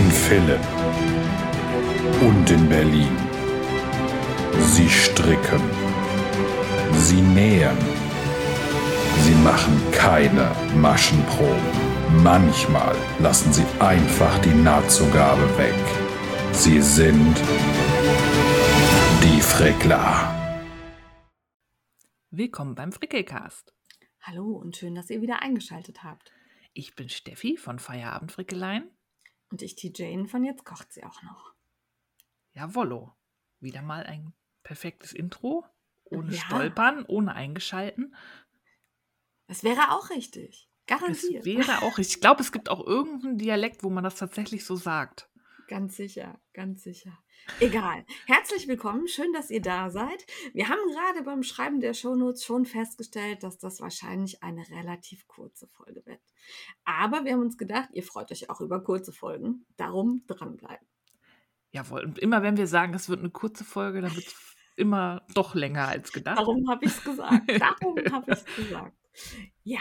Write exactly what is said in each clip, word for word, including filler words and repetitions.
in Philipp und in Berlin. Sie stricken, sie nähen, sie machen keine Maschenproben. Manchmal lassen sie einfach die Nahtzugabe weg. Sie sind die Frickler. Willkommen beim Frickelcast. Hallo und schön, dass ihr wieder eingeschaltet habt. Ich bin Steffi von Feierabendfrickeleien. Und ich T J von Jetzt kocht sie auch noch. Jawollo. Wieder mal ein perfektes Intro. Ohne ja. Stolpern, ohne eingeschalten. Das wäre auch richtig. Garantiert. Das wäre auch, ich glaube, es gibt auch irgendeinen Dialekt, wo man das tatsächlich so sagt. Ganz sicher, ganz sicher. Egal. Herzlich willkommen, schön, dass ihr da seid. Wir haben gerade beim Schreiben der Shownotes schon festgestellt, dass das wahrscheinlich eine relativ kurze Folge wird. Aber wir haben uns gedacht, ihr freut euch auch über kurze Folgen. Darum dranbleiben. Jawohl, und immer wenn wir sagen, es wird eine kurze Folge, dann wird es immer doch länger als gedacht. Darum habe ich es gesagt. Darum habe ich es gesagt. Ja,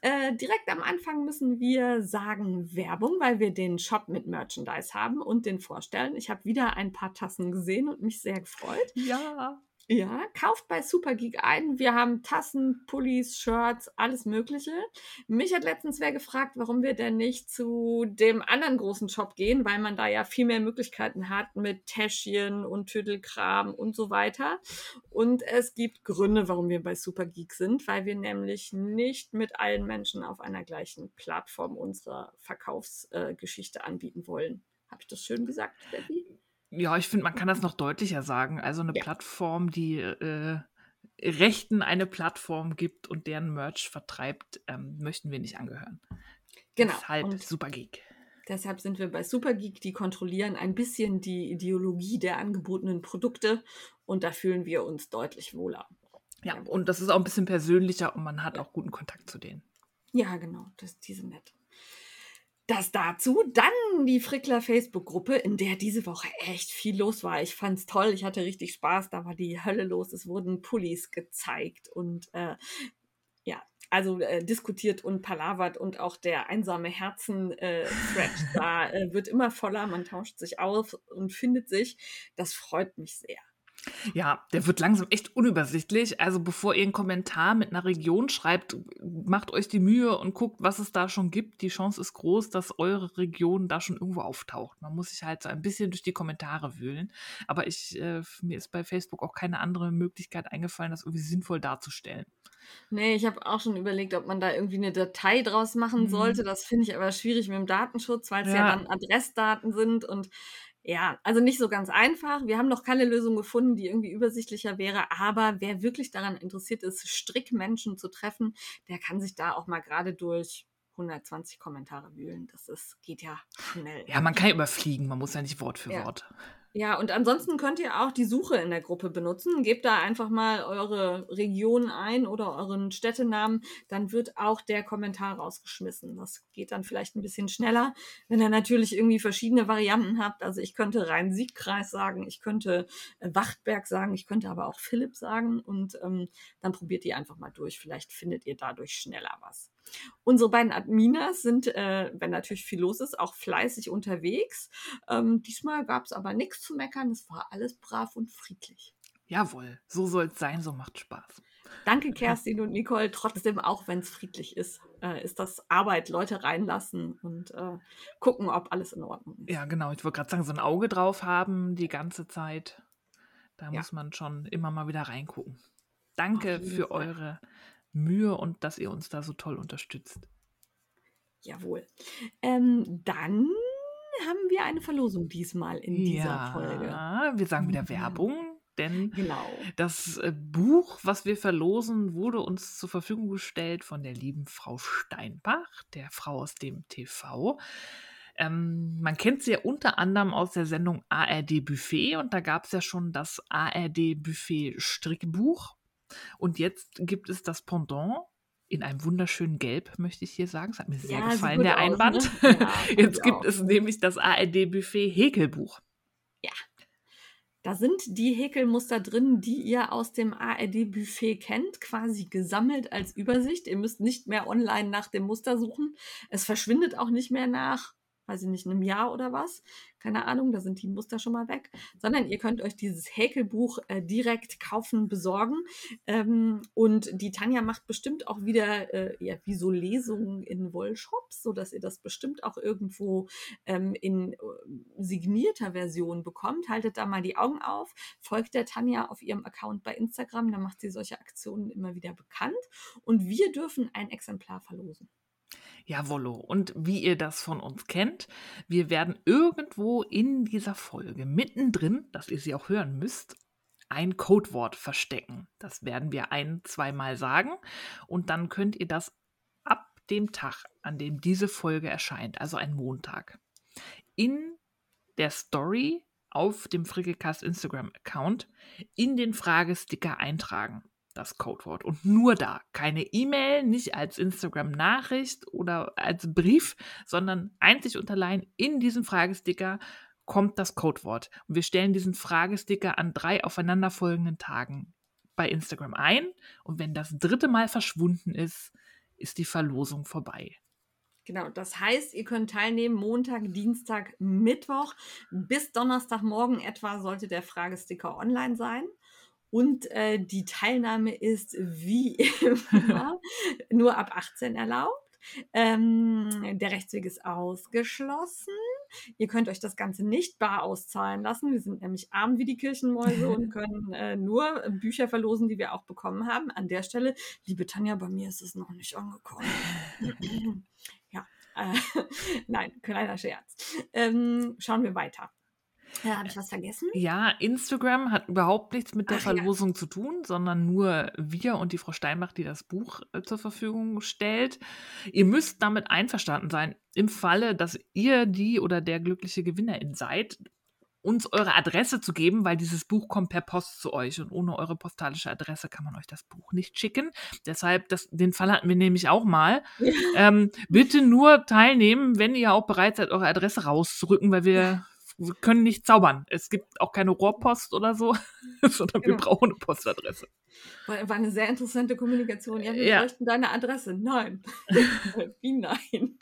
äh, direkt am Anfang müssen wir sagen Werbung, weil wir den Shop mit Merchandise haben und den vorstellen. Ich habe wieder ein paar Tassen gesehen und mich sehr gefreut. Ja. Ja, kauft bei Supergeek ein. Wir haben Tassen, Pullis, Shirts, alles Mögliche. Mich hat letztens wer gefragt, warum wir denn nicht zu dem anderen großen Shop gehen, weil man da ja viel mehr Möglichkeiten hat mit Täschchen und Tüdelkram und so weiter. Und es gibt Gründe, warum wir bei Supergeek sind, weil wir nämlich nicht mit allen Menschen auf einer gleichen Plattform unsere Verkaufsgeschichte äh, anbieten wollen. Habe ich das schön gesagt, Steffi? Ja, ich finde, man kann das noch deutlicher sagen. Also eine ja. Plattform, die äh, Rechten eine Plattform gibt und deren Merch vertreibt, ähm, möchten wir nicht angehören. Genau. Deshalb Supergeek. Deshalb sind wir bei Supergeek. Die kontrollieren ein bisschen die Ideologie der angebotenen Produkte und da fühlen wir uns deutlich wohler. Ja, und das ist auch ein bisschen persönlicher und man hat ja. auch guten Kontakt zu denen. Ja, genau. Das, die sind nett. Das dazu, dann die Frickler-Facebook-Gruppe, in der diese Woche echt viel los war. Ich fand's toll, ich hatte richtig Spaß, da war die Hölle los. Es wurden Pullis gezeigt und äh, ja, also äh, diskutiert und palavert und auch der einsame Herzen-Thread äh, da äh, wird immer voller, man tauscht sich aus und findet sich. Das freut mich sehr. Ja, der wird langsam echt unübersichtlich. Also bevor ihr einen Kommentar mit einer Region schreibt, macht euch die Mühe und guckt, was es da schon gibt. Die Chance ist groß, dass eure Region da schon irgendwo auftaucht. Man muss sich halt so ein bisschen durch die Kommentare wühlen. Aber ich, äh, mir ist bei Facebook auch keine andere Möglichkeit eingefallen, das irgendwie sinnvoll darzustellen. Nee, ich habe auch schon überlegt, ob man da irgendwie eine Datei draus machen mhm. sollte. Das finde ich aber schwierig mit dem Datenschutz, weil es ja. ja dann Adressdaten sind und ja, also nicht so ganz einfach. Wir haben noch keine Lösung gefunden, die irgendwie übersichtlicher wäre. Aber wer wirklich daran interessiert ist, Strickmenschen zu treffen, der kann sich da auch mal gerade durch hundertzwanzig Kommentare wühlen. Das ist, geht ja schnell. Ja, man kann überfliegen. Man muss ja nicht Wort für ja. Wort. Ja, und ansonsten könnt ihr auch die Suche in der Gruppe benutzen. Gebt da einfach mal eure Region ein oder euren Städtenamen. Dann wird auch der Kommentar rausgeschmissen. Das geht dann vielleicht ein bisschen schneller, wenn ihr natürlich irgendwie verschiedene Varianten habt. Also ich könnte Rhein-Sieg-Kreis sagen, ich könnte Wachtberg sagen, ich könnte aber auch Philipp sagen. Und ähm, dann probiert ihr einfach mal durch. Vielleicht findet ihr dadurch schneller was. Unsere beiden Adminas sind, äh, wenn natürlich viel los ist, auch fleißig unterwegs. Ähm, diesmal gab es aber nichts zu meckern. Es war alles brav und friedlich. Jawohl, so soll es sein, so macht Spaß. Danke, Kerstin und Nicole. Trotzdem, auch wenn es friedlich ist, äh, ist das Arbeit, Leute reinlassen und äh, gucken, ob alles in Ordnung ist. Ja, genau. Ich wollte gerade sagen, so ein Auge drauf haben die ganze Zeit. Da ja. muss man schon immer mal wieder reingucken. Danke für Fall. eure Mühe und dass ihr uns da so toll unterstützt. Jawohl. Ähm, dann haben wir eine Verlosung diesmal in dieser ja, Folge. Ja, wir sagen wieder mhm. Werbung, denn genau. das Buch, was wir verlosen, wurde uns zur Verfügung gestellt von der lieben Frau Steinbach, der Frau aus dem T V. Ähm, man kennt sie ja unter anderem aus der Sendung A R D Buffet und da gab es ja schon das A R D Buffet Strickbuch. Und jetzt gibt es das Pendant in einem wunderschönen Gelb, möchte ich hier sagen. Es hat mir sehr ja, gefallen, der aus, Einband. Ne? Ja, jetzt gibt auch. es nämlich das A R D-Buffet Häkelbuch. Ja, da sind die Häkelmuster drin, die ihr aus dem A R D-Buffet kennt, quasi gesammelt als Übersicht. Ihr müsst nicht mehr online nach dem Muster suchen. Es verschwindet auch nicht mehr nach. weiß ich nicht, einem Jahr oder was, keine Ahnung, da sind die Muster schon mal weg, sondern ihr könnt euch dieses Häkelbuch äh, direkt kaufen, besorgen ähm, und die Tanja macht bestimmt auch wieder äh, ja, wie so Lesungen in Wollshops, sodass ihr das bestimmt auch irgendwo ähm, in äh, signierter Version bekommt. Haltet da mal die Augen auf, folgt der Tanja auf ihrem Account bei Instagram, da macht sie solche Aktionen immer wieder bekannt und wir dürfen ein Exemplar verlosen. Jawollo. Und wie ihr das von uns kennt, wir werden irgendwo in dieser Folge mittendrin, dass ihr sie auch hören müsst, ein Codewort verstecken. Das werden wir ein-, zweimal sagen und dann könnt ihr das ab dem Tag, an dem diese Folge erscheint, also ein Montag, in der Story auf dem Frickelcast Instagram-Account in den Fragesticker eintragen. Das Codewort. Und nur da. Keine E-Mail, nicht als Instagram-Nachricht oder als Brief, sondern einzig und allein in diesem Fragesticker kommt das Codewort. Und wir stellen diesen Fragesticker an drei aufeinanderfolgenden Tagen bei Instagram ein. Und wenn das dritte Mal verschwunden ist, ist die Verlosung vorbei. Genau, das heißt, ihr könnt teilnehmen Montag, Dienstag, Mittwoch. Bis Donnerstagmorgen etwa sollte der Fragesticker online sein. Und äh, die Teilnahme ist wie immer nur ab achtzehn erlaubt. Ähm, der Rechtsweg ist ausgeschlossen. Ihr könnt euch das Ganze nicht bar auszahlen lassen. Wir sind nämlich arm wie die Kirchenmäuse und können äh, nur Bücher verlosen, die wir auch bekommen haben. An der Stelle, liebe Tanja, bei mir ist es noch nicht angekommen. Ja, äh, nein, kleiner Scherz. Ähm, schauen wir weiter. Ja, habe ich was vergessen? Ja, Instagram hat überhaupt nichts mit der Ach, Verlosung ja. zu tun, sondern nur wir und die Frau Steinbach, die das Buch äh, zur Verfügung stellt. Ihr müsst damit einverstanden sein, im Falle, dass ihr die oder der glückliche Gewinnerin seid, uns eure Adresse zu geben, weil dieses Buch kommt per Post zu euch und ohne eure postalische Adresse kann man euch das Buch nicht schicken. Deshalb, das, den Fall hatten wir nämlich auch mal. Ja. Ähm, bitte nur teilnehmen, wenn ihr auch bereit seid, eure Adresse rauszurücken, weil wir... Ja. Wir können nicht zaubern. Es gibt auch keine Rohrpost oder so, sondern genau. Wir brauchen eine Postadresse. War eine sehr interessante Kommunikation. Ja, wir ja. bräuchten deine Adresse. Nein. Wie nein?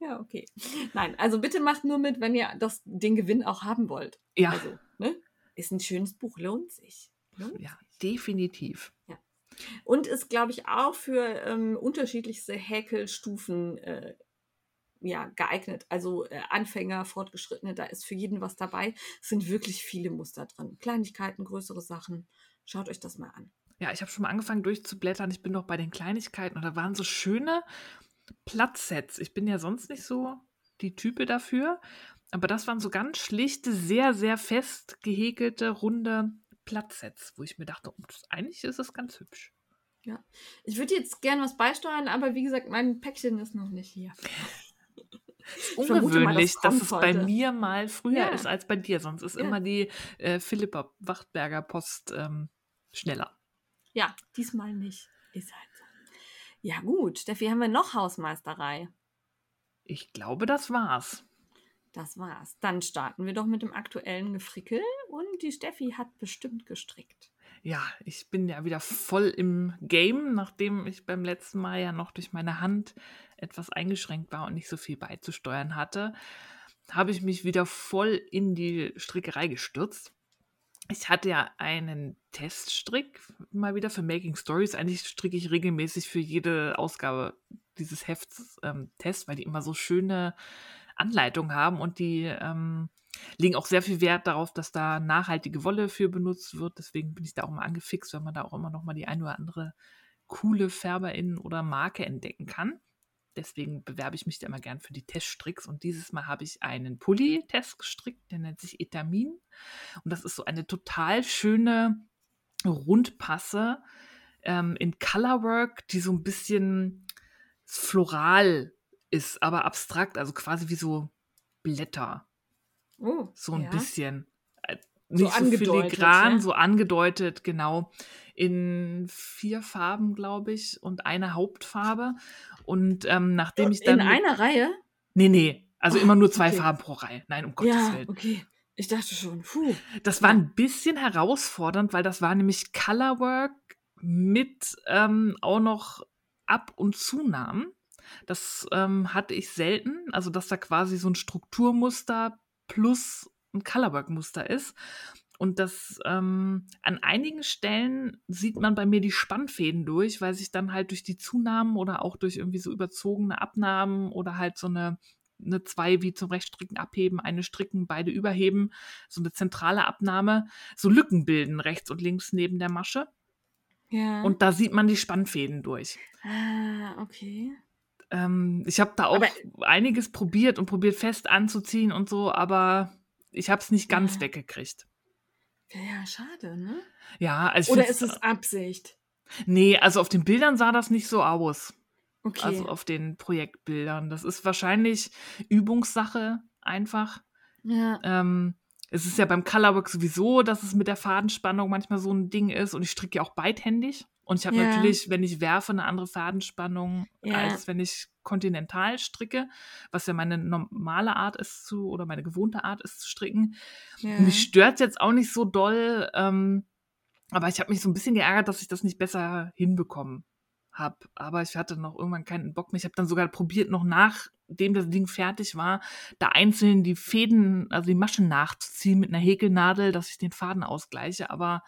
Ja, okay. Nein, also bitte macht nur mit, wenn ihr das, den Gewinn auch haben wollt. Ja. Also, ne? Ist ein schönes Buch, lohnt sich. Lohnt ja, sich. Definitiv. Ja. Und ist, glaube ich, auch für ähm, unterschiedlichste Häkelstufen äh, ja, geeignet, also äh, Anfänger, Fortgeschrittene, da ist für jeden was dabei. Es sind wirklich viele Muster drin. Kleinigkeiten, größere Sachen. Schaut euch das mal an. Ja, ich habe schon mal angefangen durchzublättern. Ich bin noch bei den Kleinigkeiten und da waren so schöne Platzsets. Ich bin ja sonst nicht so die Type dafür, aber das waren so ganz schlichte, sehr, sehr fest gehäkelte, runde Platzsets, wo ich mir dachte, eigentlich ist das ganz hübsch. Ja, ich würde jetzt gern was beisteuern, aber wie gesagt, mein Päckchen ist noch nicht hier. Ungewöhnlich, mal, das dass es heute. bei mir mal früher ja. ist als bei dir. Sonst ist ja. immer die äh, Philippa Wachtberger Post ähm, schneller. Ja, diesmal nicht. Ist halt so. Ja gut, Steffi, haben wir noch Hausmeisterei? Ich glaube, das war's. Das war's. Dann starten wir doch mit dem aktuellen Gefrickel und die Steffi hat bestimmt gestrickt. Ja, ich bin ja wieder voll im Game, nachdem ich beim letzten Mal ja noch durch meine Hand etwas eingeschränkt war und nicht so viel beizusteuern hatte, habe ich mich wieder voll in die Strickerei gestürzt. Ich hatte ja einen Teststrick mal wieder für Making Stories. Eigentlich stricke ich regelmäßig für jede Ausgabe dieses Hefts ähm, Test, weil die immer so schöne Anleitungen haben und die ähm, legen auch sehr viel Wert darauf, dass da nachhaltige Wolle für benutzt wird. Deswegen bin ich da auch mal angefixt, weil man da auch immer noch mal die ein oder andere coole Färberin oder Marke entdecken kann. Deswegen bewerbe ich mich da immer gern für die Teststricks. Und dieses Mal habe ich einen Pulli-Test gestrickt, der nennt sich Etamin. Und das ist so eine total schöne Rundpasse ähm, in Colorwork, die so ein bisschen floral ist, aber abstrakt, also quasi wie so Blätter. Oh, so ein ja. bisschen. Nicht so, so filigran, ja. so angedeutet, genau. In vier Farben, glaube ich, und einer Hauptfarbe. Und ähm, nachdem oh, ich dann... In einer Reihe? Nee, nee. Also oh, immer nur zwei okay. Farben pro Reihe. Nein, um Gottes ja, Willen. Ja, okay. Ich dachte schon, puh. Das war ein bisschen herausfordernd, weil das war nämlich Colorwork mit ähm, auch noch Ab- und Zunahmen. Das ähm, hatte ich selten, also dass da quasi so ein Strukturmuster plus ein Colorwork-Muster ist. Und das ähm, an einigen Stellen sieht man bei mir die Spannfäden durch, weil sich dann halt durch die Zunahmen oder auch durch irgendwie so überzogene Abnahmen oder halt so eine, eine zwei wie zum Rechtstricken abheben, eine stricken, beide überheben, so eine zentrale Abnahme, so Lücken bilden rechts und links neben der Masche. Ja. Und da sieht man die Spannfäden durch. Ah, okay. Ähm, ich habe da auch aber einiges probiert und probiert fest anzuziehen und so, aber ich habe es nicht ganz ja. weggekriegt. Ja, schade, ne? Ja, also oder ist es Absicht? Nee, also auf den Bildern sah das nicht so aus. Okay. Also auf den Projektbildern. Das ist wahrscheinlich Übungssache einfach. Ja. Ähm, es ist ja beim Colorwork sowieso, dass es mit der Fadenspannung manchmal so ein Ding ist. Und ich stricke ja auch beidhändig. Und ich habe ja. natürlich, wenn ich werfe, eine andere Fadenspannung, ja. als wenn ich kontinental stricke, was ja meine normale Art ist zu, oder meine gewohnte Art ist zu stricken. Ja. Mich stört es jetzt auch nicht so doll, ähm, aber ich habe mich so ein bisschen geärgert, dass ich das nicht besser hinbekommen habe. Aber ich hatte noch irgendwann keinen Bock mehr. Ich habe dann sogar probiert, noch nachdem das Ding fertig war, da einzeln die Fäden, also die Maschen nachzuziehen mit einer Häkelnadel, dass ich den Faden ausgleiche, aber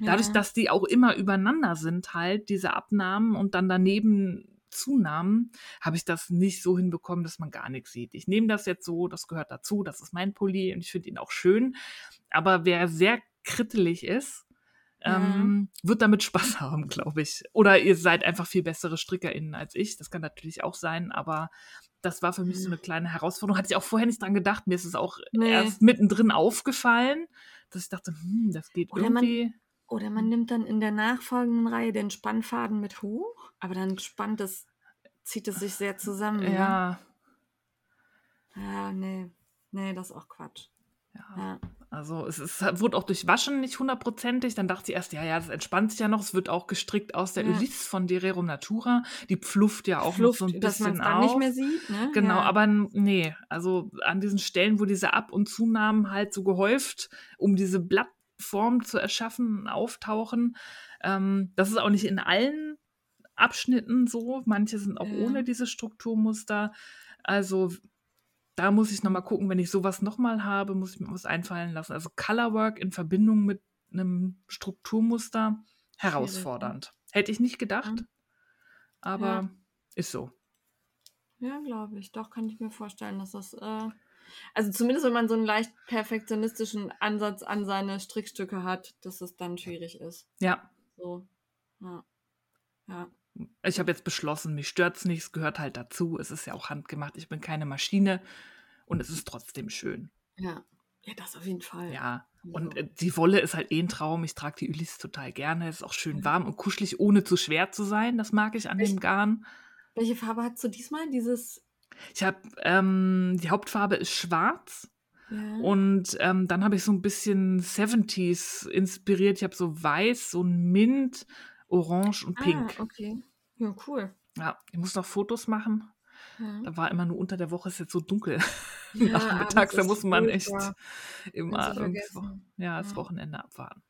dadurch, ja. dass die auch immer übereinander sind halt, diese Abnahmen und dann daneben Zunahmen, habe ich das nicht so hinbekommen, dass man gar nichts sieht. Ich nehme das jetzt so, das gehört dazu, das ist mein Pulli und ich finde ihn auch schön. Aber wer sehr krittelig ist, ja. ähm, wird damit Spaß haben, glaube ich. Oder ihr seid einfach viel bessere StrickerInnen als ich. Das kann natürlich auch sein, aber das war für mich so eine kleine Herausforderung. Hatte ich auch vorher nicht dran gedacht. Mir ist es auch nee. erst mittendrin aufgefallen, dass ich dachte, hm, das geht Oder irgendwie... Oder man nimmt dann in der nachfolgenden Reihe den Spannfaden mit hoch, aber dann spannt es, zieht es sich sehr zusammen. Ja. Ne? Ja, nee. Nee, das ist auch Quatsch. Ja. ja. Also es ist, wurde auch durch Waschen nicht hundertprozentig. Dann dachte ich erst, ja, ja, das entspannt sich ja noch. Es wird auch gestrickt aus der ja. Ulysse von De Rerum Natura. Die pflufft ja auch Pfluft, noch so ein dass bisschen auf. Dass man es dann nicht mehr sieht, ne? Genau, ja. aber nee. Also an diesen Stellen, wo diese Ab- und Zunahmen halt so gehäuft, um diese Blatt Form zu erschaffen, auftauchen. Ähm, das ist auch nicht in allen Abschnitten so. Manche sind auch ja. ohne dieses Strukturmuster. Also da muss ich nochmal gucken, wenn ich sowas nochmal habe, muss ich mir was einfallen lassen. Also Colorwork in Verbindung mit einem Strukturmuster, herausfordernd. Hätte ich nicht gedacht, aber ja. ist so. Ja, glaube ich. Doch, kann ich mir vorstellen, dass das... Äh Also zumindest, wenn man so einen leicht perfektionistischen Ansatz an seine Strickstücke hat, dass es dann schwierig ist. Ja. So. Ja. ja. Ich habe jetzt beschlossen, mich stört es nicht, es gehört halt dazu. Es ist ja auch handgemacht, ich bin keine Maschine und es ist trotzdem schön. Ja, ja, das auf jeden Fall. Ja, und äh, die Wolle ist halt eh ein Traum. Ich trage die Ulysse total gerne, ist auch schön warm und kuschelig, ohne zu schwer zu sein. Das mag ich an Echt? dem Garn. Welche Farbe hast du diesmal? Dieses... Ich habe, ähm, die Hauptfarbe ist schwarz ja. und ähm, dann habe ich so ein bisschen siebziger inspiriert. Ich habe so weiß, so ein Mint, Orange und Pink. Ah, okay. Ja, cool. Ja, ich muss noch Fotos machen. Ja. Da war immer nur unter der Woche, ist jetzt so dunkel. Ja, nachmittags, da muss man echt immer irgendwo, ja, das ja. Wochenende abwarten.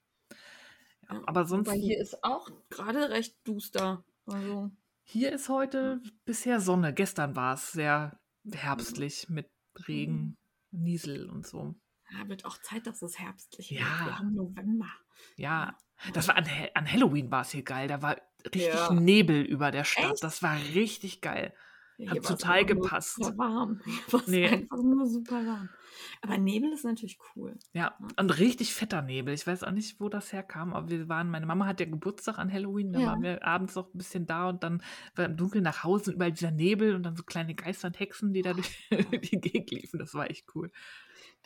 Ja, ja, aber sonst... Weil hier ist auch gerade recht duster. Also... Hier ist heute bisher Sonne. Gestern war es sehr herbstlich mit Regen, Niesel und so. Ja, wird auch Zeit, dass es herbstlich ja. wird. Wir haben November. Ja, das war an, an Halloween war es hier geil. Da war richtig ja. Nebel über der Stadt. Echt? Das war richtig geil. Ja, hat total gepasst. War warm. Nee. Einfach nur super warm. Aber Nebel ist natürlich cool. Ja, und richtig fetter Nebel. Ich weiß auch nicht, wo das herkam, aber wir waren, meine Mama hat ja Geburtstag an Halloween, da ja. waren wir abends noch ein bisschen da und dann war im Dunkeln nach Hause und überall dieser Nebel und dann so kleine Geister und Hexen, die da durch die Gegend liefen. Das war echt cool.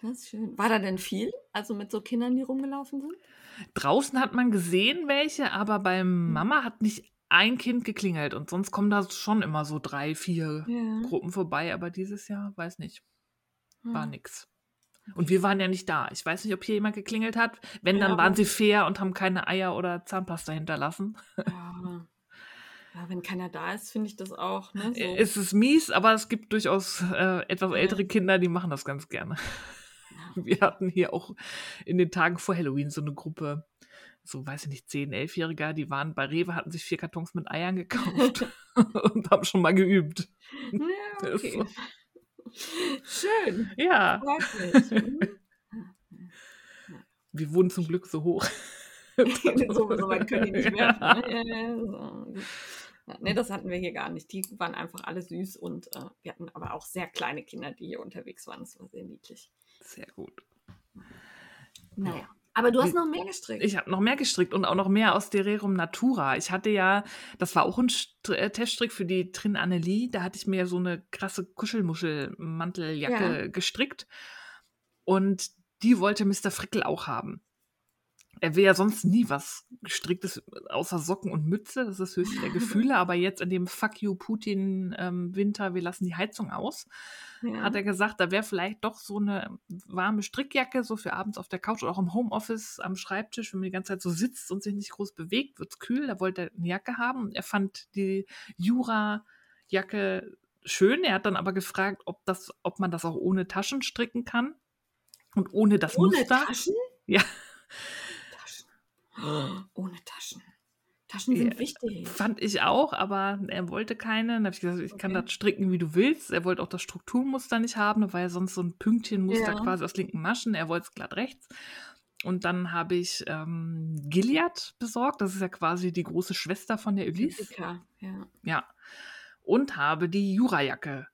Das ist schön. War da denn viel? Also mit so Kindern, die rumgelaufen sind? Draußen hat man gesehen welche, aber bei Mama hat nicht ein Kind geklingelt und sonst kommen da schon immer so drei, vier ja. Gruppen vorbei, aber dieses Jahr, weiß nicht, war hm. nix. Und wir waren ja nicht da. Ich weiß nicht, ob hier jemand geklingelt hat. Wenn, ja, dann waren sie fair und haben keine Eier oder Zahnpasta hinterlassen. Ja, ja, wenn keiner da ist, finde ich das auch. Ne, so. Es ist mies, aber es gibt durchaus äh, etwas ältere ja. Kinder, die machen das ganz gerne. Ja. Wir hatten hier auch in den Tagen vor Halloween so eine Gruppe. so, weiß ich nicht, zehn-, elfjähriger, die waren bei Rewe, hatten sich vier Kartons mit Eiern gekauft und haben schon mal geübt. Ja, okay. Schön. Ja. Freut mich. Wir wurden zum Glück so hoch. so, so weit können die nicht werfen. Ja. Ne? So. Ja, ne, das hatten wir hier gar nicht. Die waren einfach alle süß und äh, wir hatten aber auch sehr kleine Kinder, die hier unterwegs waren. Das war sehr niedlich. Sehr gut. Naja. Ja. Aber du hast noch mehr gestrickt. Ich habe noch mehr gestrickt und auch noch mehr aus De Rerum Natura. Ich hatte ja, das war auch ein St- äh, Teststrick für die Trin Annelie. Da hatte ich mir so eine krasse Kuschelmuschel-Manteljacke ja. gestrickt. Und die wollte Mister Frickel auch haben. Er will ja sonst nie was Gestricktes außer Socken und Mütze. Das ist höchstens der Gefühle. Aber jetzt in dem Fuck you Putin-Winter, ähm, wir lassen die Heizung aus, ja. hat er gesagt, da wäre vielleicht doch so eine warme Strickjacke, so für abends auf der Couch oder auch im Homeoffice am Schreibtisch, wenn man die ganze Zeit so sitzt und sich nicht groß bewegt, wird es kühl. Da wollte er eine Jacke haben. Er fand die Jura-Jacke schön. Er hat dann aber gefragt, ob, das, ob man das auch ohne Taschen stricken kann und ohne das ohne Muster. Ohne Taschen? Ja. Ohne Taschen. Taschen sind ja, wichtig. Fand ich auch, aber er wollte keine. Dann habe ich gesagt, ich okay. kann das stricken, wie du willst. Er wollte auch das Strukturmuster nicht haben, weil sonst so ein Pünktchenmuster ja. quasi aus linken Maschen. Er wollte es glatt rechts. Und dann habe ich ähm, Gilliard besorgt. Das ist ja quasi die große Schwester von der Ulysse. Ja. ja. Und habe die Jurajacke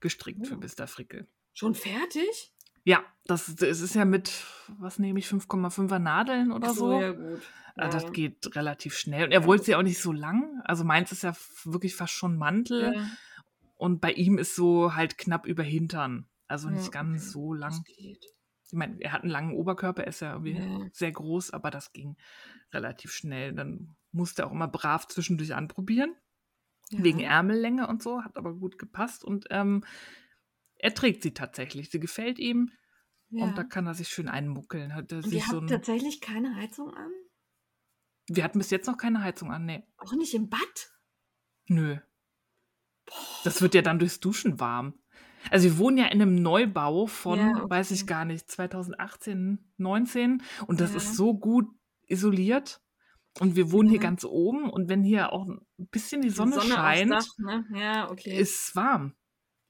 gestrickt oh. für Mister Frickel. Schon fertig? Ja, das, das ist ja mit, was nehme ich, fünf Komma fünfer Nadeln oder so. so. Ja, gut. Ja. Das geht relativ schnell. Und er ja, wollte sie ja auch nicht so lang. Also meins ist ja wirklich fast schon Mantel. Ja. Und bei ihm ist so halt knapp über Hintern. Also nicht ja, ganz okay. so lang. Ich meine, er hat einen langen Oberkörper, er ist ja irgendwie ja. sehr groß, aber das ging relativ schnell. Dann musste er auch immer brav zwischendurch anprobieren. Ja. Wegen Ärmellänge und so. Hat aber gut gepasst. Und ähm, er trägt sie tatsächlich. Sie gefällt ihm. Ja. Und da kann er sich schön einmuckeln. Hat er und sich ihr habt so ein... tatsächlich keine Heizung an? Wir hatten bis jetzt noch keine Heizung an, nee. Auch nicht im Bad? Nö. Boah. Das wird ja dann durchs Duschen warm. Also wir wohnen ja in einem Neubau von, ja, okay. weiß ich gar nicht, zwanzig achtzehn, neunzehn. Und das ja. ist so gut isoliert. Und wir wohnen ja. hier ganz oben. Und wenn hier auch ein bisschen die Sonne, die Sonne scheint, aufs Dach, ne? ja, okay. ist es warm.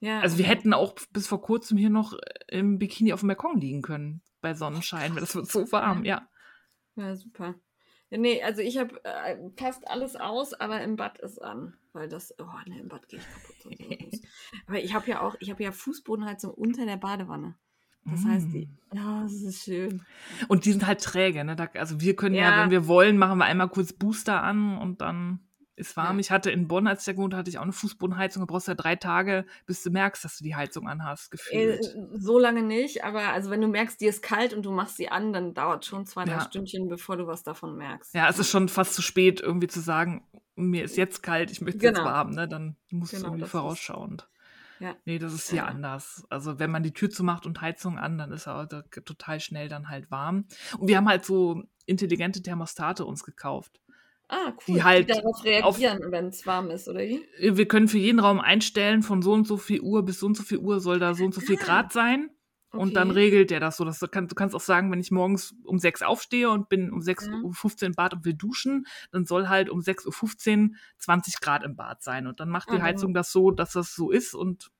Ja, also wir okay. hätten auch bis vor kurzem hier noch im Bikini auf dem Balkon liegen können, bei Sonnenschein, weil das wird so warm, ja. Ja, ja super. Ja, nee, also ich habe äh, passt alles aus, aber im Bad ist an, weil das, oh nee, im Bad gehe ich kaputt. So aber ich habe ja auch, ich habe ja Fußbodenheizung unter der Badewanne. Das mm. heißt, die, ja, das ist schön. Und die sind halt träge, ne? Da, also wir können ja. ja, wenn wir wollen, machen wir einmal kurz Booster an und dann... ist warm. Ja. Ich hatte in Bonn, als ich da gewohnt hatte, ich auch eine Fußbodenheizung. Da brauchst du ja drei Tage, bis du merkst, dass du die Heizung anhast, gefühlt. Äh, so lange nicht, aber also wenn du merkst, dir ist kalt und du machst sie an, dann dauert schon zwei, drei ja. Stündchen, bevor du was davon merkst. Ja, es ist schon fast zu spät, irgendwie zu sagen, mir ist jetzt kalt, ich möchte genau. jetzt warm. Ne? Dann musst genau, du irgendwie vorausschauend. Ja. Nee, das ist hier ja. anders. Also wenn man die Tür zumacht und Heizung an, dann ist er total schnell dann halt warm. Und wir haben halt so intelligente Thermostate uns gekauft. Ah, cool, die, halt die darauf reagieren, wenn es warm ist, oder wie? Wir können für jeden Raum einstellen, von so und so viel Uhr bis so und so viel Uhr soll da so und so viel ah. Grad sein. Okay. Und dann regelt der das so. Dass du, kann, du kannst auch sagen, wenn ich morgens um sechs aufstehe und bin um sechs Uhr fünfzehn im Bad und will duschen, dann soll halt um sechs Uhr fünfzehn zwanzig Grad im Bad sein. Und dann macht die mhm. Heizung das so, dass das so ist. Und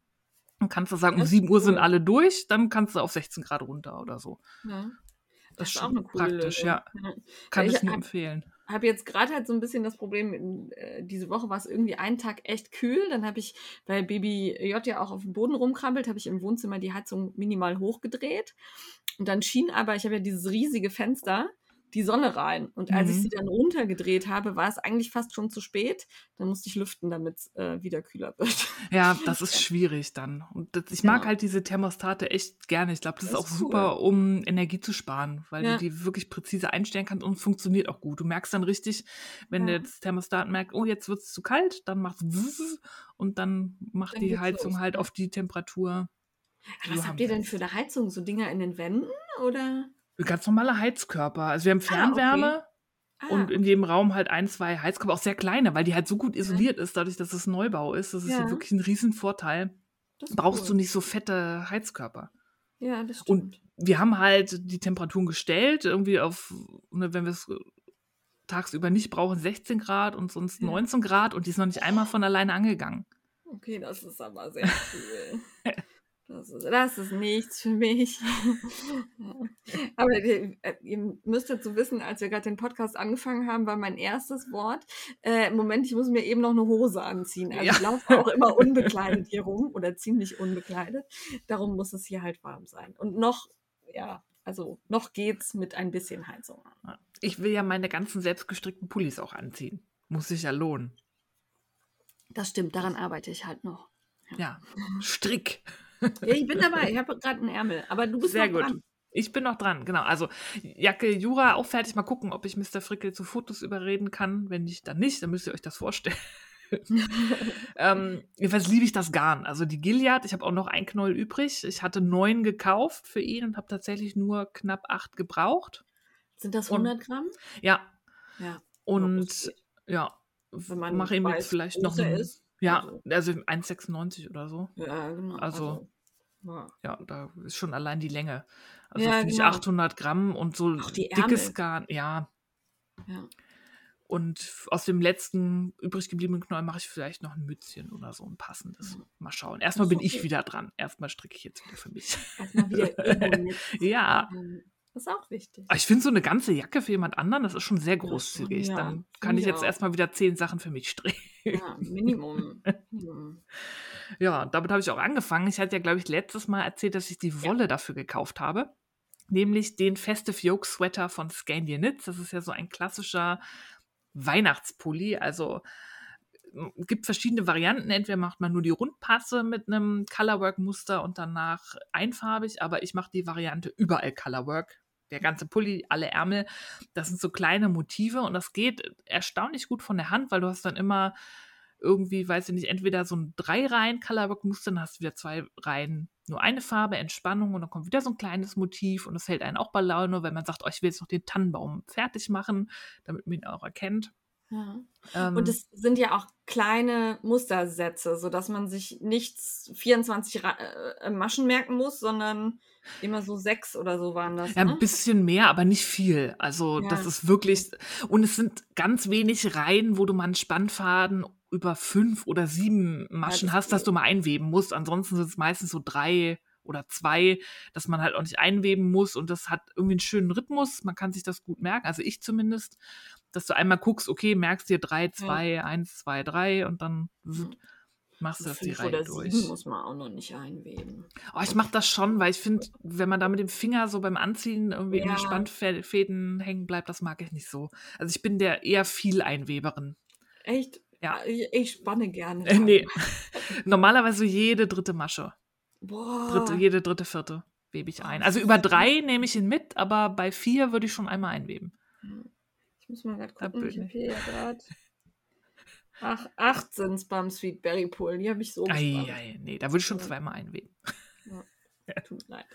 dann kannst du sagen, um sieben cool. Uhr sind alle durch, dann kannst du auf sechzehn Grad runter oder so. Ja. Das, das ist auch eine coole praktisch, Lösung. Ja. ja. Kann ich, ich nur hab, empfehlen. Ich habe jetzt gerade halt so ein bisschen das Problem, äh, diese Woche war es irgendwie einen Tag echt kühl. Dann habe ich, weil Baby J ja auch auf dem Boden rumkrabbelt, habe ich im Wohnzimmer die Heizung minimal hochgedreht. Und dann schien aber, ich habe ja dieses riesige Fenster, die Sonne rein. Und als mhm. ich sie dann runtergedreht habe, war es eigentlich fast schon zu spät. Dann musste ich lüften, damit es äh, wieder kühler wird. Ja, das ist schwierig dann. Und das, ich genau. mag halt diese Thermostate echt gerne. Ich glaube, das, das ist auch cool. super, um Energie zu sparen, weil ja. du die wirklich präzise einstellen kannst und funktioniert auch gut. Du merkst dann richtig, wenn ja. das Thermostat merkt, oh, jetzt wird es zu kalt, dann macht es und dann macht dann die Heizung los. Halt auf die Temperatur. Die was habt ihr denn für eine Heizung? So Dinger in den Wänden oder... Ganz normale Heizkörper. Also wir haben Fernwärme ah, okay. ah. und in jedem Raum halt ein, zwei Heizkörper, auch sehr kleine, weil die halt so gut isoliert ja. ist, dadurch, dass es Neubau ist. Das ist ja. wirklich ein Riesenvorteil. Brauchst cool. du nicht so fette Heizkörper. Ja, das stimmt. Und wir haben halt die Temperaturen gestellt, irgendwie auf, ne, wenn wir es tagsüber nicht brauchen, sechzehn Grad und sonst neunzehn Grad und die ist noch nicht einmal von alleine angegangen. Okay, das ist aber sehr viel. Das ist, das ist nichts für mich. Aber ihr, ihr müsst dazu wissen, als wir gerade den Podcast angefangen haben, war mein erstes Wort, äh, Moment, ich muss mir eben noch eine Hose anziehen. Also ja. Ich laufe auch immer unbekleidet hier rum oder ziemlich unbekleidet. Darum muss es hier halt warm sein. Und noch, ja, also noch geht's mit ein bisschen Heizung. Ich will ja meine ganzen selbstgestrickten Pullis auch anziehen. Muss sich ja lohnen. Das stimmt, daran arbeite ich halt noch. Ja, Strick. Ja, ich bin dabei, ich habe gerade einen Ärmel, aber du bist sehr noch dran. Gut. Ich bin noch dran, genau. Also Jacke Jura auch fertig, mal gucken, ob ich Mister Frickel zu Fotos überreden kann. Wenn nicht, dann nicht, dann müsst ihr euch das vorstellen. ähm, jedenfalls liebe ich das Garn. Also die Gilliard, ich habe auch noch ein Knäuel übrig. Ich hatte neun gekauft für ihn und habe tatsächlich nur knapp acht gebraucht. Sind das hundert Gramm? Und, ja. ja. Und ja, mache ihm jetzt vielleicht noch einen, ist. Ja, also eins Komma sechsundneunzig oder so. Ja, genau. Also, also ja. ja, da ist schon allein die Länge. Also ja, finde genau. ich achthundert Gramm und so dickes Garn. Ja. ja. Und aus dem letzten übrig gebliebenen Knäuel mache ich vielleicht noch ein Mützchen oder so, ein passendes. Ja. Mal schauen. Erstmal bin okay. ich wieder dran. Erstmal stricke ich jetzt wieder für mich. Erstmal wieder ja. Das ist auch wichtig. Ich finde so eine ganze Jacke für jemand anderen, das ist schon sehr großzügig. Ja, dann kann ich jetzt auch. erstmal wieder zehn Sachen für mich stricken. Ja, Minimum. Minimum. Ja, damit habe ich auch angefangen. Ich hatte ja, glaube ich, letztes Mal erzählt, dass ich die Wolle ja. dafür gekauft habe. Nämlich den Festive Yoke Sweater von Scandi Knits. Das ist ja so ein klassischer Weihnachtspulli. Also es gibt verschiedene Varianten. Entweder macht man nur die Rundpasse mit einem Colorwork-Muster und danach einfarbig. Aber ich mache die Variante überall Colorwork. Der ganze Pulli, alle Ärmel, das sind so kleine Motive und das geht erstaunlich gut von der Hand, weil du hast dann immer irgendwie, weiß ich nicht, entweder so ein drei Reihen Colorwork-Muster, dann hast du wieder zwei Reihen, nur eine Farbe, Entspannung und dann kommt wieder so ein kleines Motiv und das hält einen auch bei Laune, wenn man sagt, oh, ich will jetzt noch den Tannenbaum fertig machen, damit man ihn auch erkennt. Ja. Ähm, und es sind ja auch kleine Mustersätze, sodass man sich nicht vierundzwanzig Ra- äh, Maschen merken muss, sondern immer so sechs oder so waren das. Ja, ne? Ein bisschen mehr, aber nicht viel. Also ja. das ist wirklich, und es sind ganz wenig Reihen, wo du mal einen Spannfaden über fünf oder sieben Maschen ja, das hast, dass du mal einweben musst. Ansonsten sind es meistens so drei oder zwei, dass man halt auch nicht einweben muss und das hat irgendwie einen schönen Rhythmus. Man kann sich das gut merken, also ich zumindest, dass du einmal guckst, okay, merkst dir drei, zwei, eins, zwei, drei und dann mhm. machst du das die Reihe durch. Sieben muss man auch noch nicht einweben. Oh, ich mache das schon, weil ich finde, wenn man da mit dem Finger so beim Anziehen irgendwie ja. in den Spannfäden hängen bleibt, das mag ich nicht so. Also ich bin der eher viel Einweberin. Echt? Ja. Ich, ich spanne gerne. Äh, nee. Normalerweise jede dritte Masche. Boah. Dritte, jede dritte, vierte webe ich ein. Also über drei nehme ich ihn mit, aber bei vier würde ich schon einmal einweben. Ich muss mal gerade gucken, ich habe ja gerade... Ach, acht sind es beim Sweet Berry Pull. Die habe ich so gespannt. Ei, ei, nee, da würde ich schon zweimal einweben. Ja. Ja. Tut mir leid.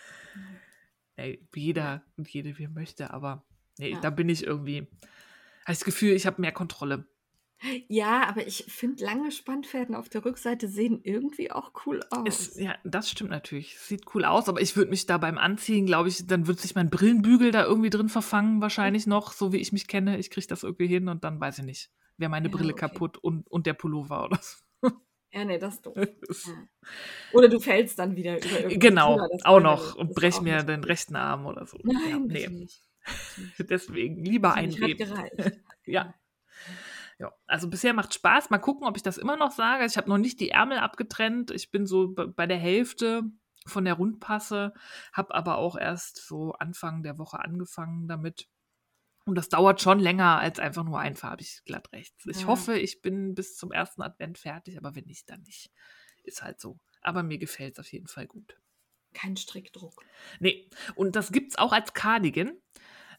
Nee, jeder ja. und jede, wie möchte, aber nee, ja. da bin ich irgendwie... Habe ich das Gefühl, ich habe mehr Kontrolle. Ja, aber ich finde, lange Spannfäden auf der Rückseite sehen irgendwie auch cool aus. Ist, ja, das stimmt natürlich. Sieht cool aus, aber ich würde mich da beim Anziehen, glaube ich, dann würde sich mein Brillenbügel da irgendwie drin verfangen, wahrscheinlich noch, so wie ich mich kenne. Ich kriege das irgendwie hin und dann weiß ich nicht. Wäre meine ja, Brille okay. kaputt und, und der Pullover oder so. Ja, nee, das ist doof. Ja. Oder du fällst dann wieder über irgendwas. Genau, Zimmer, auch noch. Und brech mir nicht. Den rechten Arm oder so. Nein, ja, nee. nicht. Deswegen lieber einweben. Ja. Ja, also bisher macht Spaß. Mal gucken, ob ich das immer noch sage. Ich habe noch nicht die Ärmel abgetrennt. Ich bin so b- bei der Hälfte von der Rundpasse, habe aber auch erst so Anfang der Woche angefangen damit. Und das dauert schon länger als einfach nur einfarbig glatt rechts. Ich ja. hoffe, ich bin bis zum ersten Advent fertig, aber wenn nicht, dann nicht. Ist halt so. Aber mir gefällt es auf jeden Fall gut. Kein Strickdruck. Nee, und das gibt es auch als Cardigan.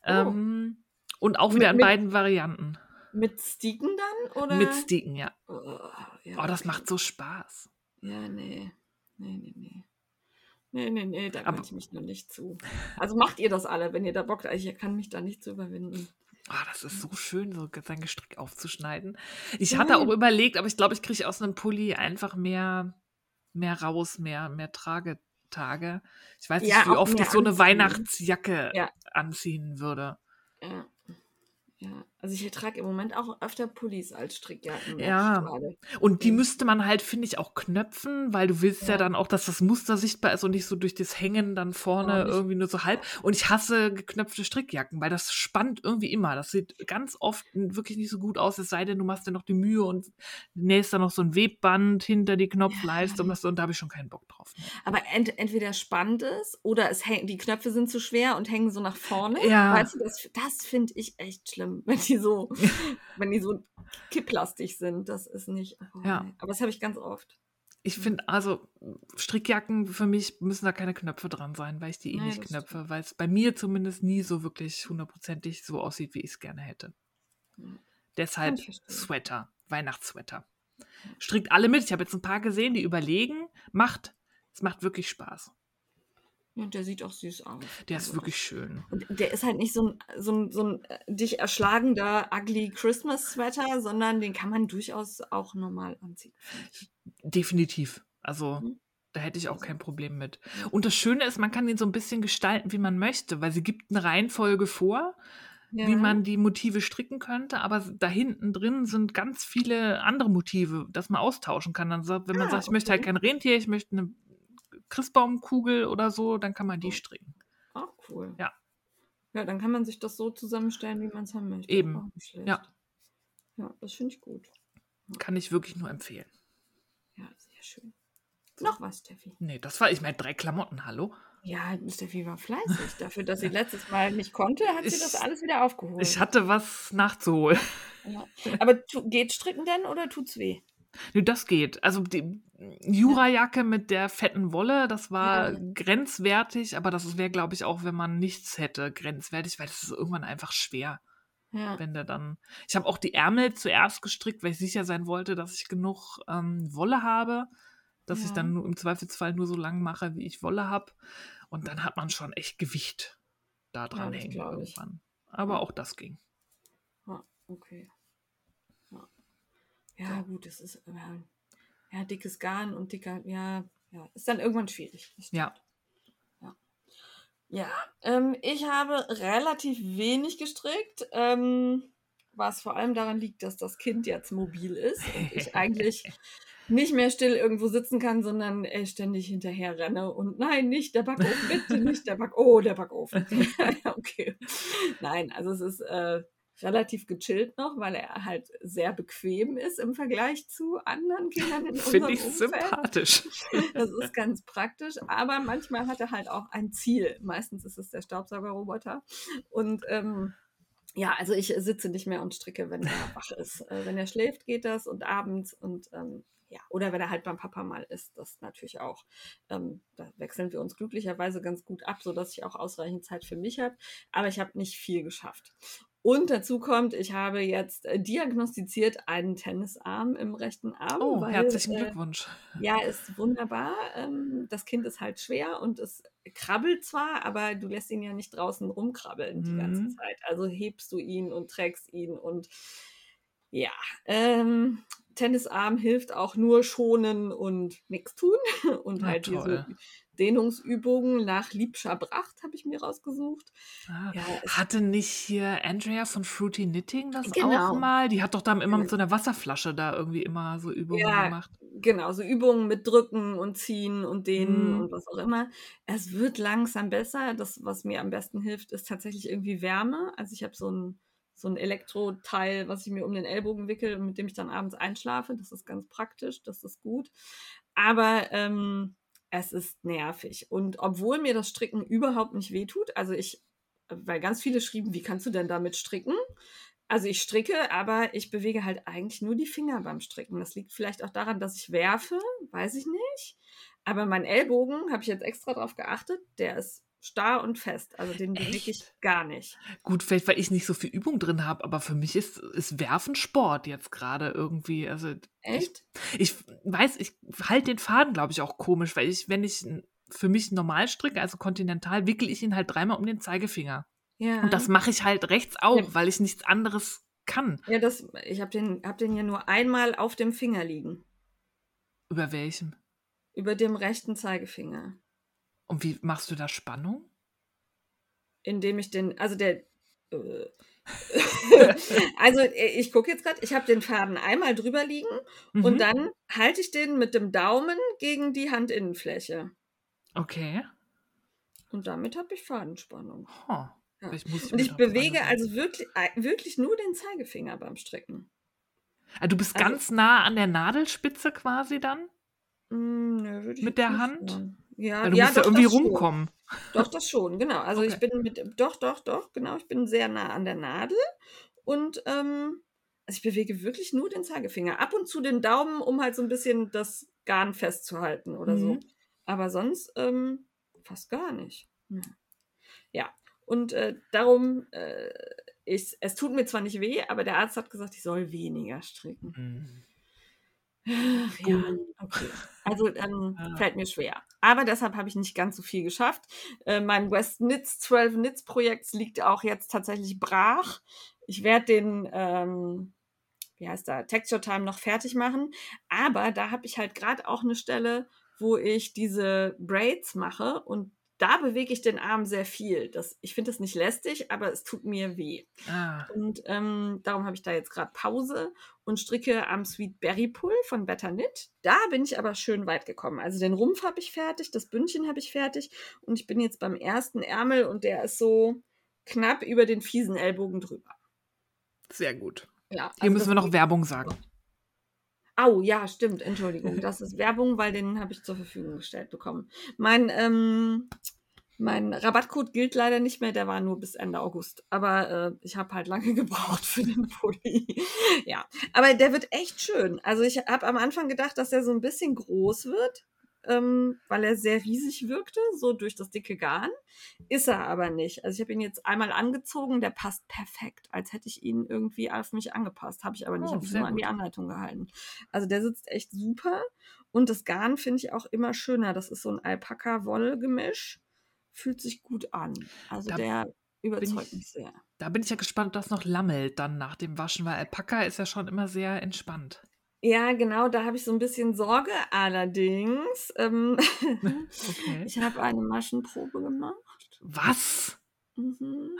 Oh. Ähm, und auch wieder mit, in beiden mit, Varianten. Mit Sticken dann? Oder? Mit Sticken, ja. Oh, ja, oh das okay. macht so Spaß. Ja, nee. Nee, nee, nee. Nee, nee, nee, da kann ich mich noch nicht zu. Also macht ihr das alle, wenn ihr da Bock habt. Ich kann mich da nicht zu überwinden. Ah, das ist so schön, so sein Gestrick aufzuschneiden. Ich ja. hatte auch überlegt, aber ich glaube, ich kriege aus einem Pulli einfach mehr, mehr raus, mehr, mehr Tragetage. Ich weiß ja, nicht, wie oft ich so eine Weihnachtsjacke ja. anziehen würde. Ja. Ja. Also ich trage im Moment auch öfter Pullis als Strickjacken. Ja, und die müsste man halt, finde ich, auch knöpfen, weil du willst ja. ja dann auch, dass das Muster sichtbar ist und nicht so durch das Hängen dann vorne ja, irgendwie nur so halb. Und ich hasse geknöpfte Strickjacken, weil das spannt irgendwie immer. Das sieht ganz oft wirklich nicht so gut aus, es sei denn, du machst dann noch die Mühe und nähst dann noch so ein Webband hinter die Knopfleiste ja. und, das, und da habe ich schon keinen Bock drauf mehr. Aber ent- entweder spannt es oder es häng- die Knöpfe sind zu schwer und hängen so nach vorne. Ja. Weißt du, das, das finde ich echt schlimm, wenn die so, wenn die so kipplastig sind, das ist nicht, oh ja. aber das habe ich ganz oft. Ich finde, also Strickjacken für mich müssen da keine Knöpfe dran sein, weil ich die eh naja, nicht knöpfe, weil es bei mir zumindest nie so wirklich hundertprozentig so aussieht, wie ich es gerne hätte. Ja. Deshalb Sweater, Weihnachtssweater. Strickt alle mit, ich habe jetzt ein paar gesehen, die überlegen, macht, es macht wirklich Spaß. Ja, der sieht auch süß aus. Der ist also wirklich schön. Und der ist halt nicht so ein, so ein, so ein dich erschlagender ugly Christmas-Sweater, sondern den kann man durchaus auch normal anziehen. Definitiv. Also mhm. da hätte ich auch kein Problem mit. Und das Schöne ist, man kann den so ein bisschen gestalten, wie man möchte, weil sie gibt eine Reihenfolge vor, ja. wie man die Motive stricken könnte, aber da hinten drin sind ganz viele andere Motive, dass man austauschen kann. Dann sagt, wenn man ah, sagt, ich okay. möchte halt kein Rentier, ich möchte eine Christbaumkugel oder so, dann kann man die stricken. Auch cool. Ja. Ja, dann kann man sich das so zusammenstellen, wie man es haben möchte. Eben. Ja. Ja, das finde ich gut. Kann ich wirklich nur empfehlen. Ja, sehr schön. So. Noch was, Steffi? Nee, das war, ich meine, drei Klamotten, hallo? Ja, Steffi war fleißig. Dafür, dass sie letztes Mal nicht konnte, hat ich, sie das alles wieder aufgeholt. Ich hatte was nachzuholen. Ja. Aber tu, geht stricken denn oder tut's weh? Nö, das geht. Also die Jurajacke mit der fetten Wolle, das war ja. grenzwertig, aber das wäre, glaube ich, auch, wenn man nichts hätte, grenzwertig, weil das ist irgendwann einfach schwer. Ja. Wenn der dann. Ich habe auch die Ärmel zuerst gestrickt, weil ich sicher sein wollte, dass ich genug ähm, Wolle habe, dass ja. ich dann im Zweifelsfall nur so lang mache, wie ich Wolle habe. Und dann hat man schon echt Gewicht da dran ja, hängen irgendwann. Aber ja. auch das ging. Ja, okay. Ja, gut, es ist ja, ja dickes Garn und dicker, ja, ja, ist dann irgendwann schwierig. Ja. Ja, ja ähm, ich habe relativ wenig gestrickt, ähm, was vor allem daran liegt, dass das Kind jetzt mobil ist und ich eigentlich nicht mehr still irgendwo sitzen kann, sondern äh, ständig hinterher renne und nein, nicht der Backofen, bitte nicht der Backofen, oh, der Backofen. Okay. Nein, also es ist äh, relativ gechillt noch, weil er halt sehr bequem ist im Vergleich zu anderen Kindern in unserem Umfeld. Finde ich sympathisch. Das ist ganz praktisch, aber manchmal hat er halt auch ein Ziel. Meistens ist es der Staubsaugerroboter. Und ähm, ja, also ich sitze nicht mehr und stricke, wenn er wach ist. Äh, wenn er schläft, geht das und abends und ähm, ja, oder wenn er halt beim Papa mal ist, das natürlich auch. Ähm, da wechseln wir uns glücklicherweise ganz gut ab, sodass ich auch ausreichend Zeit für mich habe. Aber ich habe nicht viel geschafft. Und dazu kommt, ich habe jetzt diagnostiziert einen Tennisarm im rechten Arm. Oh, weil, herzlichen Glückwunsch. Äh, ja, ist wunderbar. Ähm, das Kind ist halt schwer und es krabbelt zwar, aber du lässt ihn ja nicht draußen rumkrabbeln mhm. die ganze Zeit. Also hebst du ihn und trägst ihn und ja, ähm, Tennisarm hilft auch nur schonen und nichts tun und na, halt toll. Hier so Dehnungsübungen nach Liebscher Bracht habe ich mir rausgesucht. Ah, ja, hatte nicht hier Andrea von Fruity Knitting das genau. auch mal? Die hat doch da immer mit so einer Wasserflasche da irgendwie immer so Übungen ja, gemacht. Genau, so Übungen mit Drücken und Ziehen und Dehnen mm. und was auch immer. Es wird langsam besser. Das, was mir am besten hilft, ist tatsächlich irgendwie Wärme. Also ich habe so ein so ein Elektroteil, was ich mir um den Ellbogen wickel und mit dem ich dann abends einschlafe. Das ist ganz praktisch, das ist gut. Aber ähm, es ist nervig. Und obwohl mir das Stricken überhaupt nicht wehtut, also ich, weil ganz viele schrieben, wie kannst du denn damit stricken? Also ich stricke, aber ich bewege halt eigentlich nur die Finger beim Stricken. Das liegt vielleicht auch daran, dass ich werfe, weiß ich nicht. Aber mein Ellbogen, habe ich jetzt extra drauf geachtet, der ist starr und fest. Also den bewege ich gar nicht. Gut, vielleicht, weil ich nicht so viel Übung drin habe, aber für mich ist, ist Werfen Sport jetzt gerade irgendwie. Also echt? Ich, ich weiß, ich halte den Faden, glaube ich, auch komisch, weil ich, wenn ich für mich normal stricke, also kontinental, wickele ich ihn halt dreimal um den Zeigefinger. Ja. Und das mache ich halt rechts auch, ja. weil ich nichts anderes kann. Ja, das, ich habe den, hab den ja nur einmal auf dem Finger liegen. Über welchen? Über dem rechten Zeigefinger. Und wie machst du da Spannung? Indem ich den, also der, äh, Also ich gucke jetzt gerade, ich habe den Faden einmal drüber liegen mhm. und dann halte ich den mit dem Daumen gegen die Handinnenfläche. Okay. Und damit habe ich Fadenspannung. Oh, ja. ich muss ich und ich bewege also wirklich, wirklich nur den Zeigefinger beim Stricken. Also du bist also, ganz nah an der Nadelspitze quasi dann? Nö, würde ich mit der Hand? Machen. Ja, also du ja, musst doch, ja irgendwie rumkommen. Schon. Doch, das schon, genau. Also okay. ich bin mit, doch, doch, doch, genau, ich bin sehr nah an der Nadel und ähm, also ich bewege wirklich nur den Zeigefinger. Ab und zu den Daumen, um halt so ein bisschen das Garn festzuhalten oder mhm. so. Aber sonst ähm, fast gar nicht. Mhm. Ja, und äh, darum, äh, ich, es tut mir zwar nicht weh, aber der Arzt hat gesagt, ich soll weniger stricken. Mhm. Ach, ja, okay. Also ähm, ja. fällt mir schwer. Aber deshalb habe ich nicht ganz so viel geschafft. Äh, mein West Knits zwölf Knits Projekt liegt auch jetzt tatsächlich brach. Ich werde den, ähm, wie heißt da, Texture Time noch fertig machen. Aber da habe ich halt gerade auch eine Stelle, wo ich diese Braids mache und da bewege ich den Arm sehr viel. Das, ich finde das nicht lästig, aber es tut mir weh. Ah. Und ähm, darum habe ich da jetzt gerade Pause und stricke am Sweet Berry Pull von Better Knit. Da bin ich aber schön weit gekommen. Also den Rumpf habe ich fertig, das Bündchen habe ich fertig und ich bin jetzt beim ersten Ärmel und der ist so knapp über den fiesen Ellbogen drüber. Sehr gut. Ja, also hier müssen wir noch Werbung sagen. Au, oh, ja, stimmt, Entschuldigung. Das ist Werbung, weil den habe ich zur Verfügung gestellt bekommen. Mein, ähm, mein Rabattcode gilt leider nicht mehr, der war nur bis Ende August. Aber äh, ich habe halt lange gebraucht für den Pulli. Ja, aber der wird echt schön. Also ich habe am Anfang gedacht, dass er so ein bisschen groß wird, ähm, weil er sehr riesig wirkte, so durch das dicke Garn. Ist er aber nicht. Also ich habe ihn jetzt einmal angezogen, der passt perfekt, als hätte ich ihn irgendwie auf mich angepasst. Habe ich aber nicht, oh, habe ich nur an die Anleitung gehalten. Also der sitzt echt super und das Garn finde ich auch immer schöner. Das ist so ein Alpaka-Wolle-Gemisch. Fühlt sich gut an. Also da der überzeugt ich, mich sehr. Da bin ich ja gespannt, ob das noch lammelt dann nach dem Waschen, weil Alpaka ist ja schon immer sehr entspannt. Ja, genau, da habe ich so ein bisschen Sorge. Allerdings, ähm, okay. ich habe eine Maschenprobe gemacht. Was? Mhm.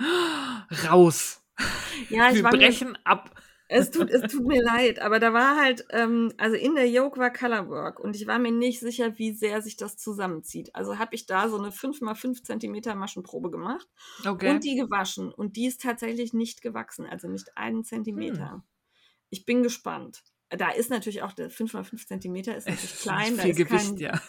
Raus! Ja, ich Wir brechen mir, ab. Es tut, es tut mir leid, aber da war halt, ähm, also in der Yoke war Colorwork und ich war mir nicht sicher, wie sehr sich das zusammenzieht. Also habe ich da so eine fünf mal fünf Zentimeter Maschenprobe gemacht okay. und die gewaschen. Und die ist tatsächlich nicht gewachsen, also nicht einen Zentimeter. Hm. Ich bin gespannt. Da ist natürlich auch der fünf mal fünf Zentimeter ist natürlich klein, da ist Gewicht, kein, ja.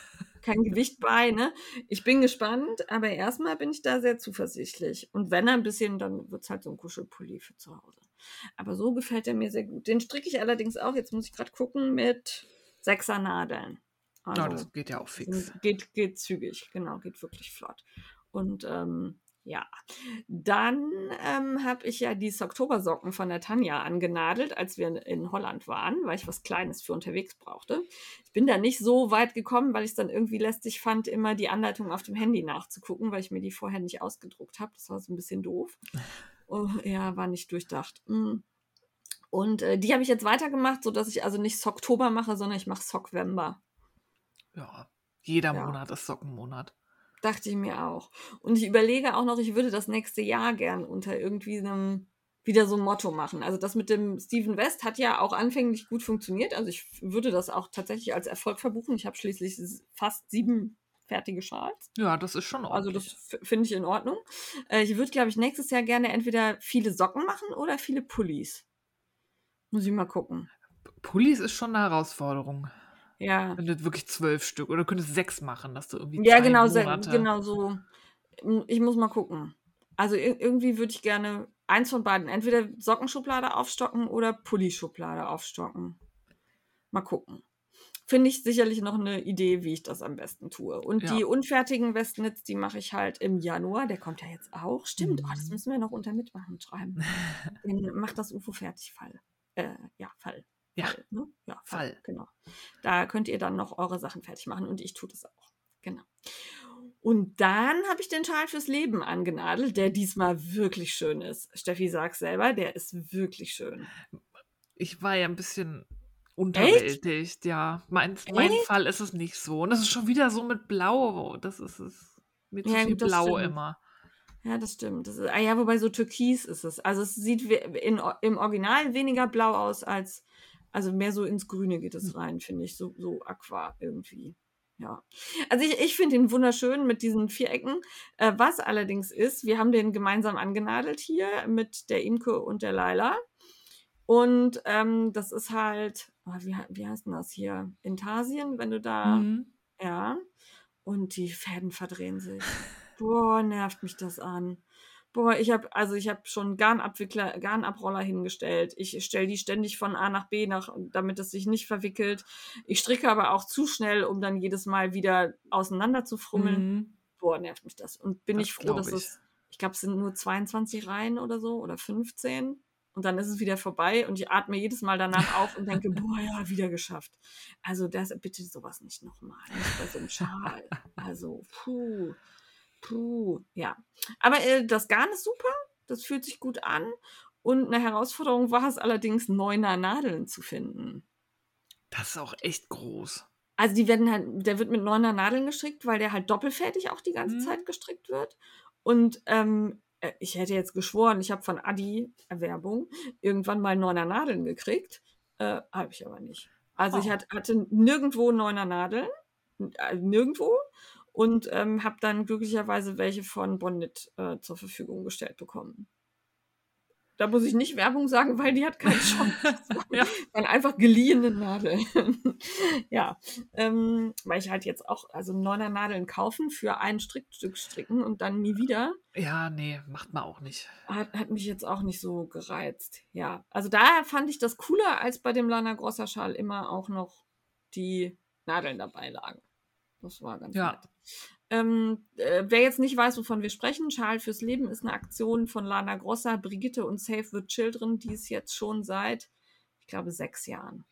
kein Gewicht bei. Ne? Ich bin gespannt, aber erstmal bin ich da sehr zuversichtlich. Und wenn er ein bisschen, dann wird es halt so ein Kuschelpulli für zu Hause. Aber so gefällt er mir sehr gut. Den stricke ich allerdings auch, jetzt muss ich gerade gucken, mit sechser Nadeln. Also, ja, das geht ja auch fix. Geht, geht zügig, genau, geht wirklich flott. Und ähm, ja, dann ähm, habe ich ja die Socktobersocken von der Tanja angenadelt, als wir in Holland waren, weil ich was Kleines für unterwegs brauchte. Ich bin da nicht so weit gekommen, weil ich es dann irgendwie lästig fand, immer die Anleitung auf dem Handy nachzugucken, weil ich mir die vorher nicht ausgedruckt habe. Das war so ein bisschen doof. Oh, ja, war nicht durchdacht. Mm. Und äh, die habe ich jetzt weitergemacht, sodass ich also nicht Socktober mache, sondern ich mache Sockvember. Ja, jeder ja. Monat ist Sockenmonat. Dachte ich mir auch. Und ich überlege auch noch, ich würde das nächste Jahr gern unter irgendwie einem, wieder so ein Motto machen. Also das mit dem Stephen West hat ja auch anfänglich gut funktioniert. Also ich würde das auch tatsächlich als Erfolg verbuchen. Ich habe schließlich fast sieben fertige Schals. Ja, das ist schon ordentlich. Also das f- finde ich in Ordnung. Äh, ich würde, glaube ich, nächstes Jahr gerne entweder viele Socken machen oder viele Pullis. Muss ich mal gucken. Pullis ist schon eine Herausforderung. Ja. Wenn du wirklich zwölf Stück oder du könntest sechs machen, dass du irgendwie ja, zwei genau, Monate... Ja, genau so. Ich muss mal gucken. Also irgendwie würde ich gerne eins von beiden. Entweder Sockenschublade aufstocken oder Pullischublade aufstocken. Mal gucken. Finde ich sicherlich noch eine Idee, wie ich das am besten tue. Und ja. die unfertigen Westnitz, die mache ich halt im Januar. Der kommt ja jetzt auch. Stimmt, mhm. oh, das müssen wir noch unter Mitmachen schreiben. Dann macht das U F O fertig, Fall. Äh, ja, Fall. Ja, Fall, ne? ja Fall. Fall, genau. Da könnt ihr dann noch eure Sachen fertig machen und ich tue das auch. Genau. Und dann habe ich den Schal fürs Leben angenadelt, der diesmal wirklich schön ist. Steffi sagt selber, der ist wirklich schön. Ich war ja ein bisschen unterwältigt, Echt? ja. Mein, mein Fall ist es nicht so. Und das ist schon wieder so mit Blau. Das ist es. Mit so ja, viel Blau stimmt. immer. Ja, das stimmt. Das ist, ah ja, wobei so türkis ist es. Also es sieht in, im Original weniger blau aus als, also mehr so ins Grüne geht es rein, finde ich. So, so aqua irgendwie. Ja. Also ich, ich finde ihn wunderschön mit diesen Vierecken. Äh, was allerdings ist, wir haben den gemeinsam angenadelt hier mit der Imke und der Laila. Und ähm, das ist halt, oh, wie, wie heißt denn das hier? Intarsien, wenn du da, mhm. ja. Und die Fäden verdrehen sich. Boah, nervt mich das an. Boah, ich habe also ich habe schon Garnabwickler, Garnabroller hingestellt. Ich stelle die ständig von A nach B, nach, damit es sich nicht verwickelt. Ich stricke aber auch zu schnell, um dann jedes Mal wieder auseinander zu frummeln. Mhm. Boah, nervt mich das. Und bin das ich froh, dass ich. es, ich glaube, es sind nur zweiundzwanzig Reihen oder so oder fünfzehn. Und dann ist es wieder vorbei und ich atme jedes Mal danach auf und denke, boah, ja, wieder geschafft. Also das bitte sowas nicht nochmal. Nicht bei so einem Schal. Also, puh. Puh, ja. Aber äh, das Garn ist super, das fühlt sich gut an und eine Herausforderung war es allerdings, neuner Nadeln zu finden. Das ist auch echt groß. Also die werden halt, der wird mit neuner Nadeln gestrickt, weil der halt doppelfädig auch die ganze mhm. Zeit gestrickt wird und ähm, ich hätte jetzt geschworen, ich habe von Adi Erwerbung irgendwann mal neuner Nadeln gekriegt, äh, habe ich aber nicht. Also oh. ich hat, hatte nirgendwo neuner Nadeln, nirgendwo. Und ähm, habe dann glücklicherweise welche von Bonnit äh, zur Verfügung gestellt bekommen. Da muss ich nicht Werbung sagen, weil die hat keinen Shop. Ja. Dann einfach geliehene Nadeln. Ja, ähm, weil ich halt jetzt auch, also neuner Nadeln kaufen für ein Strickstück stricken und dann nie wieder. Ja, nee, macht man auch nicht. Hat, hat mich jetzt auch nicht so gereizt. Ja, also daher fand ich das cooler, als bei dem Lana Grossa Schal immer auch noch die Nadeln dabei lagen. Das war ganz ja. nett. Ähm, äh, wer jetzt nicht weiß, wovon wir sprechen, Schal fürs Leben ist eine Aktion von Lana Grossa, Brigitte und Save the Children, die es jetzt schon seit, ich glaube, sechs Jahren.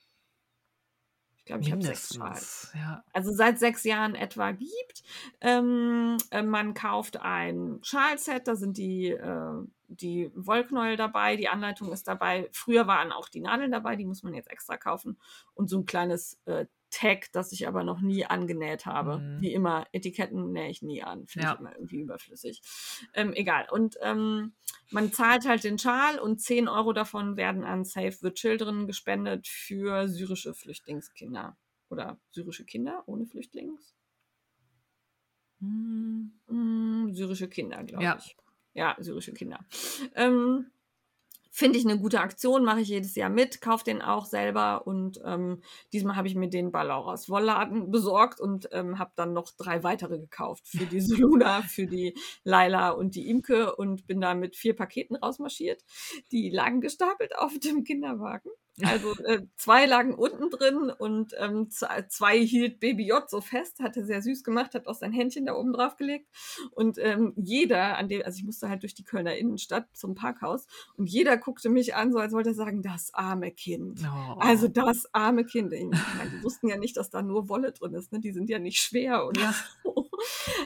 Ich glaube, ich habe sechs Schal. Ja. Also seit sechs Jahren etwa gibt. Ähm, äh, man kauft ein Schalset, da sind die, äh, die Wollknäuel dabei, die Anleitung ist dabei. Früher waren auch die Nadeln dabei, die muss man jetzt extra kaufen. Und so ein kleines äh, Tag, das ich aber noch nie angenäht habe. Mhm. Wie immer, Etiketten nähe ich nie an. Finde ja. ich immer irgendwie überflüssig. Ähm, egal. Und ähm, man zahlt halt den Schal und zehn Euro davon werden an Save the Children gespendet für syrische Flüchtlingskinder. Oder syrische Kinder ohne Flüchtlings? Mhm. Mhm, syrische Kinder, glaube ja. ich. Ja, syrische Kinder. Ähm, Finde ich eine gute Aktion, mache ich jedes Jahr mit, kaufe den auch selber und ähm, diesmal habe ich mir den bei Lauras Wollladen besorgt und ähm, habe dann noch drei weitere gekauft für die Soluna, für die Laila und die Imke und bin da mit vier Paketen rausmarschiert. Die lagen gestapelt auf dem Kinderwagen. Also äh, zwei lagen unten drin und ähm, z- zwei hielt Baby J so fest, hatte sehr süß gemacht, hat auch sein Händchen da oben drauf gelegt und ähm, jeder, an dem, also ich musste halt durch die Kölner Innenstadt zum Parkhaus und jeder guckte mich an, so als wollte er sagen, das arme Kind, oh. also das arme Kind. Ich meine, die wussten ja nicht, dass da nur Wolle drin ist, ne? Die sind ja nicht schwer oder ja. so.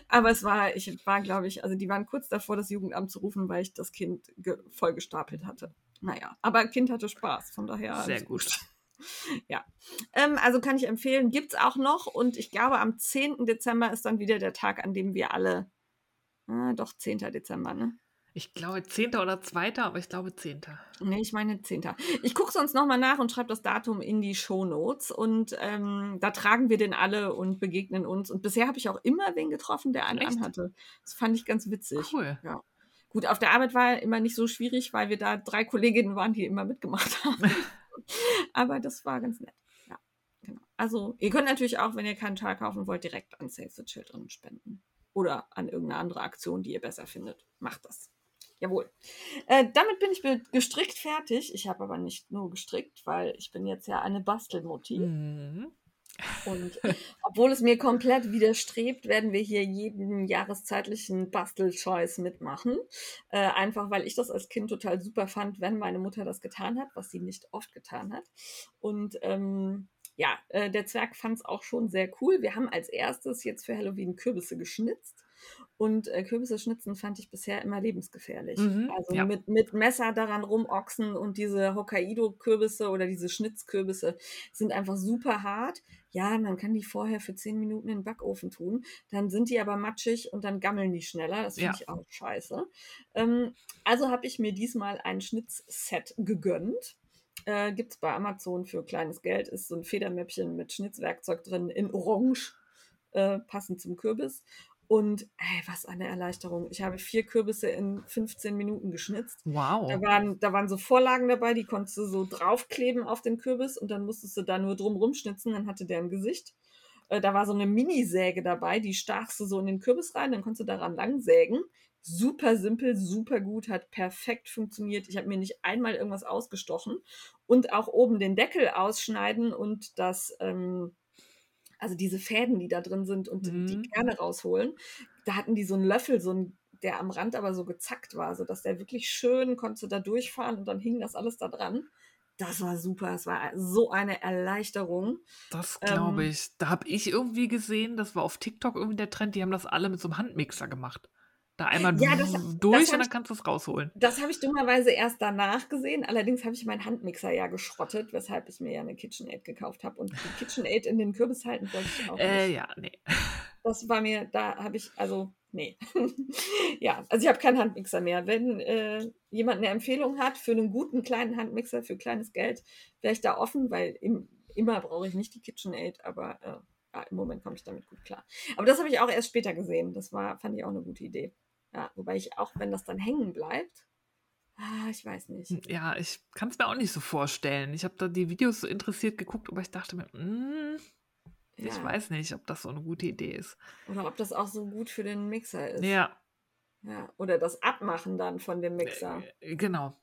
Aber es war, ich war glaube ich, also die waren kurz davor, das Jugendamt zu rufen, weil ich das Kind ge- voll gestapelt hatte. Naja, aber Kind hatte Spaß, von daher... Sehr gut. Ja, ähm, also kann ich empfehlen, gibt's auch noch und ich glaube am zehnten Dezember ist dann wieder der Tag, an dem wir alle, äh, doch zehnten Dezember, ne? Ich glaube zehnten oder zweiten, aber ich glaube zehnten. Nee, ich meine zehnten. Ich gucke sonst nochmal nach und schreibe das Datum in die Shownotes und ähm, da tragen wir den alle und begegnen uns und bisher habe ich auch immer wen getroffen, der einen anhatte. Das fand ich ganz witzig. Cool. Ja. Gut, auf der Arbeit war immer nicht so schwierig, weil wir da drei Kolleginnen waren, die immer mitgemacht haben. Aber das war ganz nett. Ja, genau. Also ihr könnt natürlich auch, wenn ihr keinen Schal kaufen wollt, direkt an Save the Children spenden. Oder an irgendeine andere Aktion, die ihr besser findet. Macht das. Jawohl. Äh, damit bin ich be- gestrickt fertig. Ich habe aber nicht nur gestrickt, weil ich bin jetzt ja eine Bastelmutti. Mhm. Und obwohl es mir komplett widerstrebt, werden wir hier jeden jahreszeitlichen Bastel-Choice mitmachen. Äh, einfach, weil ich das als Kind total super fand, wenn meine Mutter das getan hat, was sie nicht oft getan hat. Und ähm, ja, äh, der Zwerg fand es auch schon sehr cool. Wir haben als erstes jetzt für Halloween Kürbisse geschnitzt. Und äh, Kürbisse schnitzen fand ich bisher immer lebensgefährlich. Mhm, also ja. mit, mit Messer daran rumochsen, und diese Hokkaido-Kürbisse oder diese Schnitzkürbisse sind einfach super hart. Ja, man kann die vorher für zehn Minuten in den Backofen tun, dann sind die aber matschig und dann gammeln die schneller. Das finde ja. ich auch scheiße. Ähm, also habe ich mir diesmal ein Schnitzset gegönnt. Äh, Gibt es bei Amazon für kleines Geld. Ist so ein Federmäppchen mit Schnitzwerkzeug drin in Orange, äh, passend zum Kürbis. Und ey, was eine Erleichterung. Ich habe vier Kürbisse in fünfzehn Minuten geschnitzt. Wow. Da waren, da waren so Vorlagen dabei, die konntest du so draufkleben auf den Kürbis und dann musstest du da nur drum rumschnitzen, dann hatte der ein Gesicht. Äh, da war so eine Minisäge dabei, die stachst du so in den Kürbis rein, dann konntest du daran langsägen. Super simpel, super gut, hat perfekt funktioniert. Ich habe mir nicht einmal irgendwas ausgestochen. Und auch oben den Deckel ausschneiden und das... Ähm, Also diese Fäden, die da drin sind und mhm. die Kerne rausholen. Da hatten die so einen Löffel, so einen, der am Rand aber so gezackt war, sodass der wirklich schön, konntest du da durchfahren und dann hing das alles da dran. Das war super, es war so eine Erleichterung. Das glaube ich. Ähm, da habe ich irgendwie gesehen, das war auf TikTok irgendwie der Trend, die haben das alle mit so einem Handmixer gemacht. Da einmal ja, das, durch das und dann kannst du es rausholen. Das habe ich dummerweise erst danach gesehen. Allerdings habe ich meinen Handmixer ja geschrottet, weshalb ich mir ja eine KitchenAid gekauft habe. Und die KitchenAid in den Kürbis halten wollte ich auch äh, nicht. Ja, nee. Das war mir, da habe ich, also, nee. ja, also ich habe keinen Handmixer mehr. Wenn äh, jemand eine Empfehlung hat für einen guten kleinen Handmixer, für kleines Geld, wäre ich da offen, weil im, immer brauche ich nicht die KitchenAid, aber äh, ja, im Moment komme ich damit gut klar. Aber das habe ich auch erst später gesehen. Das war, fand ich auch eine gute Idee. Ja, wobei ich auch, wenn das dann hängen bleibt, ah, ich weiß nicht. Ja, ich kann es mir auch nicht so vorstellen. Ich habe da die Videos so interessiert geguckt, aber ich dachte mir, mm, ja. ich weiß nicht, ob das so eine gute Idee ist. Oder ob das auch so gut für den Mixer ist. Ja. ja oder das Abmachen dann von dem Mixer. Äh, genau.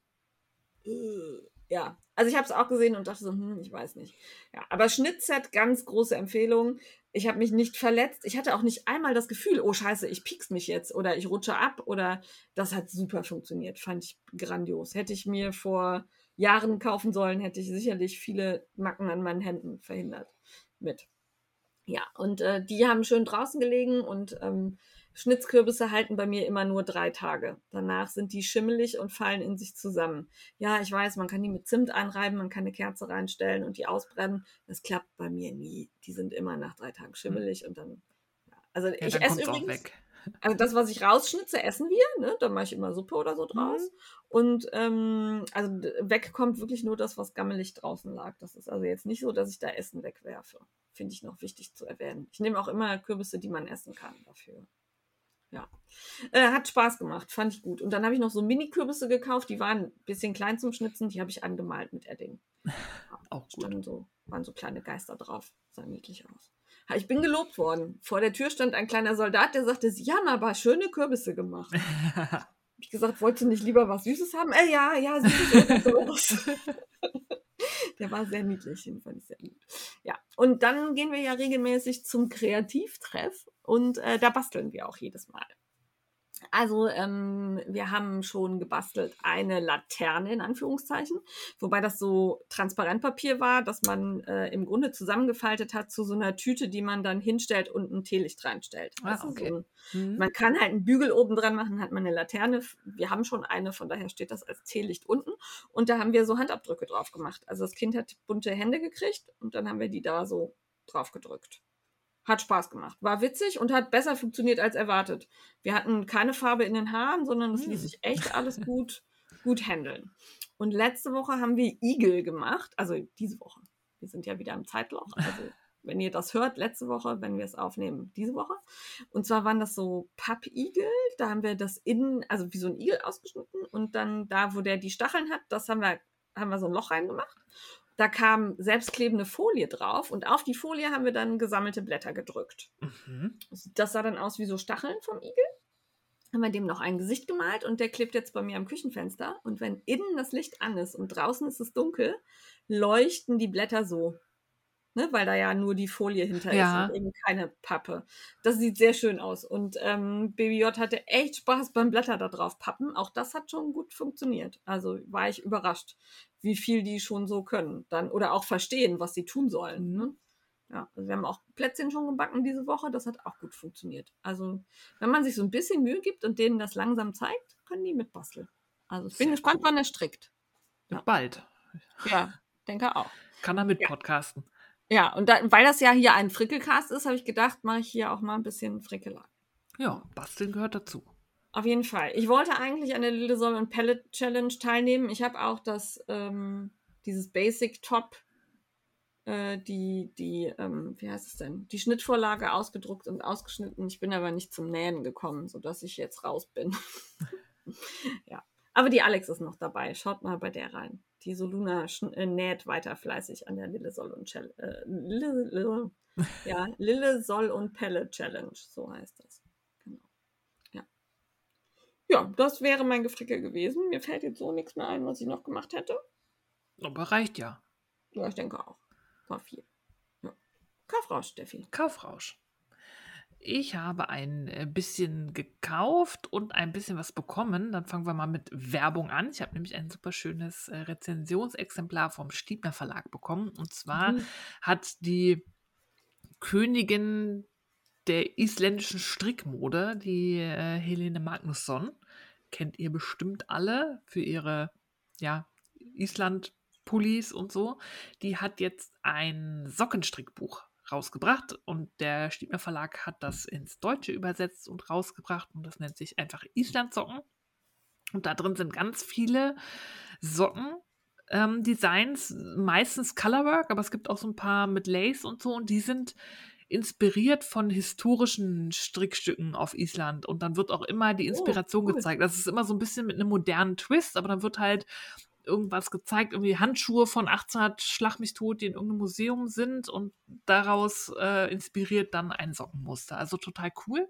Ja, also ich habe es auch gesehen und dachte so, hm, ich weiß nicht. Ja, aber Schnitzset, ganz große Empfehlung. Ich habe mich nicht verletzt. Ich hatte auch nicht einmal das Gefühl, oh scheiße, ich piekse mich jetzt oder ich rutsche ab oder das hat super funktioniert. Fand ich grandios. Hätte ich mir vor Jahren kaufen sollen, hätte ich sicherlich viele Macken an meinen Händen verhindert mit. Ja, und äh, die haben schön draußen gelegen und ähm, Schnitzkürbisse halten bei mir immer nur drei Tage. Danach sind die schimmelig und fallen in sich zusammen. Ja, ich weiß, man kann die mit Zimt einreiben, man kann eine Kerze reinstellen und die ausbrennen. Das klappt bei mir nie. Die sind immer nach drei Tagen schimmelig mhm. und dann... Ja. Also ja, ich dann esse übrigens... Auch weg. Also das, was ich rausschnitze, essen wir. Ne? Da mache ich immer Suppe oder so draus. Mhm. Und ähm, also weg kommt wirklich nur das, was gammelig draußen lag. Das ist also jetzt nicht so, dass ich da Essen wegwerfe. Finde ich noch wichtig zu erwähnen. Ich nehme auch immer Kürbisse, die man essen kann dafür. Ja, äh, hat Spaß gemacht, fand ich gut. Und dann habe ich noch so Mini-Kürbisse gekauft, die waren ein bisschen klein zum Schnitzen, die habe ich angemalt mit Edding. Auch gut. So, waren so kleine Geister drauf, sah niedlich aus. Ich bin gelobt worden. Vor der Tür stand ein kleiner Soldat, der sagte, Sie haben aber schöne Kürbisse gemacht. Habe ich gesagt, wolltest du nicht lieber was Süßes haben? Äh, ja, ja, Süßes. Der war sehr niedlich, den fand ich sehr gut. Ja, und dann gehen wir ja regelmäßig zum Kreativtreff und äh, da basteln wir auch jedes Mal. Also ähm, wir haben schon gebastelt eine Laterne in Anführungszeichen, wobei das so Transparentpapier war, das man äh, im Grunde zusammengefaltet hat zu so einer Tüte, die man dann hinstellt und ein Teelicht reinstellt. Ah, okay. Also so ein, mhm. Man kann halt einen Bügel oben dran machen, hat man eine Laterne. Wir haben schon eine, von daher steht das als Teelicht unten und da haben wir so Handabdrücke drauf gemacht. Also das Kind hat bunte Hände gekriegt und dann haben wir die da so drauf gedrückt. Hat Spaß gemacht, war witzig und hat besser funktioniert als erwartet. Wir hatten keine Farbe in den Haaren, sondern es ließ sich echt alles gut, gut handeln. Und letzte Woche haben wir Igel gemacht, also diese Woche. Wir sind ja wieder im Zeitloch, also wenn ihr das hört, letzte Woche, wenn wir es aufnehmen, diese Woche. Und zwar waren das so Pappigel, da haben wir das innen, also wie so ein Igel ausgeschnitten und dann da, wo der die Stacheln hat, das haben wir, haben wir so ein Loch reingemacht. Da kam selbstklebende Folie drauf und auf die Folie haben wir dann gesammelte Blätter gedrückt. Mhm. Das sah dann aus wie so Stacheln vom Igel. Haben wir dem noch ein Gesicht gemalt und der klebt jetzt bei mir am Küchenfenster. Und wenn innen das Licht an ist und draußen ist es dunkel, leuchten die Blätter so. Ne, weil da ja nur die Folie hinter ja. ist und eben keine Pappe. Das sieht sehr schön aus. Und ähm, Baby J hatte echt Spaß beim Blätter da drauf pappen. Auch das hat schon gut funktioniert. Also war ich überrascht, wie viel die schon so können. Dann, oder auch verstehen, was sie tun sollen. Ne? Ja, also wir haben auch Plätzchen schon gebacken diese Woche, das hat auch gut funktioniert. Also wenn man sich so ein bisschen Mühe gibt und denen das langsam zeigt, können die mitbasteln. Also ich bin Sehr gespannt, cool. wann er strickt. Ja. Bald. Ja, denke auch. Kann er mit ja. podcasten. Ja, und da, weil das ja hier ein Frickelcast ist, habe ich gedacht, mache ich hier auch mal ein bisschen Frickelei. Ja, basteln gehört dazu. Auf jeden Fall. Ich wollte eigentlich an der Little Solomon Palette Challenge teilnehmen. Ich habe auch das, ähm, dieses Basic Top, äh, die, die, ähm, wie heißt es denn? Die Schnittvorlage ausgedruckt und ausgeschnitten. Ich bin aber nicht zum Nähen gekommen, sodass ich jetzt raus bin. Ja. Aber die Alex ist noch dabei. Schaut mal bei der rein. Die Soluna schn- äh, näht weiter fleißig an der Little Solomon Challenge. Äh, Lille, Lille, ja, Little Solomon Palette Challenge. So heißt das. Ja, das wäre mein Gefrickel gewesen. Mir fällt jetzt so nichts mehr ein, was ich noch gemacht hätte. Aber reicht ja. Ja, ich denke auch. War viel. Ja. Kaufrausch, Steffi. Kaufrausch. Ich habe ein bisschen gekauft und ein bisschen was bekommen. Dann fangen wir mal mit Werbung an. Ich habe nämlich ein super schönes Rezensionsexemplar vom Stiebner Verlag bekommen. Und zwar mhm. hat die Königin der isländischen Strickmode, die äh, Helene Magnusson, kennt ihr bestimmt alle für ihre ja, Island-Pullis und so. Die hat jetzt ein Sockenstrickbuch rausgebracht und der Stiebner Verlag hat das ins Deutsche übersetzt und rausgebracht und das nennt sich einfach Island-Socken. Und da drin sind ganz viele Socken, ähm, Designs, meistens Colorwork, aber es gibt auch so ein paar mit Lace und so und die sind inspiriert von historischen Strickstücken auf Island und dann wird auch immer die Inspiration oh, cool. gezeigt. Das ist immer so ein bisschen mit einem modernen Twist, aber dann wird halt irgendwas gezeigt, irgendwie Handschuhe von achtzehnhundert Schlag mich tot, die in irgendeinem Museum sind und daraus äh, inspiriert dann ein Sockenmuster. Also total cool.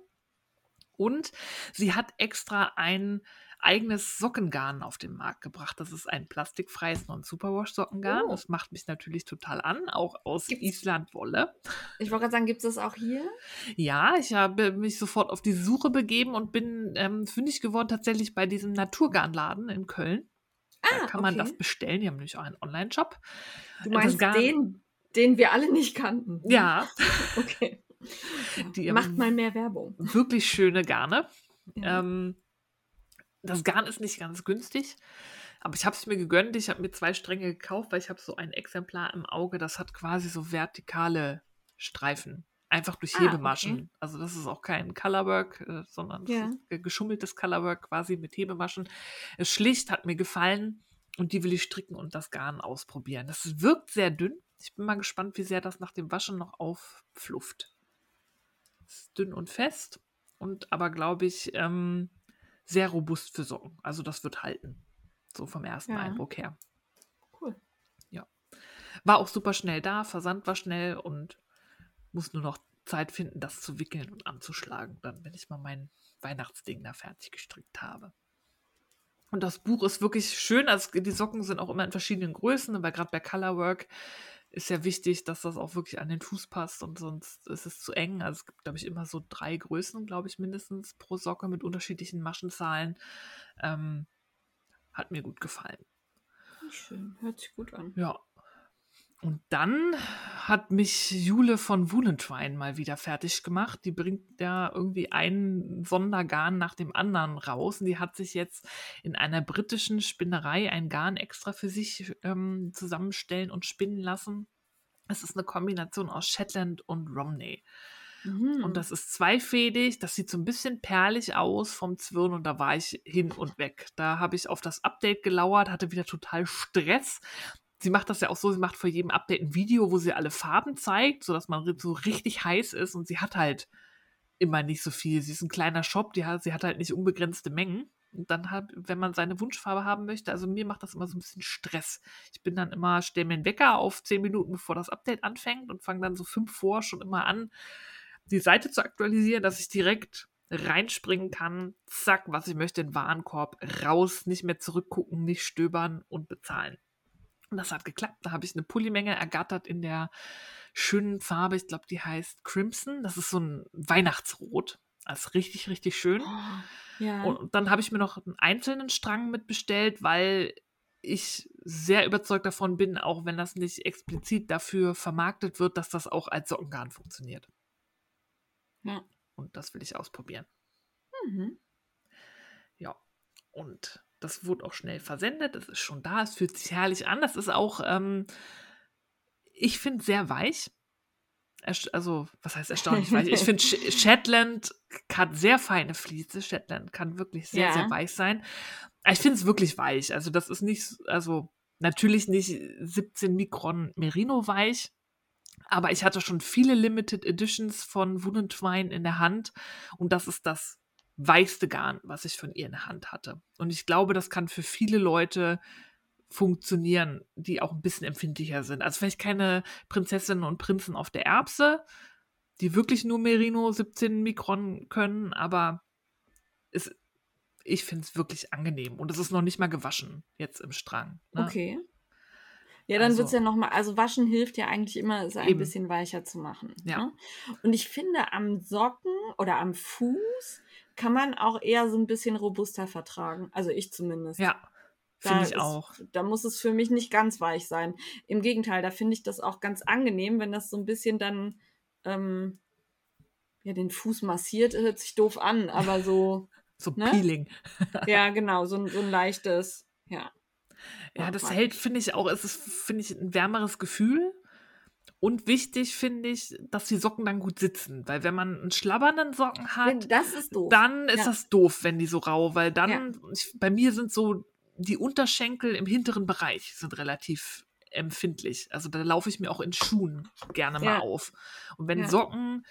Und sie hat extra ein eigenes Sockengarn auf den Markt gebracht. Das ist ein plastikfreies Non-Superwash-Sockengarn. Oh. Das macht mich natürlich total an, auch aus gibt's? Island-Wolle. Ich wollte gerade sagen, gibt es das auch hier? Ja, ich habe mich sofort auf die Suche begeben und bin ähm, fündig geworden tatsächlich bei diesem Naturgarnladen in Köln. Ah, da kann okay. man das bestellen. Die haben nämlich auch einen Online-Shop. Du meinst Garn, den, den wir alle nicht kannten? Ja. Okay. Die macht mal mehr Werbung. Wirklich schöne Garne. Ja. Ähm, Das Garn ist nicht ganz günstig, aber ich habe es mir gegönnt. Ich habe mir zwei Stränge gekauft, weil ich habe so ein Exemplar im Auge, das hat quasi so vertikale Streifen, einfach durch ah, Hebemaschen. Okay. Also das ist auch kein Colorwork, sondern ja. geschummeltes Colorwork quasi mit Hebemaschen. Es schlicht, hat mir gefallen und die will ich stricken und das Garn ausprobieren. Das wirkt sehr dünn. Ich bin mal gespannt, wie sehr das nach dem Waschen noch aufflufft. Ist dünn und fest und aber glaube ich... Ähm, sehr robust für Socken. Also das wird halten. So vom ersten ja. Eindruck her. Cool. Ja. War auch super schnell da, Versand war schnell und muss nur noch Zeit finden, das zu wickeln und anzuschlagen, dann, wenn ich mal mein Weihnachtsding da fertig gestrickt habe. Und das Buch ist wirklich schön. Also die Socken sind auch immer in verschiedenen Größen, weil gerade bei Colorwork ist ja wichtig, dass das auch wirklich an den Fuß passt und sonst ist es zu eng. Also es gibt, glaube ich, immer so drei Größen, glaube ich, mindestens pro Socke mit unterschiedlichen Maschenzahlen. Ähm, hat mir gut gefallen. Schön, hört sich gut an. Ja. Und dann hat mich Jule von Woolentwine mal wieder fertig gemacht. Die bringt ja irgendwie einen Sondergarn nach dem anderen raus. Und die hat sich jetzt in einer britischen Spinnerei ein Garn extra für sich ähm, zusammenstellen und spinnen lassen. Es ist eine Kombination aus Shetland und Romney. Mhm. Und das ist zweifädig. Das sieht so ein bisschen perlig aus vom Zwirn. Und da war ich hin und weg. Da habe ich auf das Update gelauert, hatte wieder total Stress. Sie macht das ja auch so, sie macht vor jedem Update ein Video, wo sie alle Farben zeigt, sodass man so richtig heiß ist und sie hat halt immer nicht so viel. Sie ist ein kleiner Shop, die hat, sie hat halt nicht unbegrenzte Mengen. Und dann, hat, wenn man seine Wunschfarbe haben möchte, also mir macht das immer so ein bisschen Stress. Ich bin dann immer, stelle mir einen Wecker auf zehn Minuten, bevor das Update anfängt und fange dann so fünf vor schon immer an, die Seite zu aktualisieren, dass ich direkt reinspringen kann, zack, was ich möchte, in den Warenkorb, raus, nicht mehr zurückgucken, nicht stöbern und bezahlen. Das hat geklappt. Da habe ich eine Pullimenge ergattert in der schönen Farbe. Ich glaube, die heißt Crimson. Das ist so ein Weihnachtsrot. Das ist richtig, richtig schön. Oh, ja. Und dann habe ich mir noch einen einzelnen Strang mitbestellt, weil ich sehr überzeugt davon bin, auch wenn das nicht explizit dafür vermarktet wird, dass das auch als Sockengarn funktioniert. Ja. Und das will ich ausprobieren. Mhm. Ja, und das wurde auch schnell versendet. Es ist schon da, es fühlt sich herrlich an. Das ist auch, ähm, ich finde, sehr weich. Also, was heißt erstaunlich weich? Ich finde, Shetland hat sehr feine Fliese. Shetland kann wirklich sehr, ja. sehr weich sein. Ich finde es wirklich weich. Also, das ist nicht, also natürlich nicht siebzehn Mikron Merino weich, aber ich hatte schon viele Limited Editions von Wunentwine in der Hand und das ist das weichste Garn, was ich von ihr in der Hand hatte. Und ich glaube, das kann für viele Leute funktionieren, die auch ein bisschen empfindlicher sind. Also vielleicht keine Prinzessinnen und Prinzen auf der Erbse, die wirklich nur Merino siebzehn Mikron können, aber es, ich finde es wirklich angenehm. Und es ist noch nicht mal gewaschen jetzt im Strang. Ne? Okay. Ja, dann also, wird es ja nochmal, also waschen hilft ja eigentlich immer, es ein eben. bisschen weicher zu machen. Ja. Ne? Und ich finde, am Socken oder am Fuß kann man auch eher so ein bisschen robuster vertragen. Also ich zumindest. Ja. Finde ich auch. Da muss es für mich nicht ganz weich sein. Im Gegenteil, da finde ich das auch ganz angenehm, wenn das so ein bisschen dann ähm, ja, den Fuß massiert, hört sich doof an, aber so. So ne? Peeling. Ja, genau, so, so ein leichtes, ja. Ja, das hält, finde ich auch, es ist, finde ich, ein wärmeres Gefühl. Und wichtig finde ich, dass die Socken dann gut sitzen. Weil wenn man einen schlabbernden Socken hat, das ist doof. Dann ist ja. das doof, wenn die so rau, weil dann, ja. ich, bei mir sind so die Unterschenkel im hinteren Bereich sind relativ empfindlich. Also da laufe ich mir auch in Schuhen gerne mal ja. auf. Und wenn ja. Socken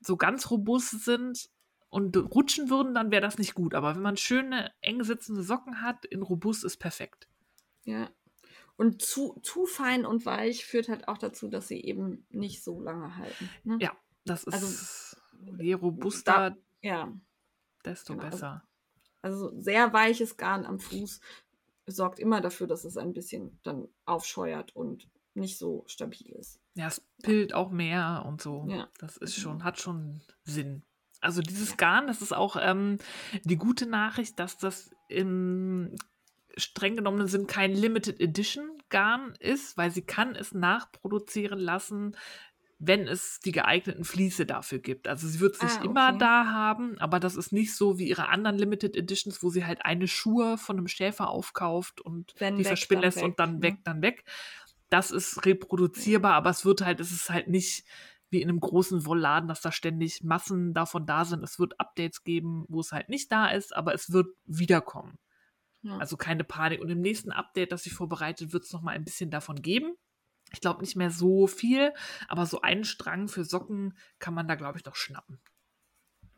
so ganz robust sind und rutschen würden, dann wäre das nicht gut. Aber wenn man schöne, eng sitzende Socken hat, in robust ist perfekt. Ja. Und zu, zu fein und weich führt halt auch dazu, dass sie eben nicht so lange halten. Ne? Ja, das ist also, je robuster, da, ja. desto genau. besser. Also sehr weiches Garn am Fuß sorgt immer dafür, dass es ein bisschen dann aufscheuert und nicht so stabil ist. Ja, es pillt ja. auch mehr und so. Ja. Das ist schon, hat schon Sinn. Also dieses ja. Garn, das ist auch ähm, die gute Nachricht, dass das im streng genommenen Sinn kein Limited Edition Garn ist, weil sie kann es nachproduzieren lassen, wenn es die geeigneten Fliese dafür gibt. Also sie wird es nicht ah, okay. immer da haben, aber das ist nicht so wie ihre anderen Limited Editions, wo sie halt eine Schuhe von einem Schäfer aufkauft und wenn die verspinnen lässt weg. und dann weg, dann weg. Das ist reproduzierbar, ja. aber es wird halt, es ist halt nicht wie in einem großen Wollladen, dass da ständig Massen davon da sind. Es wird Updates geben, wo es halt nicht da ist, aber es wird wiederkommen. Ja. Also keine Panik. Und im nächsten Update, das sie vorbereitet, wird es nochmal ein bisschen davon geben. Ich glaube nicht mehr so viel, aber so einen Strang für Socken kann man da, glaube ich, noch schnappen.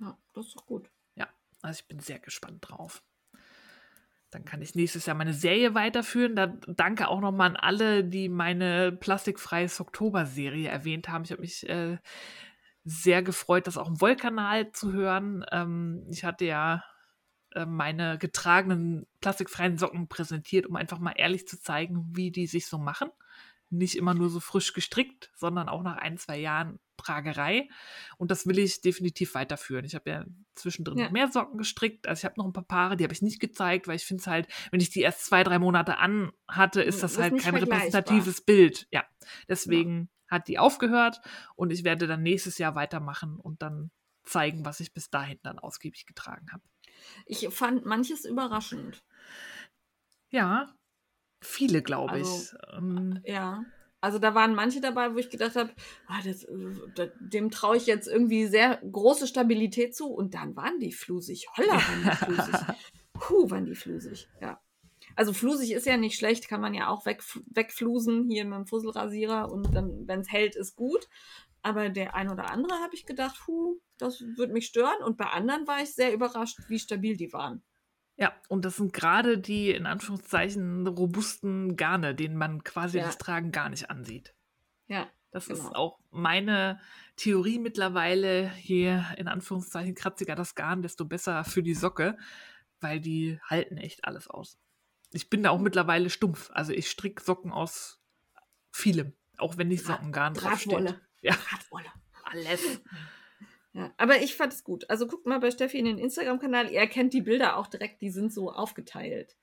Ja, das ist doch gut. Ja, also ich bin sehr gespannt drauf. Dann kann ich nächstes Jahr meine Serie weiterführen. Da danke auch nochmal an alle, die meine plastikfreies Oktober-Serie erwähnt haben. Ich habe mich äh, sehr gefreut, das auch im Wollkanal zu hören. Ähm, ich hatte ja äh, meine getragenen plastikfreien Socken präsentiert, um einfach mal ehrlich zu zeigen, wie die sich so machen. Nicht immer nur so frisch gestrickt, sondern auch nach ein, zwei Jahren Tragerei. Und das will ich definitiv weiterführen. Ich habe ja zwischendrin ja. noch mehr Socken gestrickt. Also ich habe noch ein paar Paare, die habe ich nicht gezeigt, weil ich finde es halt, wenn ich die erst zwei, drei Monate an hatte, ist das, das halt ist kein repräsentatives Bild. Ja, deswegen ja. hat die aufgehört und ich werde dann nächstes Jahr weitermachen und dann zeigen, was ich bis dahin dann ausgiebig getragen habe. Ich fand manches überraschend. Ja, viele, glaube also, ich. Ähm, ja, also da waren manche dabei, wo ich gedacht habe, ah, das, das, dem traue ich jetzt irgendwie sehr große Stabilität zu. Und dann waren die flusig. Holla, waren die flusig. Puh, waren die flusig, ja. Also flusig ist ja nicht schlecht, kann man ja auch weg, wegflusen hier mit dem Fusselrasierer. Und dann, wenn es hält, ist gut. Aber der ein oder andere habe ich gedacht, puh, das wird mich stören. Und bei anderen war ich sehr überrascht, wie stabil die waren. Ja, und das sind gerade die, in Anführungszeichen, robusten Garne, denen man quasi ja. das Tragen gar nicht ansieht. Ja, das genau. ist auch meine Theorie mittlerweile. Je, in Anführungszeichen, kratziger das Garn, desto besser für die Socke, weil die halten echt alles aus. Ich bin da auch mittlerweile stumpf. Also ich stricke Socken aus vielem, auch wenn nicht Sockengarn draufsteht. Drahtwolle. Ja, Drahtwolle. Alles. Ja, aber ich fand es gut. Also guckt mal bei Steffi in den Instagram-Kanal. Ihr erkennt die Bilder auch direkt. Die sind so aufgeteilt.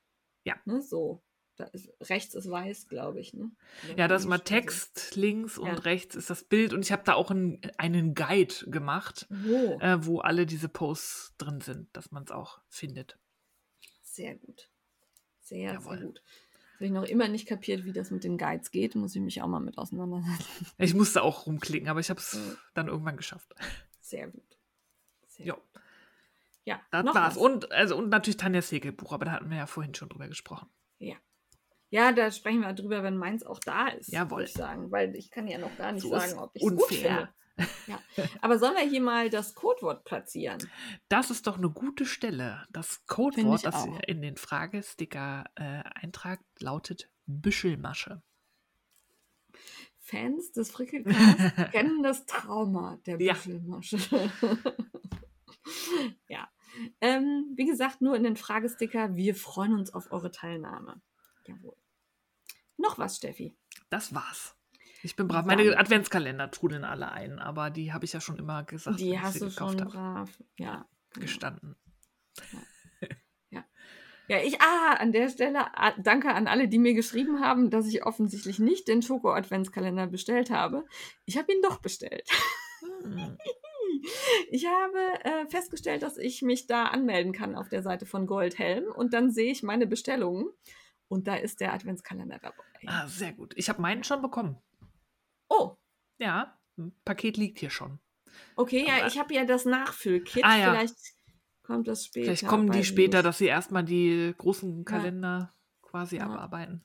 Ja. Ne, so. Da ist, rechts ist weiß, glaube ich. Ne? Ja, da ist mal Text links und ja. rechts ist das Bild. Und ich habe da auch ein, einen Guide gemacht, oh. äh, wo alle diese Posts drin sind, dass man es auch findet. Sehr gut. Sehr, Jawohl. sehr gut. Das habe ich noch immer nicht kapiert, wie das mit den Guides geht. Muss ich mich auch mal mit auseinandersetzen. Ich musste auch rumklicken, aber ich habe es ja. dann irgendwann geschafft. Sehr gut. Sehr jo. gut. Ja, das war's. Und, also, und natürlich Tanjas Segelbuch, aber da hatten wir ja vorhin schon drüber gesprochen. Ja. Ja, da sprechen wir drüber, wenn meins auch da ist, Jawohl. würde ich sagen. Weil ich kann ja noch gar nicht so sagen, ob ich es gut finde. Ja. Aber sollen wir hier mal das Codewort platzieren? Das ist doch eine gute Stelle. Das Codewort, das auch. in den Fragesticker äh, eintragt, lautet Büschelmasche. Fans des Frickelcasts kennen das Trauma der Büschelmasche. Ja. ja. Ähm, wie gesagt, nur in den Fragesticker. Wir freuen uns auf eure Teilnahme. Jawohl. Noch was, Steffi? Das war's. Ich bin brav. Meine Adventskalender trudeln alle ein, aber die habe ich ja schon immer gesagt. Die hast du schon brav. Ja. Gestanden. Ja. ja. Ja, ich, ah, an der Stelle danke an alle, die mir geschrieben haben, dass ich offensichtlich nicht den Schoko-Adventskalender bestellt habe. Ich habe ihn doch bestellt. Hm. Ich habe äh, festgestellt, dass ich mich da anmelden kann auf der Seite von Goldhelm und dann sehe ich meine Bestellungen. Und da ist der Adventskalender dabei. Ah, sehr gut. Ich habe meinen schon bekommen. Oh. Ja, ein Paket liegt hier schon. Okay, aber ja, ich habe ja das Nachfüllkit. Ah, ja. Vielleicht kommt das später. Vielleicht kommen die später, nicht. dass sie erstmal die großen Kalender ja. quasi ja. abarbeiten.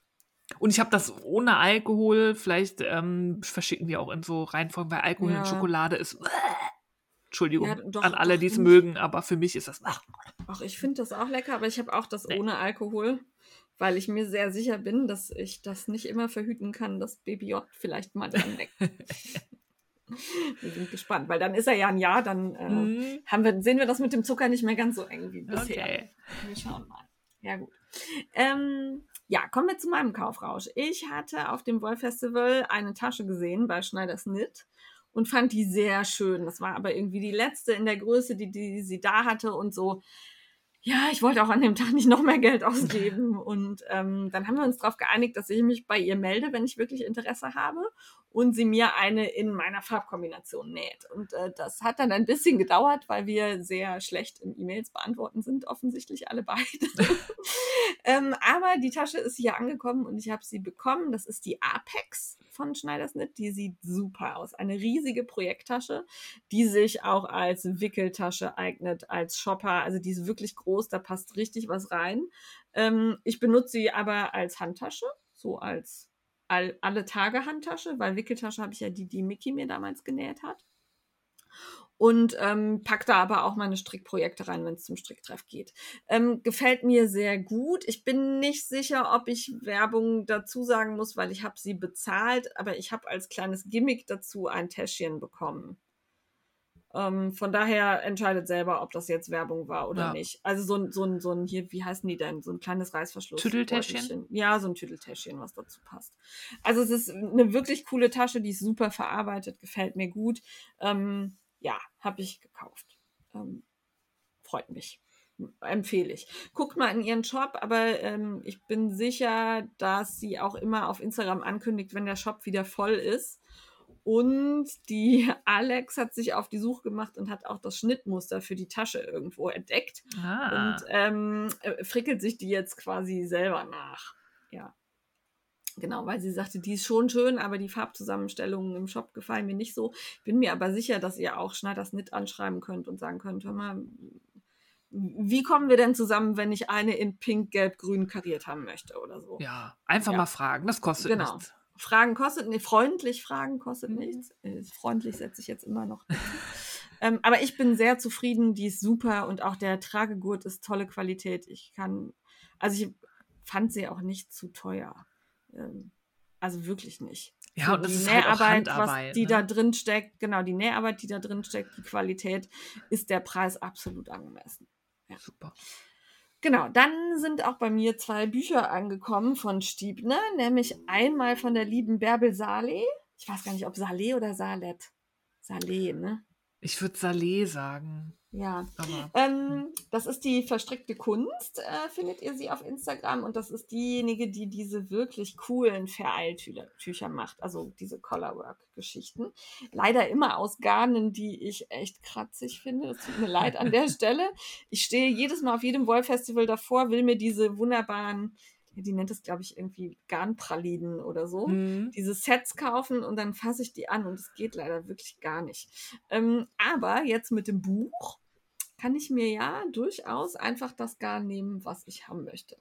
Und ich habe das ohne Alkohol. Vielleicht ähm, verschicken wir auch in so Reihenfolgen, weil Alkohol ja. in Schokolade ist. Äh, Entschuldigung, ja, doch, an alle, die es mögen. Aber für mich ist das... Ach, ach ich finde das auch lecker, aber ich habe auch das nee. ohne Alkohol. Weil ich mir sehr sicher bin, dass ich das nicht immer verhüten kann, dass B B J vielleicht mal dran weg. Wir sind gespannt, weil dann ist er ja ein Jahr, dann äh, mhm. haben wir, sehen wir das mit dem Zucker nicht mehr ganz so eng wie bisher. Okay. Wir schauen mal. Ja, gut. Ähm, ja, kommen wir zu meinem Kaufrausch. Ich hatte auf dem Wollfestival eine Tasche gesehen bei Schneidersknit und fand die sehr schön. Das war aber irgendwie die letzte in der Größe, die, die sie da hatte und so. Ja, ich wollte auch an dem Tag nicht noch mehr Geld ausgeben. Und ähm, dann haben wir uns darauf geeinigt, dass ich mich bei ihr melde, wenn ich wirklich Interesse habe und sie mir eine in meiner Farbkombination näht. Und äh, das hat dann ein bisschen gedauert, weil wir sehr schlecht im E-Mails beantworten sind, offensichtlich alle beide. ähm, aber die Tasche ist hier angekommen und ich habe sie bekommen. Das ist die Apex von Schneidersknit. Die sieht super aus. Eine riesige Projekttasche, die sich auch als Wickeltasche eignet, als Shopper. Also die ist wirklich groß. Da passt richtig was rein. Ähm, ich benutze sie aber als Handtasche, so als all, alle Tage Handtasche, weil Wickeltasche habe ich ja die, die Mickey mir damals genäht hat. Und ähm, pack da aber auch meine Strickprojekte rein, wenn es zum Stricktreff geht. Ähm, gefällt mir sehr gut. Ich bin nicht sicher, ob ich Werbung dazu sagen muss, weil ich habe sie bezahlt, aber ich habe als kleines Gimmick dazu ein Täschchen bekommen. Ähm, von daher entscheidet selber, ob das jetzt Werbung war oder ja. nicht. Also so ein, so ein, so ein, hier, wie heißen die denn? So ein kleines Reißverschluss. Tüdeltäschchen? Ja, so ein Tüdeltäschchen, was dazu passt. Also es ist eine wirklich coole Tasche, die ist super verarbeitet, gefällt mir gut. Ähm, ja, habe ich gekauft. Ähm, freut mich. Empfehle ich. Guckt mal in ihren Shop, aber ähm, ich bin sicher, dass sie auch immer auf Instagram ankündigt, wenn der Shop wieder voll ist. Und die Alex hat sich auf die Suche gemacht und hat auch das Schnittmuster für die Tasche irgendwo entdeckt. Ah. Und ähm, frickelt sich die jetzt quasi selber nach. Ja, genau, weil sie sagte, die ist schon schön, aber die Farbzusammenstellungen im Shop gefallen mir nicht so. Bin mir aber sicher, dass ihr auch Schneidersknit anschreiben könnt und sagen könnt, hör mal, wie kommen wir denn zusammen, wenn ich eine in pink, gelb, grün kariert haben möchte oder so. Ja, einfach ja. mal fragen, das kostet genau. nichts. Fragen kostet nichts, freundlich Fragen kostet nichts. Freundlich setze ich jetzt immer noch. ähm, aber ich bin sehr zufrieden, die ist super und auch der Tragegurt ist tolle Qualität. Ich kann, also ich fand sie auch nicht zu teuer. Ähm, also wirklich nicht. Ja, und das ist halt auch Handarbeit, was die ne? da drin steckt, genau, die Näharbeit, die da drin steckt, die Qualität, ist der Preis absolut angemessen. Ja. Super. Genau, dann sind auch bei mir zwei Bücher angekommen von Stiebner, nämlich einmal von der lieben Bärbel Saleh. Ich weiß gar nicht, ob Saleh oder Salet. Saleh, ne? Ich würde Salé sagen. Ja, aber, ähm, das ist die verstrickte Kunst, äh, findet ihr sie auf Instagram. Und das ist diejenige, die diese wirklich coolen Vereiltücher macht. Also diese Colorwork-Geschichten. Leider immer aus Garnen, die ich echt kratzig finde. Es tut mir leid an der Stelle. Ich stehe jedes Mal auf jedem Wollfestival davor, will mir diese wunderbaren, die nennt es, glaube ich, irgendwie Garnpralinen oder so, mhm. diese Sets kaufen und dann fasse ich die an und es geht leider wirklich gar nicht. Ähm, aber jetzt mit dem Buch kann ich mir ja durchaus einfach das Garn nehmen, was ich haben möchte.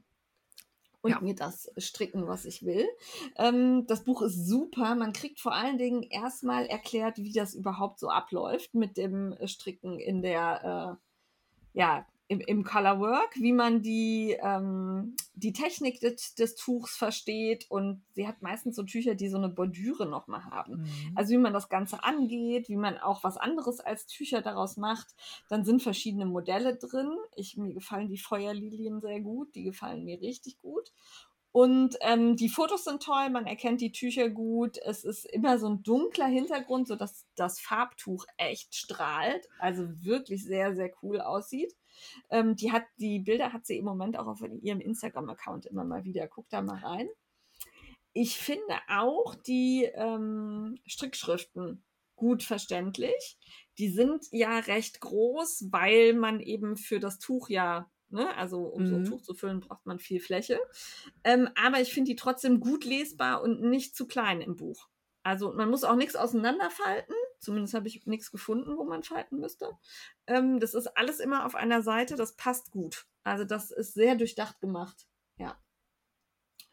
Und ja. mir das stricken, was ich will. Ähm, das Buch ist super. Man kriegt vor allen Dingen erstmal erklärt, wie das überhaupt so abläuft mit dem Stricken in der, äh, ja, Im, im Colorwork, wie man die, ähm, die Technik des, des Tuchs versteht, und sie hat meistens so Tücher, die so eine Bordüre nochmal haben. Mhm. Also wie man das Ganze angeht, wie man auch was anderes als Tücher daraus macht. Dann sind verschiedene Modelle drin. Ich, mir gefallen die Feuerlilien sehr gut, die gefallen mir richtig gut. Und ähm, die Fotos sind toll, man erkennt die Tücher gut. Es ist immer so ein dunkler Hintergrund, sodass das Farbtuch echt strahlt, also wirklich sehr, sehr cool aussieht. Ähm, die, hat, die Bilder hat sie im Moment auch auf ihrem Instagram-Account immer mal wieder. Guck da mal rein. Ich finde auch die ähm, Strickschriften gut verständlich. Die sind ja recht groß, weil man eben für das Tuch ja, ne, also um mhm. so ein Tuch zu füllen, braucht man viel Fläche. Ähm, aber ich finde die trotzdem gut lesbar und nicht zu klein im Buch. Also man muss auch nichts auseinanderfalten. Zumindest habe ich nichts gefunden, wo man falten müsste. Ähm, das ist alles immer auf einer Seite. Das passt gut. Also das ist sehr durchdacht gemacht. Ja.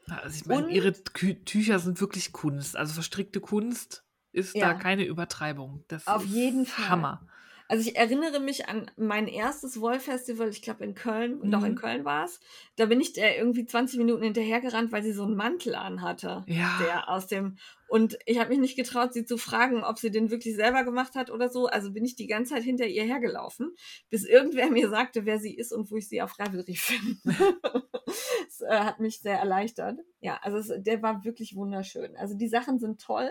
Also ich meine, und ihre Tü- Tücher sind wirklich Kunst. Also verstrickte Kunst ist ja da keine Übertreibung. Das auf ist jeden Fall. Hammer. Also ich erinnere mich an mein erstes Wollfestival, ich glaube in Köln, und mhm. auch in Köln war es. Da bin ich der irgendwie zwanzig Minuten hinterhergerannt, weil sie so einen Mantel anhatte. Ja. Der aus dem, und ich habe mich nicht getraut, sie zu fragen, ob sie den wirklich selber gemacht hat oder so. Also bin ich die ganze Zeit hinter ihr hergelaufen, bis irgendwer mir sagte, wer sie ist und wo ich sie auf Ravelry finde. Das äh, hat mich sehr erleichtert. Ja, also es, der war wirklich wunderschön. Also die Sachen sind toll,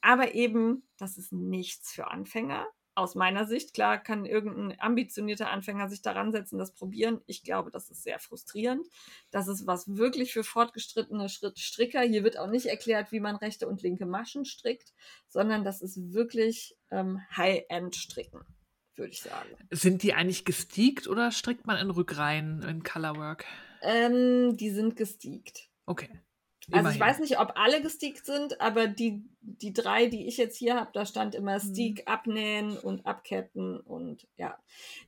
aber eben, das ist nichts für Anfänger. Aus meiner Sicht, klar, kann irgendein ambitionierter Anfänger sich daran setzen, das probieren. Ich glaube, das ist sehr frustrierend. Das ist was wirklich für fortgeschrittene Stricker. Hier wird auch nicht erklärt, wie man rechte und linke Maschen strickt, sondern das ist wirklich ähm, High-End-Stricken, würde ich sagen. Sind die eigentlich gesteakt oder strickt man in Rückreihen in Colorwork? Ähm, die sind gesteakt. Okay. Immerhin. Also ich weiß nicht, ob alle gesteakt sind, aber die, die drei, die ich jetzt hier habe, da stand immer Steak, mhm. abnähen und abketten, und ja,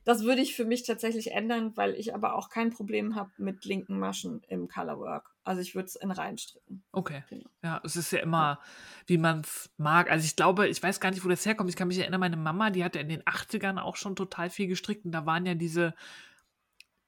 das würde ich für mich tatsächlich ändern, weil ich aber auch kein Problem habe mit linken Maschen im Colorwork. Also ich würde es in Reihen stricken. Okay, genau. Ja, es ist ja immer, wie man es mag. Also ich glaube, ich weiß gar nicht, wo das herkommt. Ich kann mich erinnern, meine Mama, die hatte in den achtzigern auch schon total viel gestrickt, und da waren ja diese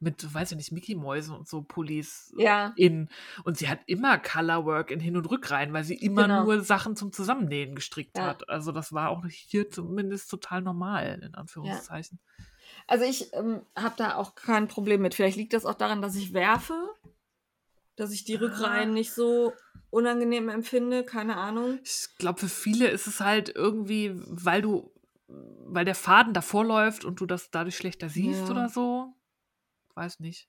mit, weiß ich nicht, Mickey-Mäusen und so Pullis ja. in. Und sie hat immer Colorwork in Hin- und Rückreihen, weil sie immer genau. nur Sachen zum Zusammennähen gestrickt ja. hat. Also das war auch hier zumindest total normal, in Anführungszeichen. Ja. Also ich ähm, habe da auch kein Problem mit. Vielleicht liegt das auch daran, dass ich werfe, dass ich die Rückreihen nicht so unangenehm empfinde, keine Ahnung. Ich glaube, für viele ist es halt irgendwie, weil du, weil der Faden davor läuft und du das dadurch schlechter siehst ja. oder so. Weiß nicht.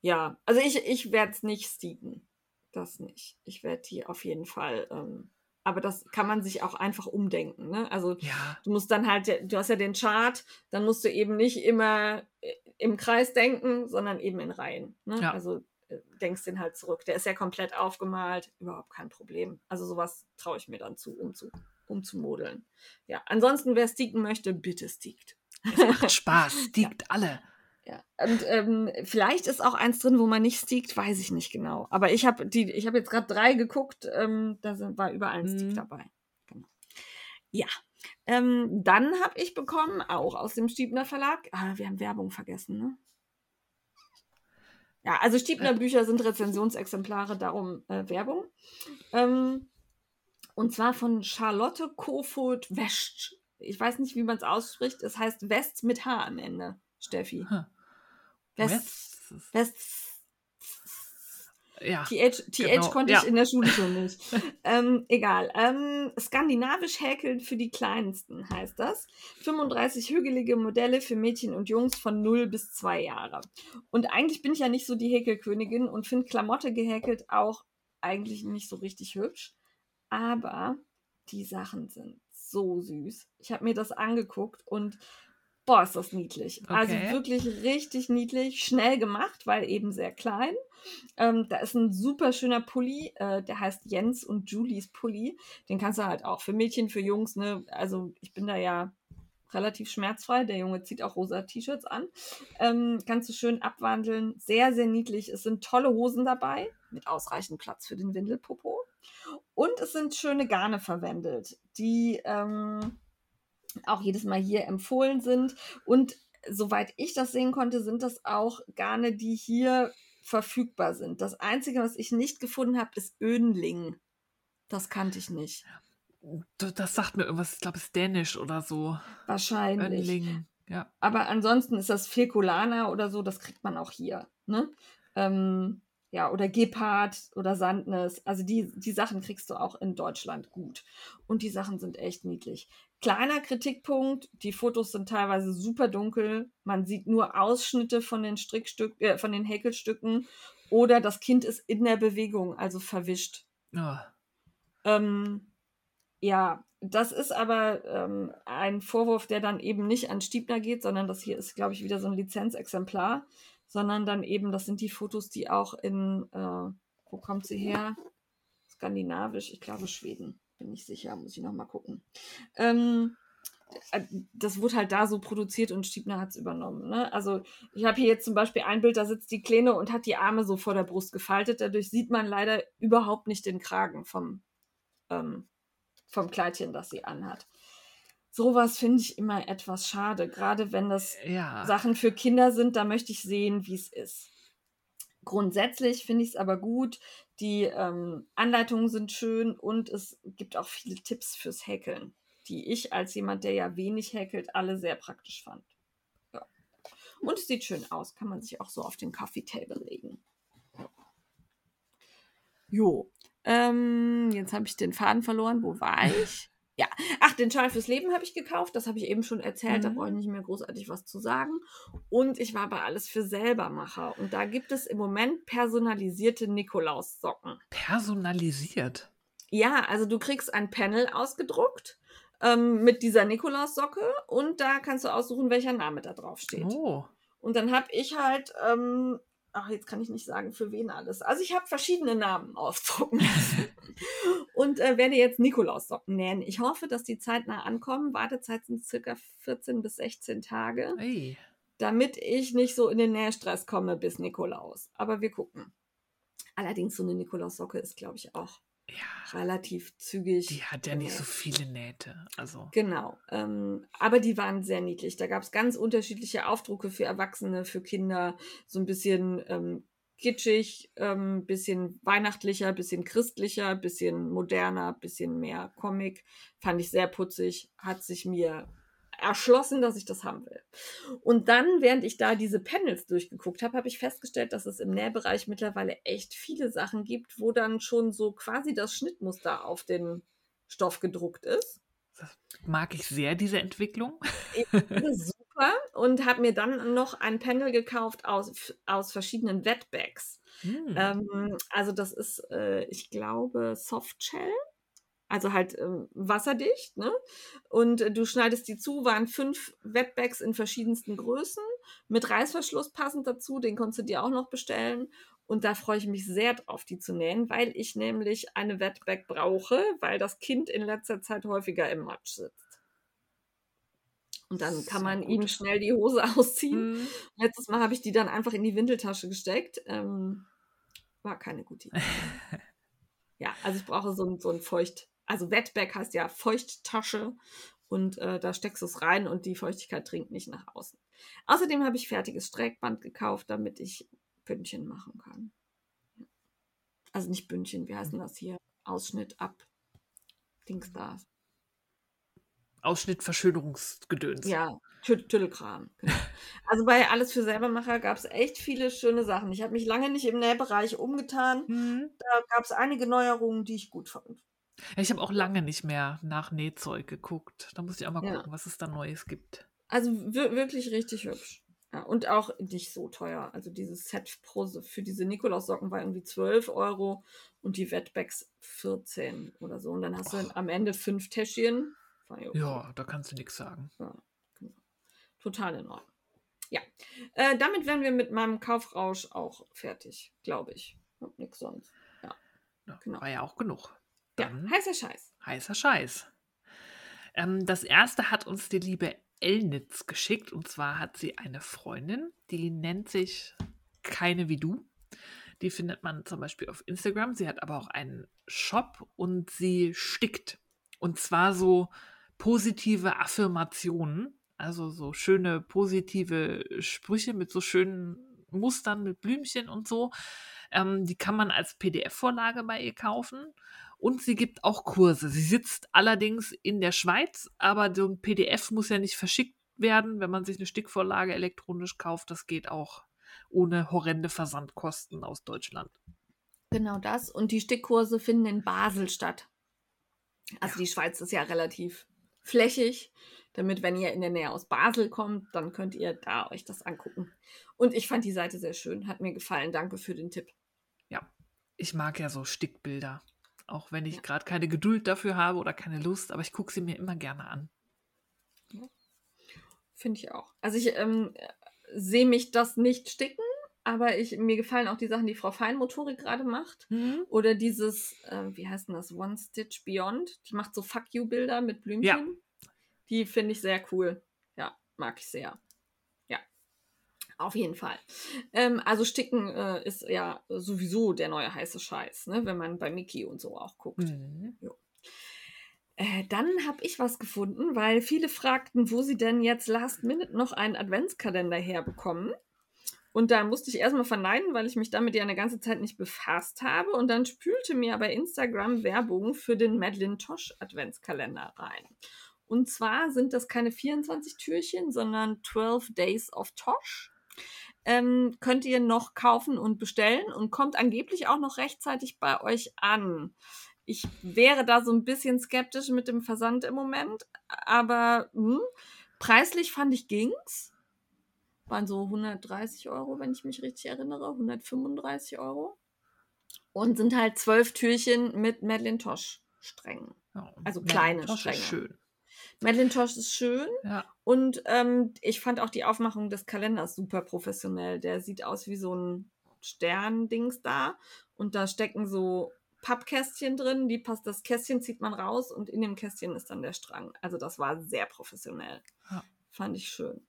Ja, also ich, ich werde es nicht steaken. Das nicht. Ich werde die auf jeden Fall, ähm, aber das kann man sich auch einfach umdenken. Ne? Also ja. du musst dann halt, du hast ja den Chart, dann musst du eben nicht immer im Kreis denken, sondern eben in Reihen. Ne? Ja. Also denkst den halt zurück. Der ist ja komplett aufgemalt, überhaupt kein Problem. Also sowas traue ich mir dann zu, um zu, um zu modeln. Ja, ansonsten, wer steaken möchte, bitte steakt. Es macht Spaß, steakt ja. alle. Ja. Und ähm, vielleicht ist auch eins drin, wo man nicht steakt, weiß ich nicht genau. Aber ich habe die, ich habe jetzt gerade drei geguckt, ähm, da sind, war überall ein Steak mm. dabei. Genau. Ja, ähm, dann habe ich bekommen, auch aus dem Stiebner Verlag, ah, wir haben Werbung vergessen, ne? Ja, also Stiebner Bücher sind Rezensionsexemplare, darum äh, Werbung. Ähm, und zwar von Charlotte Kofoed-Wescht. Ich weiß nicht, wie man es ausspricht. Es heißt West mit H am Ende, Steffi. Huh. West. West. West. Ja, T H, T H genau. konnte ich ja. in der Schule schon nicht. ähm, egal. Ähm, skandinavisch häkeln für die Kleinsten heißt das. fünfunddreißig hügelige Modelle für Mädchen und Jungs von null bis zwei Jahre. Und eigentlich bin ich ja nicht so die Häkelkönigin und finde Klamotte gehäkelt auch eigentlich nicht so richtig hübsch. Aber die Sachen sind so süß. Ich habe mir das angeguckt und boah, ist das niedlich. Okay. Also wirklich richtig niedlich, schnell gemacht, weil eben sehr klein. Ähm, da ist ein super schöner Pulli, äh, der heißt Jens und Julies Pulli. Den kannst du halt auch für Mädchen, für Jungs, ne? Also ich bin da ja relativ schmerzfrei. Der Junge zieht auch rosa T-Shirts an. Ähm, kannst du schön abwandeln. Sehr, sehr niedlich. Es sind tolle Hosen dabei, mit ausreichend Platz für den Windelpopo. Und es sind schöne Garne verwendet, die ähm, auch jedes Mal hier empfohlen sind. Und soweit ich das sehen konnte, sind das auch Garne, die hier verfügbar sind. Das Einzige, was ich nicht gefunden habe, ist Ödenling. Das kannte ich nicht. Das sagt mir irgendwas, ich glaube, es ist dänisch oder so. Wahrscheinlich. Ödenling, ja. Aber ansonsten ist das Filcolana oder so, das kriegt man auch hier. Ne? Ähm, Ja, oder Gepard oder Sandnes. Also die, die Sachen kriegst du auch in Deutschland gut. Und die Sachen sind echt niedlich. Kleiner Kritikpunkt, die Fotos sind teilweise super dunkel. Man sieht nur Ausschnitte von den Strickstück, äh, von den Häkelstücken. Oder das Kind ist in der Bewegung, also verwischt. Oh. Ähm, ja, das ist aber ähm, ein Vorwurf, der dann eben nicht an Stiebner geht, sondern das hier ist, glaube ich, wieder so ein Lizenzexemplar. Sondern dann eben, das sind die Fotos, die auch in, äh, wo kommt sie her? Skandinavisch, ich glaube Schweden, bin ich sicher, muss ich nochmal gucken. Ähm, das wurde halt da so produziert und Stiebner hat es übernommen. Ne? Also ich habe hier jetzt zum Beispiel ein Bild, da sitzt die Kleine und hat die Arme so vor der Brust gefaltet. Dadurch sieht man leider überhaupt nicht den Kragen vom, ähm, vom Kleidchen, das sie anhat. Sowas finde ich immer etwas schade, gerade wenn das ja. Sachen für Kinder sind, da möchte ich sehen, wie es ist. Grundsätzlich finde ich es aber gut, die ähm, Anleitungen sind schön und es gibt auch viele Tipps fürs Häkeln, die ich als jemand, der ja wenig häkelt, alle sehr praktisch fand. Ja. Und es sieht schön aus, kann man sich auch so auf den Coffee-Table legen. Jo, ähm, jetzt habe ich den Faden verloren, wo war ich? Ja, ach, den Schal fürs Leben habe ich gekauft, das habe ich eben schon erzählt, mhm. Da brauche ich nicht mehr großartig was zu sagen. Und ich war bei Alles für Selbermacher und da gibt es im Moment personalisierte Nikolaussocken. Personalisiert? Ja, also du kriegst ein Panel ausgedruckt ähm, mit dieser Nikolaussocke und da kannst du aussuchen, welcher Name da drauf steht. Oh. Und dann habe ich halt, ähm, ach, jetzt kann ich nicht sagen, für wen alles. Also ich habe verschiedene Namen ausdrucken lassen. Und äh, werde jetzt Nikolaussocken nähen. Ich hoffe, dass die zeitnah ankommen. Wartezeit sind circa vierzehn bis sechzehn Tage, Ei. Damit ich nicht so in den Nähstress komme bis Nikolaus. Aber wir gucken. Allerdings so eine Nikolaussocke ist, glaube ich, auch ja, relativ zügig. Die hat ja genäht. Nicht so viele Nähte. Also. Genau. Ähm, aber die waren sehr niedlich. Da gab es ganz unterschiedliche Aufdrucke für Erwachsene, für Kinder. So ein bisschen... Ähm, kitschig, ähm, bisschen weihnachtlicher, bisschen christlicher, bisschen moderner, bisschen mehr Comic. Fand ich sehr putzig, hat sich mir erschlossen, dass ich das haben will. Und dann, während ich da diese Panels durchgeguckt habe, habe ich festgestellt, dass es im Nähbereich mittlerweile echt viele Sachen gibt, wo dann schon so quasi das Schnittmuster auf den Stoff gedruckt ist. Das mag ich sehr, diese Entwicklung. Ich finde es super und habe mir dann noch ein Panel gekauft aus, aus verschiedenen Wetbags. Hm. Ähm, also das ist, äh, ich glaube, Softshell, also halt ähm, wasserdicht. Ne? Und äh, du schneidest die zu, waren fünf Wetbags in verschiedensten Größen, mit Reißverschluss passend dazu, den konntest du dir auch noch bestellen. Und da freue ich mich sehr drauf, die zu nähen, weil ich nämlich eine Wetbag brauche, weil das Kind in letzter Zeit häufiger im Matsch sitzt. Und dann kann man ihm schnell die Hose ausziehen. Mhm. Letztes Mal habe ich die dann einfach in die Windeltasche gesteckt. Ähm, war keine gute Idee. Ja, also ich brauche so ein, so ein Feucht... Also Wetbag heißt ja Feuchttasche. Und äh, da steckst du es rein und die Feuchtigkeit dringt nicht nach außen. Außerdem habe ich fertiges Streckband gekauft, damit ich... Bündchen machen kann. Also nicht Bündchen, wie heißen das hier? Ausschnitt ab Dings da. Ausschnitt Verschönerungsgedöns. Ja, Tüttelkram. Genau. Also bei Alles für Selbermacher gab es echt viele schöne Sachen. Ich habe mich lange nicht im Nähbereich umgetan. Mhm. Da gab es einige Neuerungen, die ich gut fand. Ich habe auch lange nicht mehr nach Nähzeug geguckt. Da muss ich auch mal gucken, ja. was es da Neues gibt. Also w- wirklich richtig hübsch. Ja, und auch nicht so teuer. Also dieses Set pro, für diese Nikolaussocken war irgendwie zwölf Euro und die Wetbacks vierzehn oder so. Und dann hast Och. du am Ende fünf Täschchen. Okay. Ja, da kannst du nichts sagen. Ja, genau. Total in Ordnung. Ja, äh, damit wären wir mit meinem Kaufrausch auch fertig, glaube ich. Und nichts sonst. Ja, ja genau. War ja auch genug. Dann ja, heißer Scheiß. Heißer Scheiß. Ähm, das erste hat uns die liebe Elnitz geschickt. Und zwar hat sie eine Freundin, die nennt sich Keine wie du. Die findet man zum Beispiel auf Instagram. Sie hat aber auch einen Shop und sie stickt. Und zwar so positive Affirmationen. Also so schöne positive Sprüche mit so schönen Mustern, mit Blümchen und so. Ähm, die kann man als P D F-Vorlage bei ihr kaufen. Und sie gibt auch Kurse. Sie sitzt allerdings in der Schweiz, aber so ein P D F muss ja nicht verschickt werden, wenn man sich eine Stickvorlage elektronisch kauft. Das geht auch ohne horrende Versandkosten aus Deutschland. Genau das. Und die Stickkurse finden in Basel statt. Also ja. die Schweiz ist ja relativ flächig, damit, wenn ihr in der Nähe aus Basel kommt, dann könnt ihr da euch das angucken. Und ich fand die Seite sehr schön. Hat mir gefallen. Danke für den Tipp. Ja, ich mag ja so Stickbilder. Auch wenn ich ja. gerade keine Geduld dafür habe oder keine Lust, aber ich gucke sie mir immer gerne an. Ja. Finde ich auch. Also ich ähm, sehe mich das nicht sticken, aber ich, mir gefallen auch die Sachen, die Frau Feinmotori gerade macht. Mhm. Oder dieses, äh, wie heißt denn das, One Stitch Beyond. Die macht so Fuck-You-Bilder mit Blümchen. Ja. Die finde ich sehr cool. Ja, mag ich sehr. Ja, auf jeden Fall. Ähm, also Sticken äh, ist ja sowieso der neue heiße Scheiß, ne? Wenn man bei Mickey und so auch guckt. Mhm. Jo. Äh, dann habe ich was gefunden, weil viele fragten, wo sie denn jetzt last minute noch einen Adventskalender herbekommen. Und da musste ich erstmal verneinen, weil ich mich damit ja eine ganze Zeit nicht befasst habe. Und dann spülte mir bei Instagram Werbung für den Madeleine Tosh Adventskalender rein. Und zwar sind das keine vierundzwanzig Türchen, sondern zwölf Days of Tosh. Ähm, könnt ihr noch kaufen und bestellen und kommt angeblich auch noch rechtzeitig bei euch an. Ich wäre da so ein bisschen skeptisch mit dem Versand im Moment, aber mh, preislich fand ich ging's. Waren so hundertdreißig Euro, wenn ich mich richtig erinnere, hundertfünfunddreißig Euro. Und sind halt zwölf Türchen mit Madeleine Tosh Strängen. Ja, also kleine Madeleine Tosh Stränge. Ist schön. Madeleine Tosh ist schön. Ja. Und ähm, ich fand auch die Aufmachung des Kalenders super professionell. Der sieht aus wie so ein Stern-Dings da. Und da stecken so Pappkästchen drin. Die passt, das Kästchen zieht man raus und in dem Kästchen ist dann der Strang. Also das war sehr professionell. Ja. Fand ich schön.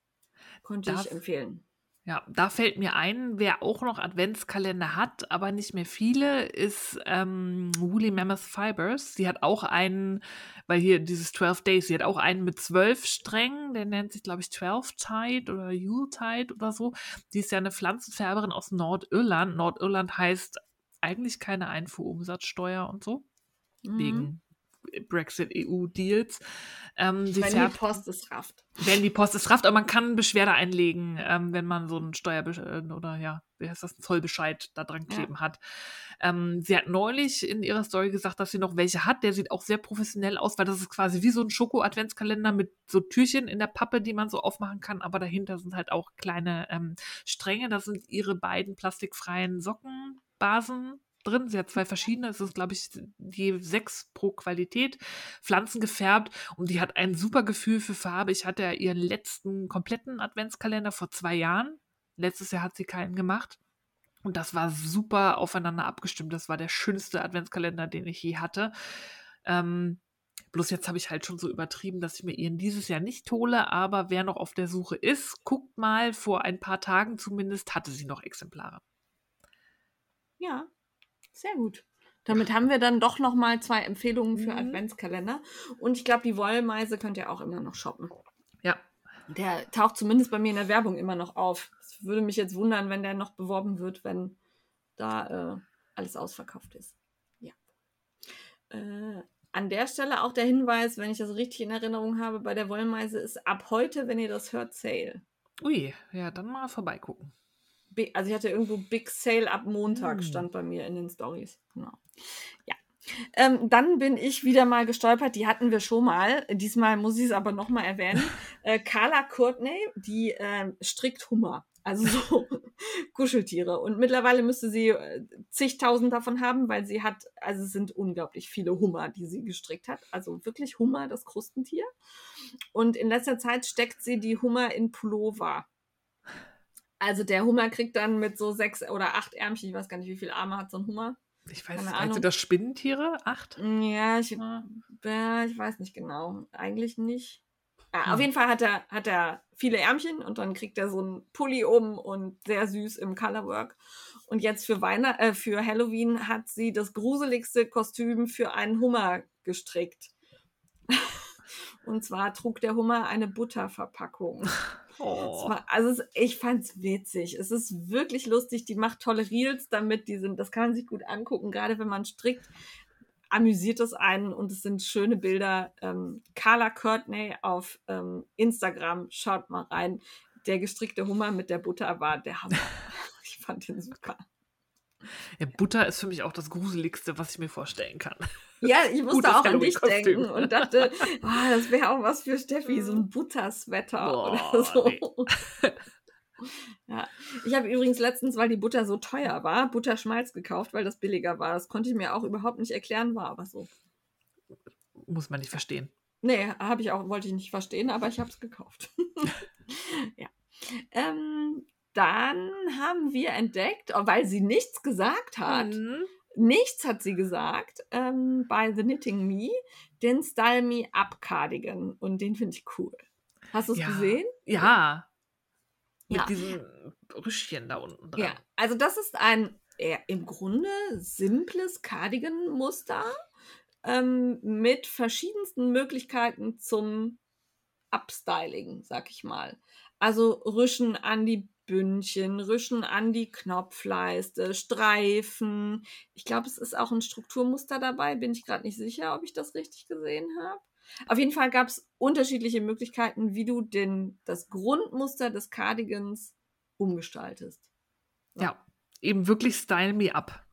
Konnte da, ich empfehlen. Ja, da fällt mir ein, wer auch noch Adventskalender hat, aber nicht mehr viele, ist ähm, Woolly Mammoth Fibers. Die hat auch einen, weil hier dieses zwölf Days, sie hat auch einen mit zwölf Strängen, der nennt sich, glaube ich, Twelve-Tide oder Yuletide oder so. Die ist ja eine Pflanzenfärberin aus Nordirland. Nordirland heißt eigentlich keine Einfuhrumsatzsteuer und so, mhm. wegen Brexit-E U-Deals. Ähm, wenn färbt, die Post es rafft. Wenn die Post es rafft, aber man kann Beschwerde einlegen, ähm, wenn man so einen Steuerbescheid oder ja, wie heißt das, einen Zollbescheid da dran kleben ja. hat. Ähm, sie hat neulich in ihrer Story gesagt, dass sie noch welche hat. Der sieht auch sehr professionell aus, weil das ist quasi wie so ein Schoko-Adventskalender mit so Türchen in der Pappe, die man so aufmachen kann, aber dahinter sind halt auch kleine ähm, Stränge. Das sind ihre beiden plastikfreien Sockenbasen drin. Sie hat zwei verschiedene. Es ist, glaube ich, je sechs pro Qualität. Pflanzen gefärbt und die hat ein super Gefühl für Farbe. Ich hatte ja ihren letzten kompletten Adventskalender vor zwei Jahren. Letztes Jahr hat sie keinen gemacht. Und das war super aufeinander abgestimmt. Das war der schönste Adventskalender, den ich je hatte. Ähm, bloß jetzt habe ich halt schon so übertrieben, dass ich mir ihren dieses Jahr nicht hole. Aber wer noch auf der Suche ist, guckt mal. Vor ein paar Tagen zumindest hatte sie noch Exemplare. Ja. Sehr gut. Damit haben wir dann doch nochmal zwei Empfehlungen für mhm. Adventskalender. Und ich glaube, die Wollmeise könnt ihr auch immer noch shoppen. Ja. Der taucht zumindest bei mir in der Werbung immer noch auf. Es würde mich jetzt wundern, wenn der noch beworben wird, wenn da äh, alles ausverkauft ist. Ja. Äh, An der Stelle auch der Hinweis, wenn ich das richtig in Erinnerung habe, bei der Wollmeise ist ab heute, wenn ihr das hört, Sale. Ui, ja, dann mal vorbeigucken. Also ich hatte irgendwo Big Sale ab Montag, stand bei mir in den Stories. Genau. Ja. Ähm, dann bin ich wieder mal gestolpert, die hatten wir schon mal, diesmal muss ich es aber nochmal erwähnen, äh, Carla Courtney, die äh, strickt Hummer, also so Kuscheltiere, und mittlerweile müsste sie äh, zigtausend davon haben, weil sie hat, also es sind unglaublich viele Hummer, die sie gestrickt hat, also wirklich Hummer, das Krustentier, und in letzter Zeit steckt sie die Hummer in Pullover. Also der Hummer kriegt dann mit so sechs oder acht Ärmchen, ich weiß gar nicht, wie viele Arme hat so ein Hummer. Ich weiß nicht, meinst du das Spinnentiere? Acht? Ja, ich, ja, ich weiß nicht genau. Eigentlich nicht. Ja, hm. Auf jeden Fall hat er, hat er viele Ärmchen und dann kriegt er so einen Pulli um und sehr süß im Colorwork. Und jetzt für, Weihn- äh, für Halloween hat sie das gruseligste Kostüm für einen Hummer gestrickt. Und zwar trug der Hummer eine Butterverpackung. Oh. War, also es, ich fand's witzig. Es ist wirklich lustig. Die macht tolle Reels damit. Die sind, das kann man sich gut angucken. Gerade wenn man strickt, amüsiert es einen. Und es sind schöne Bilder. Ähm, Carla Courtney auf ähm, Instagram. Schaut mal rein. Der gestrickte Hummer mit der Butter war der Hammer. Ich fand den super. Ja, Butter ist für mich auch das Gruseligste, was ich mir vorstellen kann. Ja, ich musste auch an dich denken und dachte, oh, das wäre auch was für Steffi, so ein Butter-Sweater Boah, oder so. Nee. Ja. Ich habe übrigens letztens, weil die Butter so teuer war, Butterschmalz gekauft, weil das billiger war. Das konnte ich mir auch überhaupt nicht erklären, war aber so. Muss man nicht verstehen. Nee, habe ich auch, wollte ich nicht verstehen, aber ich habe es gekauft. Ja. Ähm, dann haben wir entdeckt, weil sie nichts gesagt hat, mhm. Nichts hat sie gesagt, ähm, bei The Knitting Me, den Style Me Up Cardigan. Und den finde ich cool. Hast du es ja. gesehen? Ja. Mit ja. diesem Rüschchen da unten dran. Ja, also das ist ein eher im Grunde simples Cardigan-Muster ähm, mit verschiedensten Möglichkeiten zum Upstyling, sag ich mal. Also Rüschen an die Bündchen, Rüschen an die Knopfleiste, Streifen. Ich glaube, es ist auch ein Strukturmuster dabei. Bin ich gerade nicht sicher, ob ich das richtig gesehen habe. Auf jeden Fall gab es unterschiedliche Möglichkeiten, wie du den, das Grundmuster des Cardigans umgestaltest. So. Ja, eben wirklich Style Me Up.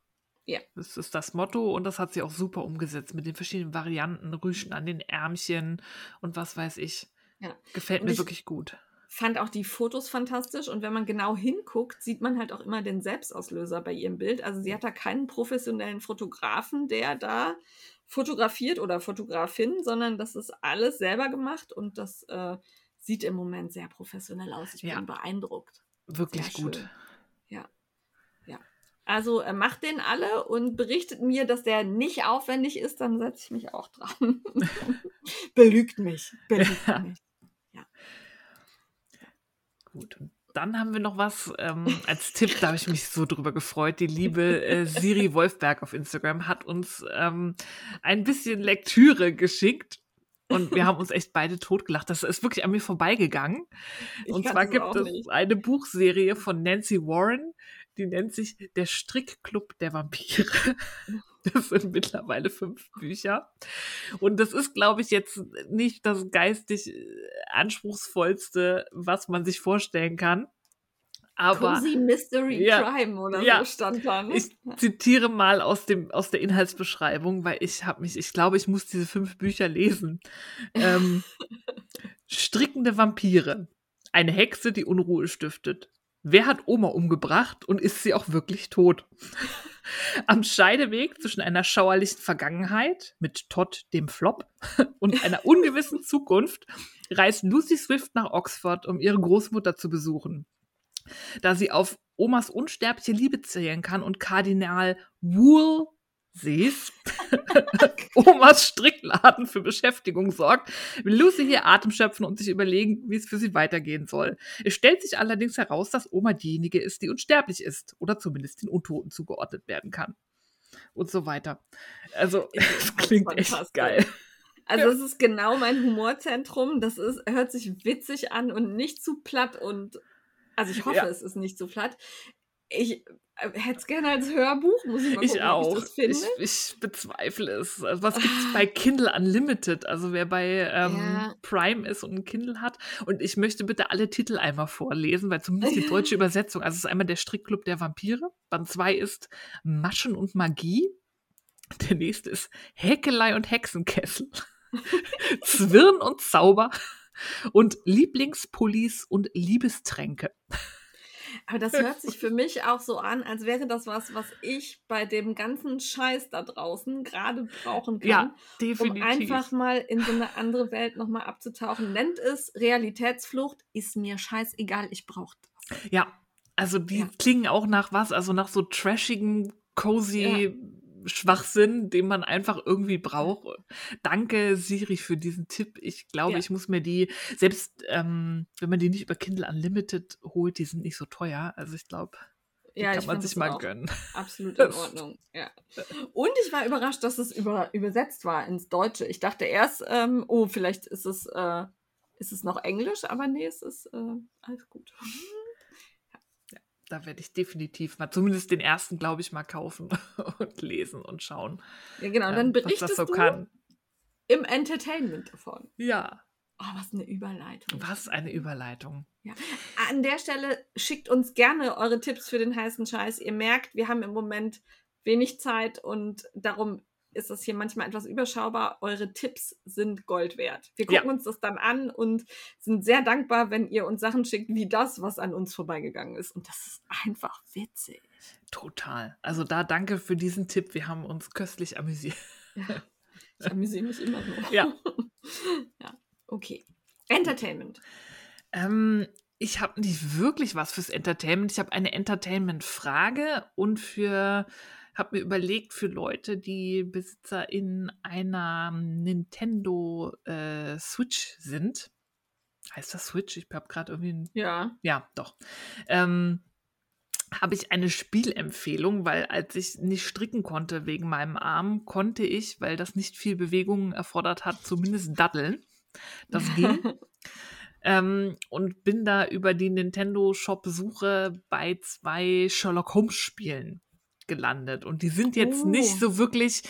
Ja. Das ist das Motto und das hat sie auch super umgesetzt mit den verschiedenen Varianten, Rüschen an den Ärmchen und was weiß ich. Ja. Gefällt mir ich- wirklich gut. Fand auch die Fotos fantastisch und wenn man genau hinguckt, sieht man halt auch immer den Selbstauslöser bei ihrem Bild. Also sie hat da keinen professionellen Fotografen, der da fotografiert oder Fotografin, sondern das ist alles selber gemacht und das äh, sieht im Moment sehr professionell aus. Ich ja. bin beeindruckt. Wirklich gut. Ja. ja. Also äh, macht den alle und berichtet mir, dass der nicht aufwendig ist, dann setze ich mich auch dran. Belügt mich. Belügt ja. mich. Ja. Gut. Und dann haben wir noch was ähm, als Tipp, da habe ich mich so drüber gefreut. Die liebe äh, Siri Wolfberg auf Instagram hat uns ähm, ein bisschen Lektüre geschickt und wir haben uns echt beide totgelacht. Das ist wirklich an mir vorbeigegangen. Ich und zwar gibt es nicht. Eine Buchserie von Nancy Warren, die nennt sich Der Strickclub der Vampire. Das sind mittlerweile fünf Bücher. Und das ist, glaube ich, jetzt nicht das geistig anspruchsvollste, was man sich vorstellen kann. Aber Cozy Mystery ja, Crime oder ja, so stand da. Ne? Ich zitiere mal aus, dem, aus der Inhaltsbeschreibung, weil ich habe mich, ich glaube, ich muss diese fünf Bücher lesen. Ähm, Strickende Vampire. Eine Hexe, die Unruhe stiftet. Wer hat Oma umgebracht und ist sie auch wirklich tot? Am Scheideweg zwischen einer schauerlichen Vergangenheit mit Todd, dem Flop, und einer ungewissen Zukunft reist Lucy Swift nach Oxford, um ihre Großmutter zu besuchen. Da sie auf Omas unsterbliche Liebe zählen kann und Kardinal Wool Sees, Omas Strickladen für Beschäftigung sorgt, will Lucy hier Atem schöpfen und sich überlegen, wie es für sie weitergehen soll. Es stellt sich allerdings heraus, dass Oma diejenige ist, die unsterblich ist oder zumindest den Untoten zugeordnet werden kann. Und so weiter. Also, das klingt echt geil. Also das ist genau mein Humorzentrum. Das ist, hört sich witzig an und nicht zu platt und, also ich hoffe, ja. es ist nicht zu platt. Ich hätte es gerne als Hörbuch, muss ich mal gucken, ich auch. Ob ich das finde. Ich, ich bezweifle es. Also, was gibt es bei Kindle Unlimited? Also wer bei ähm, ja. Prime ist und ein Kindle hat. Und ich möchte bitte alle Titel einmal vorlesen, weil zumindest die deutsche Übersetzung, also es ist einmal Der Strickclub der Vampire, Band zwei ist Maschen und Magie, der nächste ist Häkelei und Hexenkessel, Zwirn und Zauber und Lieblingspolice und Liebestränke. Aber das hört sich für mich auch so an, als wäre das was, was ich bei dem ganzen Scheiß da draußen gerade brauchen kann, ja, definitiv. Um einfach mal in so eine andere Welt nochmal abzutauchen. Nennt es Realitätsflucht, ist mir scheißegal, ich brauche das. Ja, also die ja. klingen auch nach was, also nach so trashigem, cozy ja. Schwachsinn, den man einfach irgendwie braucht. Danke, Siri, für diesen Tipp. Ich glaube, ja. ich muss mir die, selbst ähm, wenn man die nicht über Kindle Unlimited holt, die sind nicht so teuer. Also ich glaube, die ja, kann man sich mal gönnen. Absolut in Ordnung, ja. Und ich war überrascht, dass es über, übersetzt war ins Deutsche. Ich dachte erst, ähm, oh, vielleicht ist es, äh, ist es noch Englisch, aber nee, es ist äh, alles gut. Da werde ich definitiv mal, zumindest den ersten, glaube ich, mal kaufen und lesen und schauen. Ja, genau. Und dann berichtest was das so du kann. Im Entertainment davon. Ja. Oh, was eine Überleitung. Was eine Überleitung. Ja. An der Stelle schickt uns gerne eure Tipps für den heißen Scheiß. Ihr merkt, wir haben im Moment wenig Zeit und darum ist das hier manchmal etwas überschaubar. Eure Tipps sind Gold wert. Wir gucken ja. uns das dann an und sind sehr dankbar, wenn ihr uns Sachen schickt, wie das, was an uns vorbeigegangen ist. Und das ist einfach witzig. Total. Also da danke für diesen Tipp. Wir haben uns köstlich amüsiert. Ja. Ich amüsiere mich immer noch. Ja. ja. Okay. Entertainment. Ähm, ich habe nicht wirklich was fürs Entertainment. Ich habe eine Entertainment-Frage und für... habe mir überlegt, für Leute, die Besitzer in einer Nintendo äh, Switch sind. Heißt das Switch? Ich habe gerade irgendwie... Ein ja. Ja, doch. Ähm, habe ich eine Spielempfehlung, weil als ich nicht stricken konnte wegen meinem Arm, konnte ich, weil das nicht viel Bewegung erfordert hat, zumindest daddeln. Das ging. Ähm, und bin da über die Nintendo-Shop-Suche bei zwei Sherlock Holmes-Spielen gelandet. Und die sind jetzt oh. nicht so wirklich,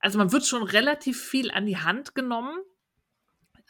also man wird schon relativ viel an die Hand genommen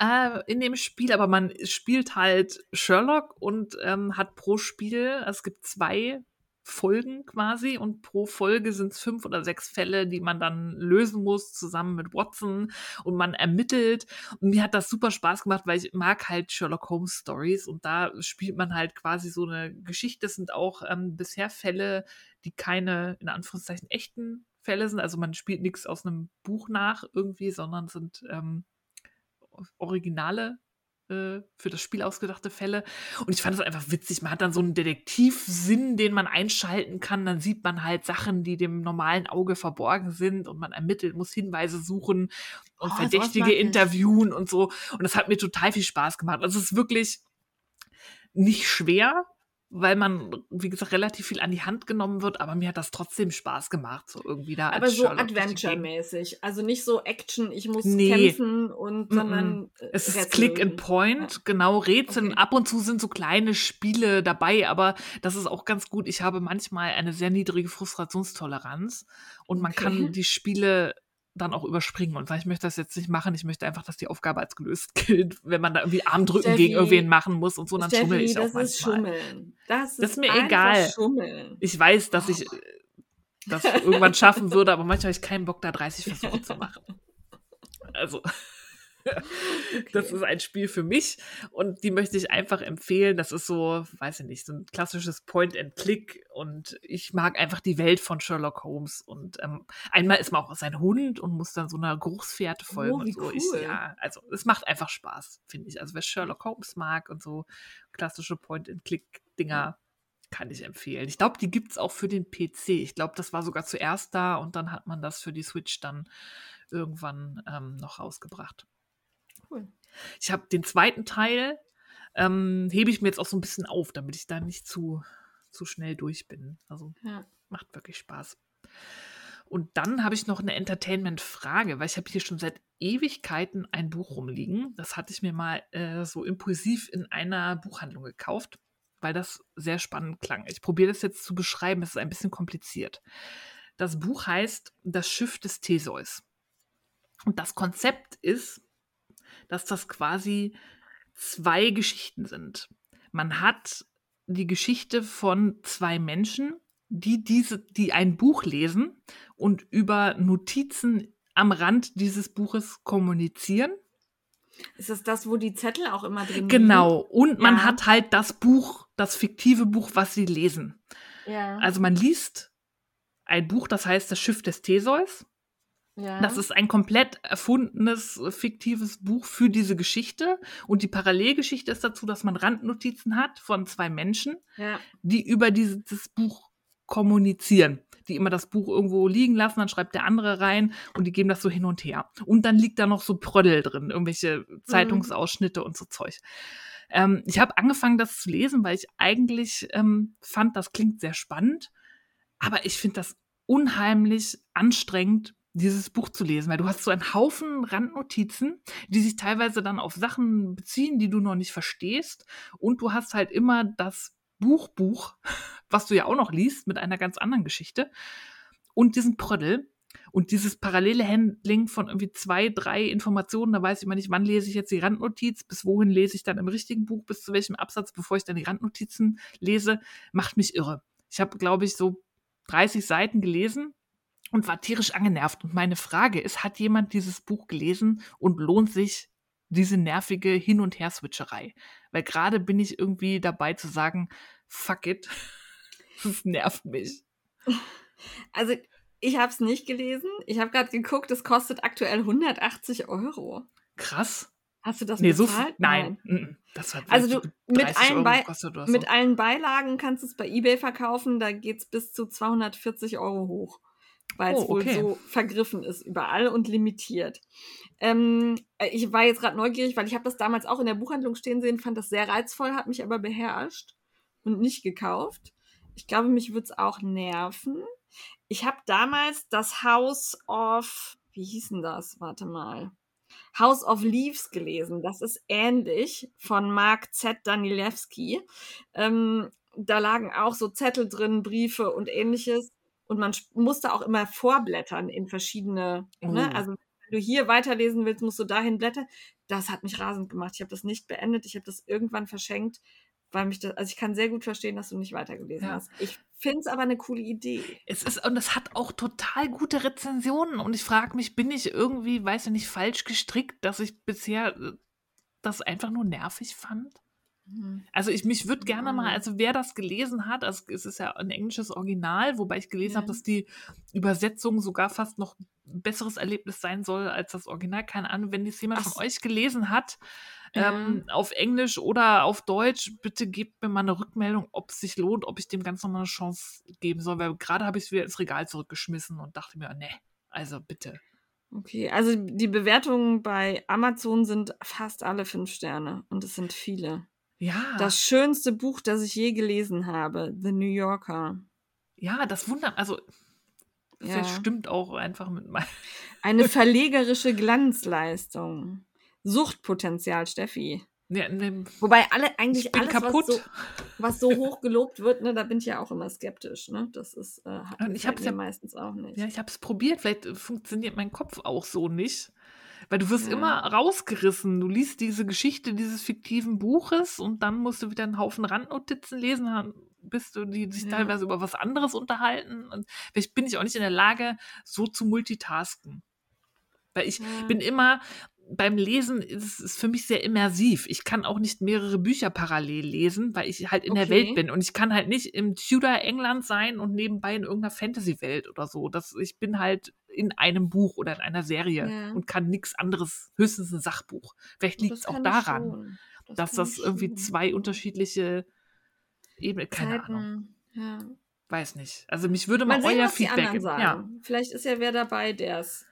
äh, in dem Spiel, aber man spielt halt Sherlock und ähm, hat pro Spiel, also es gibt zwei Folgen quasi und pro Folge sind es fünf oder sechs Fälle, die man dann lösen muss, zusammen mit Watson und man ermittelt. Und mir hat das super Spaß gemacht, weil ich mag halt Sherlock Holmes Stories und da spielt man halt quasi so eine Geschichte. Das sind auch ähm, bisher Fälle, die keine, in Anführungszeichen, echten Fälle sind. Also man spielt nichts aus einem Buch nach irgendwie, sondern sind ähm, originale für das Spiel ausgedachte Fälle. Und ich fand es einfach witzig. Man hat dann so einen Detektivsinn, den man einschalten kann. Dann sieht man halt Sachen, die dem normalen Auge verborgen sind und man ermittelt, muss Hinweise suchen und oh, Verdächtige interviewen und so. Und das hat mir total viel Spaß gemacht. Also es ist wirklich nicht schwer, weil man, wie gesagt, relativ viel an die Hand genommen wird, aber mir hat das trotzdem Spaß gemacht, so irgendwie da. Aber als so Adventure-mäßig, also nicht so Action, ich muss nee. kämpfen und, mm-mm. sondern äh, es ist Rätsel. Click and Point, ja. genau, Rätsel. Okay. Ab und zu sind so kleine Spiele dabei, aber das ist auch ganz gut. Ich habe manchmal eine sehr niedrige Frustrationstoleranz und man okay. kann die Spiele dann auch überspringen und sagen, ich möchte das jetzt nicht machen, ich möchte einfach, dass die Aufgabe als gelöst gilt, wenn man da irgendwie Armdrücken Steffi, gegen irgendwen machen muss und so, dann Steffi, schummel ich auch manchmal. Das ist Schummeln. Das ist, das ist mir egal. Schummeln. Ich weiß, dass ich das irgendwann schaffen würde, aber manchmal habe ich keinen Bock, da dreißig Versuche zu machen. Also, okay. das ist ein Spiel für mich und die möchte ich einfach empfehlen. Das ist so, weiß ich nicht, so ein klassisches Point-and-Click und ich mag einfach die Welt von Sherlock Holmes und ähm, einmal ist man auch sein Hund und muss dann so einer Großfährte folgen oh, und so. Cool. Ich, ja, also es macht einfach Spaß, finde ich. Also wer Sherlock Holmes mag und so klassische Point-and-Click-Dinger kann ich empfehlen. Ich glaube, die gibt es auch für den P C. Ich glaube, das war sogar zuerst da und dann hat man das für die Switch dann irgendwann ähm, noch rausgebracht. Cool. Ich habe den zweiten Teil, ähm, hebe ich mir jetzt auch so ein bisschen auf, damit ich da nicht zu, zu schnell durch bin. Also ja. macht wirklich Spaß. Und dann habe ich noch eine Entertainment-Frage, weil ich habe hier schon seit Ewigkeiten ein Buch rumliegen. Das hatte ich mir mal äh, so impulsiv in einer Buchhandlung gekauft. weil das sehr spannend klang. Ich probiere das jetzt zu beschreiben, es ist ein bisschen kompliziert. Das Buch heißt Das Schiff des Theseus. Und das Konzept ist, dass das quasi zwei Geschichten sind. Man hat die Geschichte von zwei Menschen, die, diese, die ein Buch lesen und über Notizen am Rand dieses Buches kommunizieren. Ist das das, wo die Zettel auch immer drin sind? Genau. Und man ja. hat halt das Buch, das fiktive Buch, was sie lesen. Ja. Also man liest ein Buch, das heißt Das Schiff des Theseus. Ja. Das ist ein komplett erfundenes, fiktives Buch für diese Geschichte. Und die Parallelgeschichte ist dazu, dass man Randnotizen hat von zwei Menschen, ja. die über dieses Buch kommunizieren. Die immer das Buch irgendwo liegen lassen, dann schreibt der andere rein und die geben das so hin und her. Und dann liegt da noch so Prödel drin, irgendwelche Zeitungsausschnitte mhm. und so Zeug. Ähm, ich habe angefangen, das zu lesen, weil ich eigentlich ähm, fand, das klingt sehr spannend. Aber ich finde das unheimlich anstrengend, dieses Buch zu lesen, weil du hast so einen Haufen Randnotizen, die sich teilweise dann auf Sachen beziehen, die du noch nicht verstehst, und du hast halt immer das Buchbuch, was du ja auch noch liest, mit einer ganz anderen Geschichte und diesen Prödel und dieses parallele Handling von irgendwie zwei, drei Informationen, da weiß ich immer nicht, wann lese ich jetzt die Randnotiz, bis wohin lese ich dann im richtigen Buch, bis zu welchem Absatz, bevor ich dann die Randnotizen lese, macht mich irre. Ich habe, glaube ich, so dreißig Seiten gelesen und war tierisch angenervt. Und meine Frage ist, hat jemand dieses Buch gelesen und lohnt sich diese nervige Hin- und Her-Switcherei? Weil gerade bin ich irgendwie dabei zu sagen, fuck it, das nervt mich. Also ich habe es nicht gelesen. Ich habe gerade geguckt, es kostet aktuell hundertachtzig Euro. Krass. Hast du das nee, bezahlt? So viel, nein. nein. Das hat also du, mit, allen Be- gekostet, so. mit allen Beilagen kannst du es bei eBay verkaufen. Da geht es bis zu zweihundertvierzig Euro hoch. Weil es oh, okay. wohl so vergriffen ist überall und limitiert. Ähm, ich war jetzt gerade neugierig, weil ich habe das damals auch in der Buchhandlung stehen sehen, fand das sehr reizvoll, hat mich aber beherrscht und nicht gekauft. Ich glaube, mich würde es auch nerven. Ich habe damals das House of, wie hieß denn das? Warte mal. House of Leaves gelesen. Das ist ähnlich, von Mark Z. Danilewski. Ähm, da lagen auch so Zettel drin, Briefe und Ähnliches. Und man musste auch immer vorblättern in verschiedene, mhm. ne? Also wenn du hier weiterlesen willst, musst du dahin blättern. Das hat mich rasend gemacht. Ich habe das nicht beendet. Ich habe das irgendwann verschenkt, weil mich das, also ich kann sehr gut verstehen, dass du nicht weitergelesen ja. hast. Ich finde es aber eine coole Idee. Es ist, und es hat auch total gute Rezensionen. Und ich frage mich, bin ich irgendwie, weiß ich nicht, falsch gestrickt, dass ich bisher das einfach nur nervig fand? Also ich mich würde gerne mal, also wer das gelesen hat, also es ist ja ein englisches Original, wobei ich gelesen ja. habe, dass die Übersetzung sogar fast noch ein besseres Erlebnis sein soll als das Original. Keine Ahnung, wenn das jemand Ach. von euch gelesen hat, ja. ähm, auf Englisch oder auf Deutsch, bitte gebt mir mal eine Rückmeldung, ob es sich lohnt, ob ich dem Ganzen nochmal eine Chance geben soll, weil gerade habe ich es wieder ins Regal zurückgeschmissen und dachte mir, nee, also bitte. Okay, also die Bewertungen bei Amazon sind fast alle fünf Sterne und es sind viele. Ja. Das schönste Buch, das ich je gelesen habe, The New Yorker. Ja, das wundert, also das ja. stimmt auch einfach mit meinem. Eine verlegerische Glanzleistung. Suchtpotenzial, Steffi. Ja, ne, Wobei alle eigentlich alles, was so, was so hoch gelobt wird, ne, da bin ich ja auch immer skeptisch. Ne? Das ist äh, hat ich hab's ja meistens auch nicht. Ja, ich habe es probiert, vielleicht funktioniert mein Kopf auch so nicht. Weil du wirst ja. immer rausgerissen. Du liest diese Geschichte dieses fiktiven Buches und dann musst du wieder einen Haufen Randnotizen lesen, dann bist du, die sich ja. teilweise über was anderes unterhalten. Und vielleicht bin ich auch nicht in der Lage, so zu multitasken. Weil ich ja. bin immer, beim Lesen ist es für mich sehr immersiv. Ich kann auch nicht mehrere Bücher parallel lesen, weil ich halt in okay. der Welt bin. Und ich kann halt nicht im Tudor-England sein und nebenbei in irgendeiner Fantasy-Welt oder so. Das, ich bin halt in einem Buch oder in einer Serie ja. und kann nichts anderes, höchstens ein Sachbuch. Vielleicht liegt es auch daran, das dass das irgendwie schon. zwei unterschiedliche Ebenen, keine Zeiten. Ahnung. Ja. Weiß nicht. Also mich würde mal, mal euer sehen, Feedback geben. Ja. Vielleicht ist ja wer dabei, der es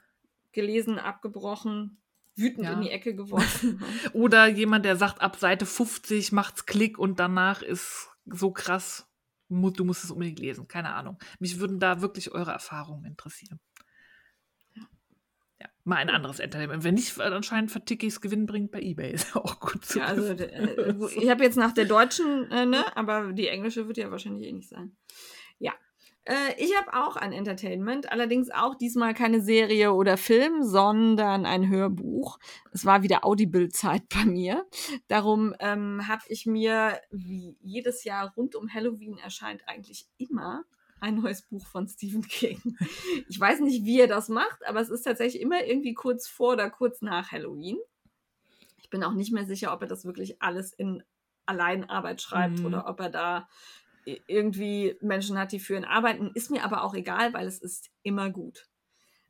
gelesen, abgebrochen, wütend ja. in die Ecke geworfen hat. Oder jemand, der sagt, ab Seite fünfzig macht's Klick und danach ist so krass, du musst es unbedingt lesen. Keine Ahnung. Mich würden da wirklich eure Erfahrungen interessieren. mal ein anderes Entertainment. Wenn nicht, anscheinend verticke ich es gewinnbringend bei eBay. Ist ja auch gut zu ja, also, äh, ich habe jetzt nach der deutschen, äh, ne, aber die englische wird ja wahrscheinlich eh nicht sein. Ja. Äh, ich habe auch ein Entertainment, allerdings auch diesmal keine Serie oder Film, sondern ein Hörbuch. Es war wieder Audible-Zeit bei mir. Darum ähm, habe ich mir, wie jedes Jahr rund um Halloween erscheint eigentlich immer, ein neues Buch von Stephen King. Ich weiß nicht, wie er das macht, aber es ist tatsächlich immer irgendwie kurz vor oder kurz nach Halloween. Ich bin auch nicht mehr sicher, ob er das wirklich alles in Alleinarbeit schreibt mhm. oder ob er da irgendwie Menschen hat, die für ihn arbeiten. Ist mir aber auch egal, weil es ist immer gut.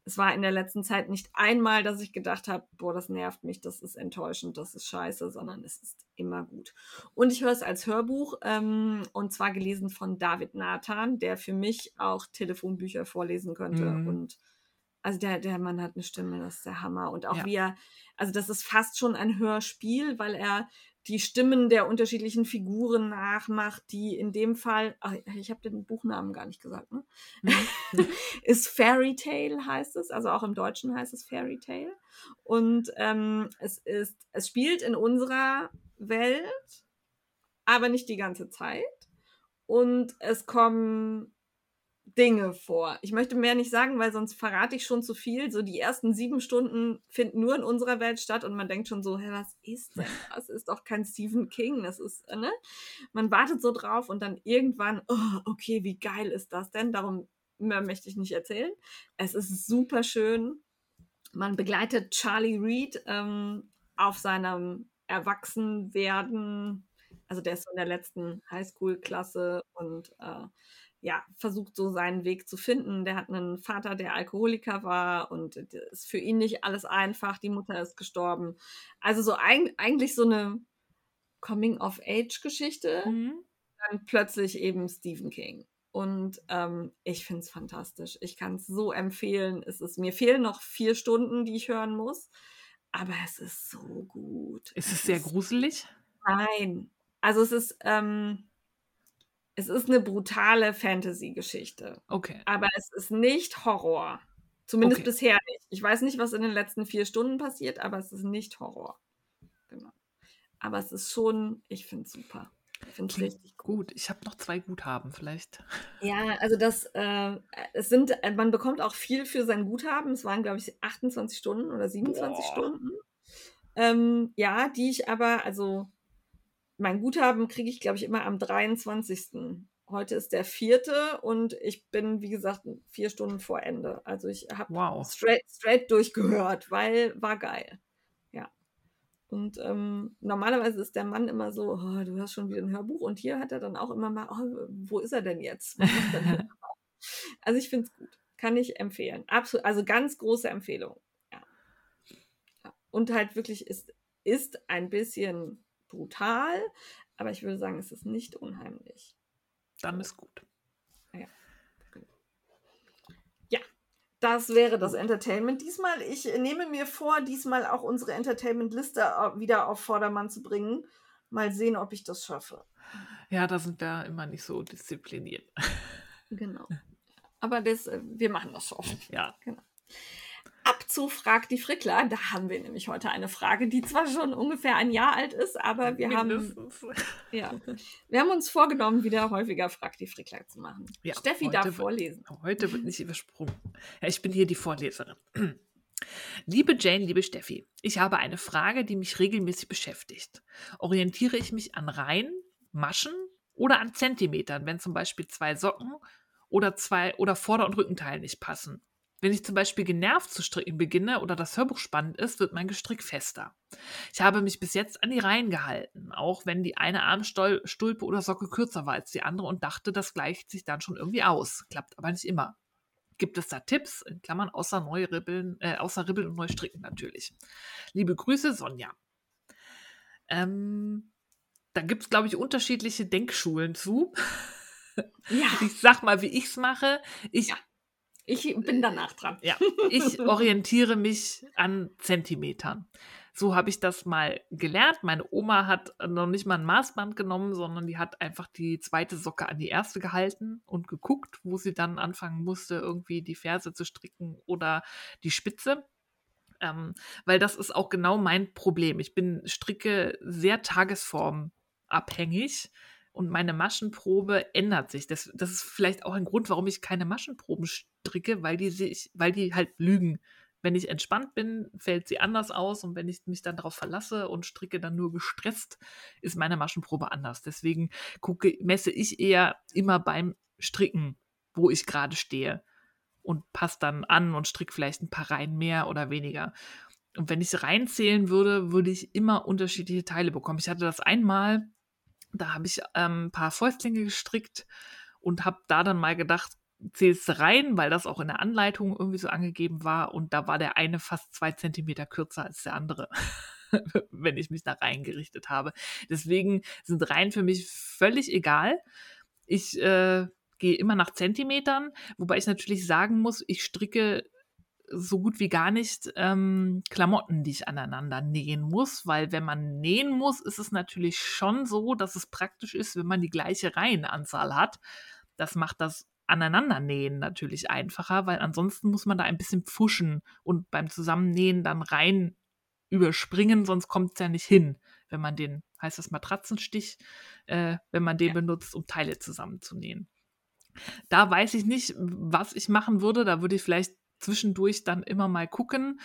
Es war in der letzten Zeit nicht einmal, dass ich gedacht habe, boah, das nervt mich, das ist enttäuschend, das ist scheiße, sondern es ist immer gut. Und ich höre es als Hörbuch ähm, und zwar gelesen von David Nathan, der für mich auch Telefonbücher vorlesen könnte. Mhm. Und also der, der Mann hat eine Stimme, das ist der Hammer. Und auch ja. wie er, also das ist fast schon ein Hörspiel, weil er die Stimmen der unterschiedlichen Figuren nachmacht, die in dem Fall, ach, ich habe den Buchnamen gar nicht gesagt, ne? Mhm. Ist Fairy Tale, heißt es, also auch im Deutschen heißt es Fairy Tale. Und ähm, es ist, es spielt in unserer Welt, aber nicht die ganze Zeit. Und es kommen Dinge vor. Ich möchte mehr nicht sagen, weil sonst verrate ich schon zu viel. So die ersten sieben Stunden finden nur in unserer Welt statt und man denkt schon so, hä, was ist denn? Das ist doch kein Stephen King. Das ist, ne? Man wartet so drauf und dann irgendwann, oh, okay, wie geil ist das denn? Darum mehr möchte ich nicht erzählen. Es ist super schön. Man begleitet Charlie Reed ähm, auf seinem Erwachsenwerden. Also der ist so in der letzten Highschool-Klasse und äh, ja, versucht so seinen Weg zu finden. Der hat einen Vater, der Alkoholiker war und ist für ihn nicht alles einfach. Die Mutter ist gestorben. Also so ein, eigentlich so eine Coming-of-Age-Geschichte. Mhm. Dann plötzlich eben Stephen King. Und ähm, ich finde es fantastisch. Ich kann es so empfehlen. Es ist, mir fehlen noch vier Stunden, die ich hören muss. Aber es ist so gut. Ist es, es sehr ist, gruselig? Nein. Also es ist... Ähm, Es ist eine brutale Fantasy-Geschichte. Okay. Aber es ist nicht Horror. Zumindest okay. bisher nicht. Ich weiß nicht, was in den letzten vier Stunden passiert, aber es ist nicht Horror. Genau. Aber es ist schon, ich finde es super. Ich finde es richtig gut. gut. Ich habe noch zwei Guthaben vielleicht. Ja, also das, äh, es sind, man bekommt auch viel für sein Guthaben. Es waren, glaube ich, achtundzwanzig Stunden oder siebenundzwanzig Boah. Stunden. Ähm, ja, die ich aber, also... Mein Guthaben kriege ich, glaube ich, immer am dreiundzwanzigsten Heute ist der vierte und ich bin, wie gesagt, vier Stunden vor Ende. Also ich habe wow. straight, straight durchgehört, weil war geil. Ja. Und ähm, normalerweise ist der Mann immer so, oh, du hast schon wieder ein Hörbuch. Und hier hat er dann auch immer mal, oh, wo ist er denn jetzt? Was macht er denn? Also ich finde es gut. Kann ich empfehlen. Absolut. Also ganz große Empfehlung. Ja. Ja. Und halt wirklich ist, ist ein bisschen... brutal, aber ich würde sagen, es ist nicht unheimlich. Dann ist gut. Ja, ja, das wäre das Entertainment diesmal. Ich nehme mir vor, diesmal auch unsere Entertainment-Liste wieder auf Vordermann zu bringen. Mal sehen, ob ich das schaffe. Ja, da sind wir immer nicht so diszipliniert. Genau. Aber das, wir machen das schon. Ja. Genau. Ab zu Frag die Frickler, da haben wir nämlich heute eine Frage, die zwar schon ungefähr ein Jahr alt ist, aber wir haben, ja, wir haben uns vorgenommen, wieder häufiger Frag die Frickler zu machen. Ja, Steffi darf wird, vorlesen. Heute wird nicht übersprungen. Ja, ich bin hier die Vorleserin. Liebe Jane, liebe Steffi, ich habe eine Frage, die mich regelmäßig beschäftigt. Orientiere ich mich an Reihen, Maschen oder an Zentimetern, wenn zum Beispiel zwei Socken oder, zwei, oder Vorder- und Rückenteil nicht passen? Wenn ich zum Beispiel genervt zu stricken beginne oder das Hörbuch spannend ist, wird mein Gestrick fester. Ich habe mich bis jetzt an die Reihen gehalten, auch wenn die eine Armstulpe oder Socke kürzer war als die andere und dachte, das gleicht sich dann schon irgendwie aus. Klappt aber nicht immer. Gibt es da Tipps? In Klammern außer, Ribbeln, äh, außer Ribbeln und Neustricken natürlich. Liebe Grüße, Sonja. Ähm, da gibt es, glaube ich, unterschiedliche Denkschulen zu. Ja. Ich sag mal, wie ich es mache. Ich... Ja. Ich bin danach dran. Ja, ich orientiere mich an Zentimetern. So habe ich das mal gelernt. Meine Oma hat noch nicht mal ein Maßband genommen, sondern die hat einfach die zweite Socke an die erste gehalten und geguckt, wo sie dann anfangen musste, irgendwie die Ferse zu stricken oder die Spitze. ähm, weil das ist auch genau mein Problem. Ich bin stricke sehr tagesformabhängig und meine Maschenprobe ändert sich. Das, das ist vielleicht auch ein Grund, warum ich keine Maschenproben stricke, weil die, sich, weil die halt lügen. Wenn ich entspannt bin, fällt sie anders aus, und wenn ich mich dann darauf verlasse und stricke dann nur gestresst, ist meine Maschenprobe anders. Deswegen gucke, messe ich eher immer beim Stricken, wo ich gerade stehe, und passe dann an und stricke vielleicht ein paar Reihen mehr oder weniger. Und wenn ich reinzählen würde, würde ich immer unterschiedliche Teile bekommen. Ich hatte das einmal, da habe ich ähm, ein paar Fäustlinge gestrickt und habe da dann mal gedacht, zählst du rein, weil das auch in der Anleitung irgendwie so angegeben war, und da war der eine fast zwei Zentimeter kürzer als der andere, wenn ich mich da reingerichtet habe. Deswegen sind Reihen für mich völlig egal. Ich äh, gehe immer nach Zentimetern, wobei ich natürlich sagen muss, ich stricke so gut wie gar nicht ähm, Klamotten, die ich aneinander nähen muss, weil wenn man nähen muss, ist es natürlich schon so, dass es praktisch ist, wenn man die gleiche Reihenanzahl hat. Das macht das Aneinandernähen natürlich einfacher, weil ansonsten muss man da ein bisschen pfuschen und beim Zusammennähen dann rein überspringen, sonst kommt es ja nicht hin, wenn man den, heißt das Matratzenstich, äh, wenn man den ja. benutzt, um Teile zusammenzunähen. Da weiß ich nicht, was ich machen würde, da würde ich vielleicht zwischendurch dann immer mal gucken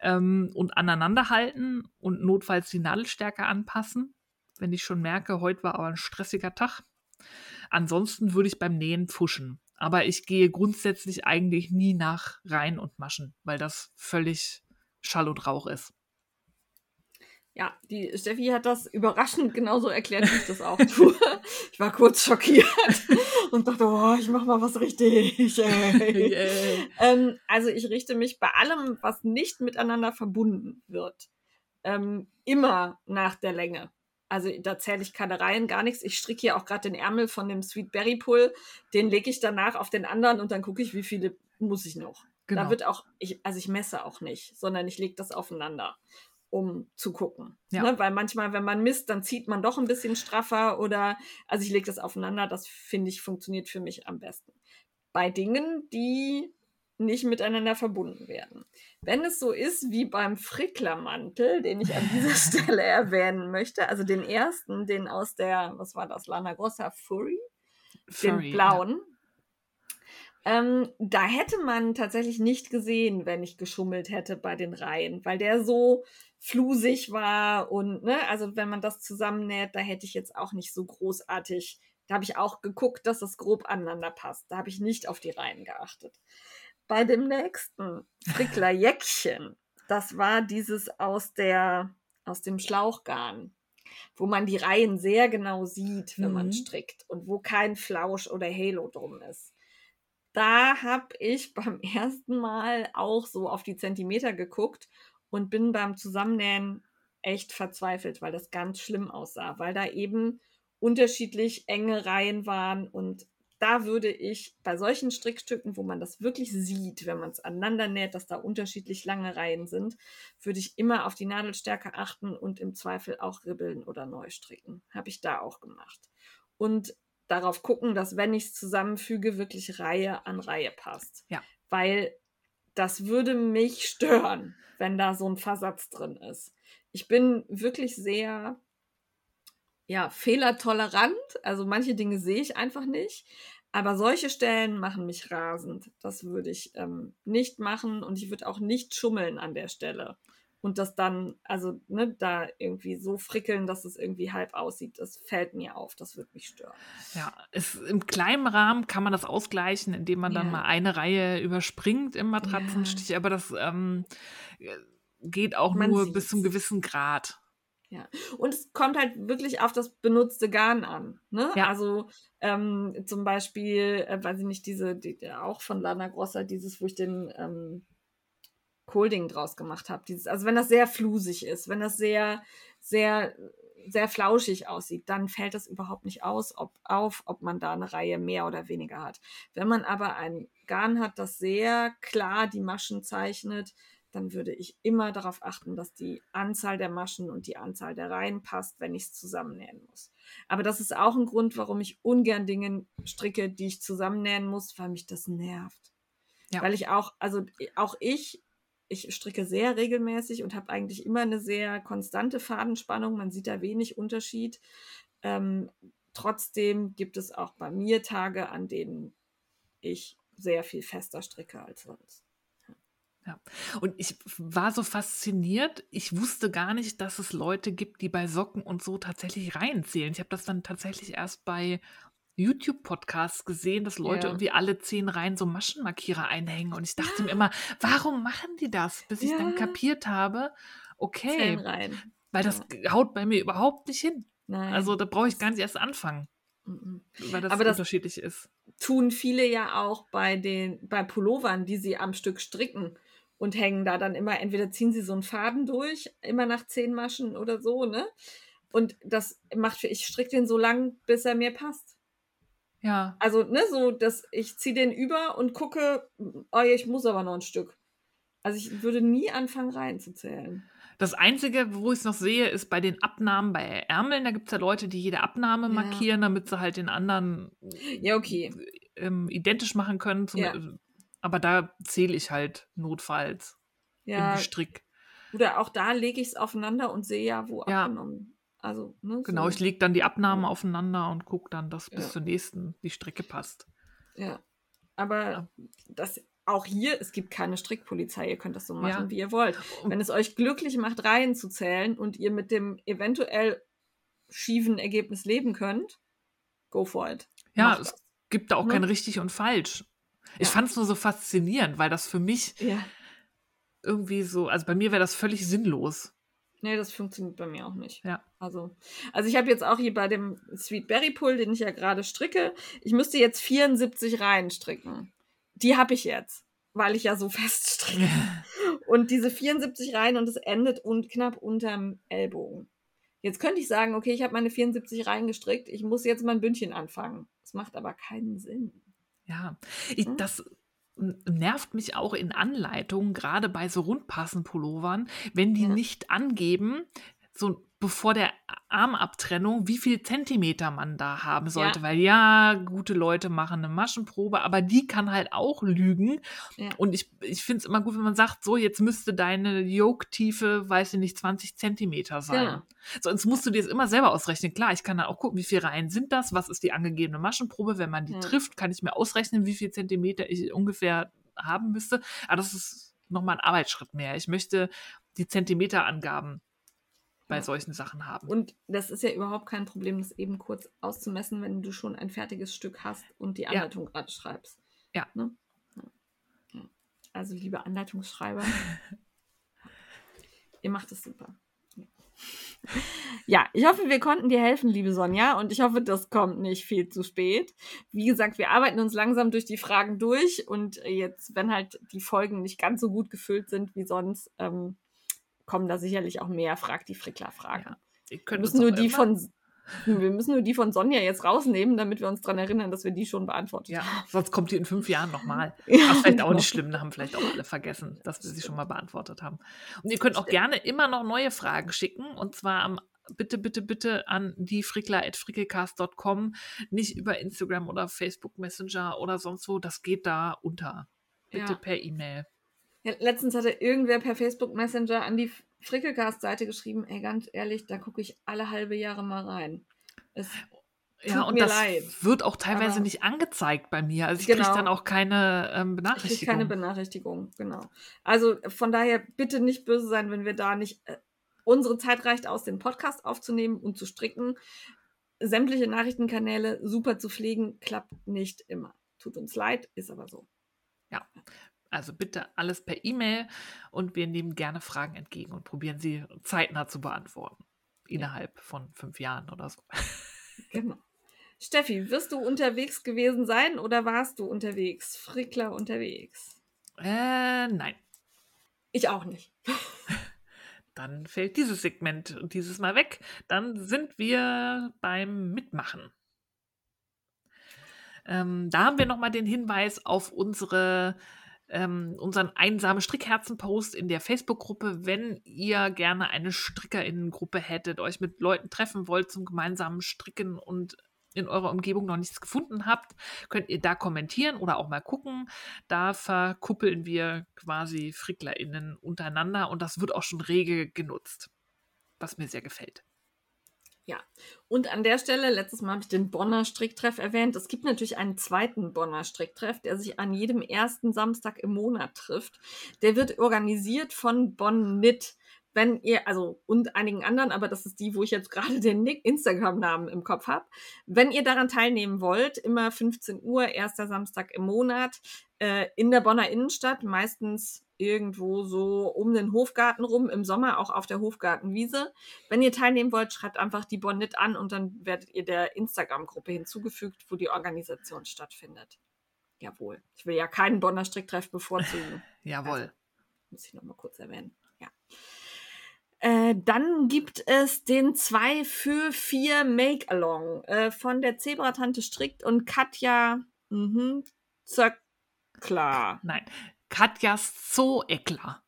ähm, und aneinander halten und notfalls die Nadelstärke anpassen, wenn ich schon merke, heute war aber ein stressiger Tag. Ansonsten würde ich beim Nähen pfuschen. Aber ich gehe grundsätzlich eigentlich nie nach Reihen und Maschen, weil das völlig Schall und Rauch ist. Ja, die Steffi hat das überraschend genauso erklärt, wie ich das auch tue. Ich war kurz schockiert und dachte, oh, ich mache mal was richtig. Yeah. Ähm, also ich richte mich bei allem, was nicht miteinander verbunden wird, ähm, immer nach der Länge. Also da zähle ich keine Reihen, gar nichts. Ich stricke hier auch gerade den Ärmel von dem Sweet Berry Pull. Den lege ich danach auf den anderen und dann gucke ich, wie viele muss ich noch. Genau. Da wird auch, ich, also ich messe auch nicht, sondern ich lege das aufeinander, um zu gucken. Ja. Ne? Weil manchmal, wenn man misst, dann zieht man doch ein bisschen straffer oder, also ich lege das aufeinander. Das finde ich, funktioniert für mich am besten. Bei Dingen, die nicht miteinander verbunden werden. Wenn es so ist wie beim Fricklermantel, den ich an dieser Stelle erwähnen möchte, also den ersten, den aus der, was war das, Lana Grossa Furry, den blauen, ja. ähm, da hätte man tatsächlich nicht gesehen, wenn ich geschummelt hätte bei den Reihen, weil der so flusig war und, ne, also wenn man das zusammennäht, da hätte ich jetzt auch nicht so großartig, da habe ich auch geguckt, dass das grob aneinander passt, da habe ich nicht auf die Reihen geachtet. Bei dem nächsten Fricklerjäckchen, das war dieses aus der, aus dem Schlauchgarn, wo man die Reihen sehr genau sieht, wenn mhm. man strickt und wo kein Flausch oder Halo drum ist. Da habe ich beim ersten Mal auch so auf die Zentimeter geguckt und bin beim Zusammennähen echt verzweifelt, weil das ganz schlimm aussah, weil da eben unterschiedlich enge Reihen waren, und da würde ich bei solchen Strickstücken, wo man das wirklich sieht, wenn man es aneinander näht, dass da unterschiedlich lange Reihen sind, würde ich immer auf die Nadelstärke achten und im Zweifel auch ribbeln oder neu stricken. Habe ich da auch gemacht. Und darauf gucken, dass, wenn ich es zusammenfüge, wirklich Reihe an Reihe passt. Ja. Weil das würde mich stören, wenn da so ein Versatz drin ist. Ich bin wirklich sehr... ja, fehlertolerant, also manche Dinge sehe ich einfach nicht, aber solche Stellen machen mich rasend. Das würde ich ähm, nicht machen, und ich würde auch nicht schummeln an der Stelle und das dann, also ne, da irgendwie so frickeln, dass es irgendwie halb aussieht. Das fällt mir auf, das würde mich stören. Ja, es, im kleinen Rahmen kann man das ausgleichen, indem man ja. dann mal eine Reihe überspringt im Matratzenstich, ja. aber das ähm, geht auch man nur sieht's. Bis zum gewissen Grad. Ja, und es kommt halt wirklich auf das benutzte Garn an. Ne? Ja. Also ähm, zum Beispiel, äh, weiß ich nicht, diese, die, auch von Lana Grossa, dieses, wo ich den ähm, Colding draus gemacht habe. Dieses, also wenn das sehr flusig ist, wenn das sehr, sehr, sehr flauschig aussieht, dann fällt das überhaupt nicht aus, ob, auf, ob man da eine Reihe mehr oder weniger hat. Wenn man aber ein Garn hat, das sehr klar die Maschen zeichnet, dann würde ich immer darauf achten, dass die Anzahl der Maschen und die Anzahl der Reihen passt, wenn ich es zusammennähen muss. Aber das ist auch ein Grund, warum ich ungern Dinge stricke, die ich zusammennähen muss, weil mich das nervt. Ja. Weil ich auch, also auch ich Ich stricke sehr regelmäßig und habe eigentlich immer eine sehr konstante Fadenspannung. Man sieht da wenig Unterschied. Ähm, trotzdem gibt es auch bei mir Tage, an denen ich sehr viel fester stricke als sonst. Ja. Und ich war so fasziniert, ich wusste gar nicht, dass es Leute gibt, die bei Socken und so tatsächlich reinzählen. Ich habe das dann tatsächlich erst bei YouTube-Podcasts gesehen, dass Leute ja. irgendwie alle zehn Reihen so Maschenmarkierer einhängen. Und ich dachte ja. mir immer, warum machen die das? Bis ja. ich dann kapiert habe, okay, zehn Reihen. Weil das ja. haut bei mir überhaupt nicht hin. Nein. Also da brauche ich gar nicht erst anfangen, mhm. weil das, das unterschiedlich ist. Tun viele ja auch bei den bei Pullovern, die sie am Stück stricken und hängen da dann immer, entweder ziehen sie so einen Faden durch, immer nach zehn Maschen oder so, ne? Und das macht, ich stricke den so lang, bis er mir passt. Ja. Also, ne, so, dass ich ziehe den über und gucke, oh, ich muss aber noch ein Stück. Also ich würde nie anfangen reinzuzählen. Das Einzige, wo ich es noch sehe, ist bei den Abnahmen bei Ärmeln. Da gibt es ja Leute, die jede Abnahme ja. markieren, damit sie halt den anderen ja, okay. ähm, identisch machen können. Zum, ja. Aber da zähle ich halt notfalls ja. im Strick. Oder auch da lege ich es aufeinander und sehe ja, wo ja. abgenommen. Also, ne, genau, so. Ich lege dann die Abnahmen ja. aufeinander und gucke dann, dass ja. bis zur nächsten die Strecke passt. Ja, aber ja. das... Auch hier, es gibt keine Strickpolizei, ihr könnt das so machen, ja. wie ihr wollt. Wenn es euch glücklich macht, Reihen zu zählen und ihr mit dem eventuell schiefen Ergebnis leben könnt, go for it. Ja, macht es das. Gibt da auch hm? kein richtig und falsch. Ja. Ich fand es nur so faszinierend, weil das für mich ja. irgendwie so, also bei mir wäre das völlig sinnlos. Nee, das funktioniert bei mir auch nicht. Ja. Also, also ich habe jetzt auch hier bei dem Sweet Berry Pull, den ich ja gerade stricke, ich müsste jetzt vierundsiebzig Reihen stricken. Die habe ich jetzt, weil ich ja so fest stricke. Ja. Und diese vierundsiebzig Reihen und es endet und knapp unterm Ellbogen. Jetzt könnte ich sagen, okay, ich habe meine vierundsiebzig Reihen gestrickt, ich muss jetzt mein Bündchen anfangen. Das macht aber keinen Sinn. Ja, ich, hm? das nervt mich auch in Anleitungen, gerade bei so Rundpassenpullovern, wenn die ja. nicht angeben, so bevor der Armabtrennung, wie viel Zentimeter man da haben sollte. Ja. Weil ja, gute Leute machen eine Maschenprobe, aber die kann halt auch lügen. Ja. Und ich, ich finde es immer gut, wenn man sagt, so, jetzt müsste deine Yoke-Tiefe, weiß ich nicht, zwanzig Zentimeter sein. Ja. Sonst musst du dir das immer selber ausrechnen. Klar, ich kann dann auch gucken, wie viele Reihen sind das, was ist die angegebene Maschenprobe. Wenn man die ja. trifft, kann ich mir ausrechnen, wie viel Zentimeter ich ungefähr haben müsste. Aber das ist nochmal ein Arbeitsschritt mehr. Ich möchte die Zentimeterangaben bei solchen Sachen haben. Und das ist ja überhaupt kein Problem, das eben kurz auszumessen, wenn du schon ein fertiges Stück hast und die Anleitung ja. gerade schreibst. Ja. Ne? Ja. Also, liebe Anleitungsschreiber, ihr macht es super. Ja, ich hoffe, wir konnten dir helfen, liebe Sonja, und ich hoffe, das kommt nicht viel zu spät. Wie gesagt, wir arbeiten uns langsam durch die Fragen durch und jetzt, wenn halt die Folgen nicht ganz so gut gefüllt sind wie sonst, ähm, kommen da sicherlich auch mehr Frag die Frickler-Fragen. Ja, wir müssen nur die von, wir müssen nur die von Sonja jetzt rausnehmen, damit wir uns daran erinnern, dass wir die schon beantwortet ja, haben. Sonst kommt die in fünf Jahren nochmal. Ja, das ist vielleicht auch nicht schlimm, da haben vielleicht auch alle vergessen, dass wir sie schon mal beantwortet haben. Und ihr könnt auch gerne immer noch neue Fragen schicken, und zwar am bitte, bitte, bitte an die frickler at frickelcast dot com, nicht über Instagram oder Facebook Messenger oder sonst wo, das geht da unter. Bitte ja. per E-Mail. Ja, letztens hatte irgendwer per Facebook Messenger an die Frickelcast-Seite geschrieben, ey, ganz ehrlich, da gucke ich alle halbe Jahre mal rein. Es tut ja, und mir das leid. Wird auch teilweise aber nicht angezeigt bei mir. Also ich genau. kriege dann auch keine ähm, Benachrichtigung. Ich kriege keine Benachrichtigung, genau. Also von daher bitte nicht böse sein, wenn wir da nicht... Äh, unsere Zeit reicht aus, den Podcast aufzunehmen und zu stricken. Sämtliche Nachrichtenkanäle super zu pflegen, klappt nicht immer. Tut uns leid, ist aber so. Ja. Also bitte alles per E-Mail, und wir nehmen gerne Fragen entgegen und probieren sie zeitnah zu beantworten. Innerhalb ja. von fünf Jahren oder so. Genau. Steffi, wirst du unterwegs gewesen sein oder warst du unterwegs? Frickler unterwegs? Äh, nein. Ich auch nicht. Dann fällt dieses Segment dieses Mal weg. Dann sind wir beim Mitmachen. Ähm, da haben wir nochmal den Hinweis auf unsere... Ähm, unseren einsamen Strickherzen-Post in der Facebook-Gruppe. Wenn ihr gerne eine StrickerInnen-Gruppe hättet, euch mit Leuten treffen wollt zum gemeinsamen Stricken und in eurer Umgebung noch nichts gefunden habt, könnt ihr da kommentieren oder auch mal gucken. Da verkuppeln wir quasi FricklerInnen untereinander und das wird auch schon rege genutzt, was mir sehr gefällt. Ja, und an der Stelle, letztes Mal habe ich den Bonner Stricktreff erwähnt. Es gibt natürlich einen zweiten Bonner Stricktreff, der sich an jedem ersten Samstag im Monat trifft. Der wird organisiert von Bonnit. Wenn ihr, also und einigen anderen, aber das ist die, wo ich jetzt gerade den Instagram-Namen im Kopf habe. Wenn ihr daran teilnehmen wollt, immer fünfzehn Uhr, erster Samstag im Monat, äh, in der Bonner Innenstadt, meistens irgendwo so um den Hofgarten rum, im Sommer auch auf der Hofgartenwiese. Wenn ihr teilnehmen wollt, schreibt einfach die Bonnit an und dann werdet ihr der Instagram-Gruppe hinzugefügt, wo die Organisation stattfindet. Jawohl. Ich will ja keinen Bonner Stricktreff bevorzugen. Jawohl. Also, muss ich nochmal kurz erwähnen. Ja. Äh, dann gibt es den zwei für vier Make-Along äh, von der Zebratante Strickt und Katja mh, Zöckler. Nein, Katjas Zoo-Eckler.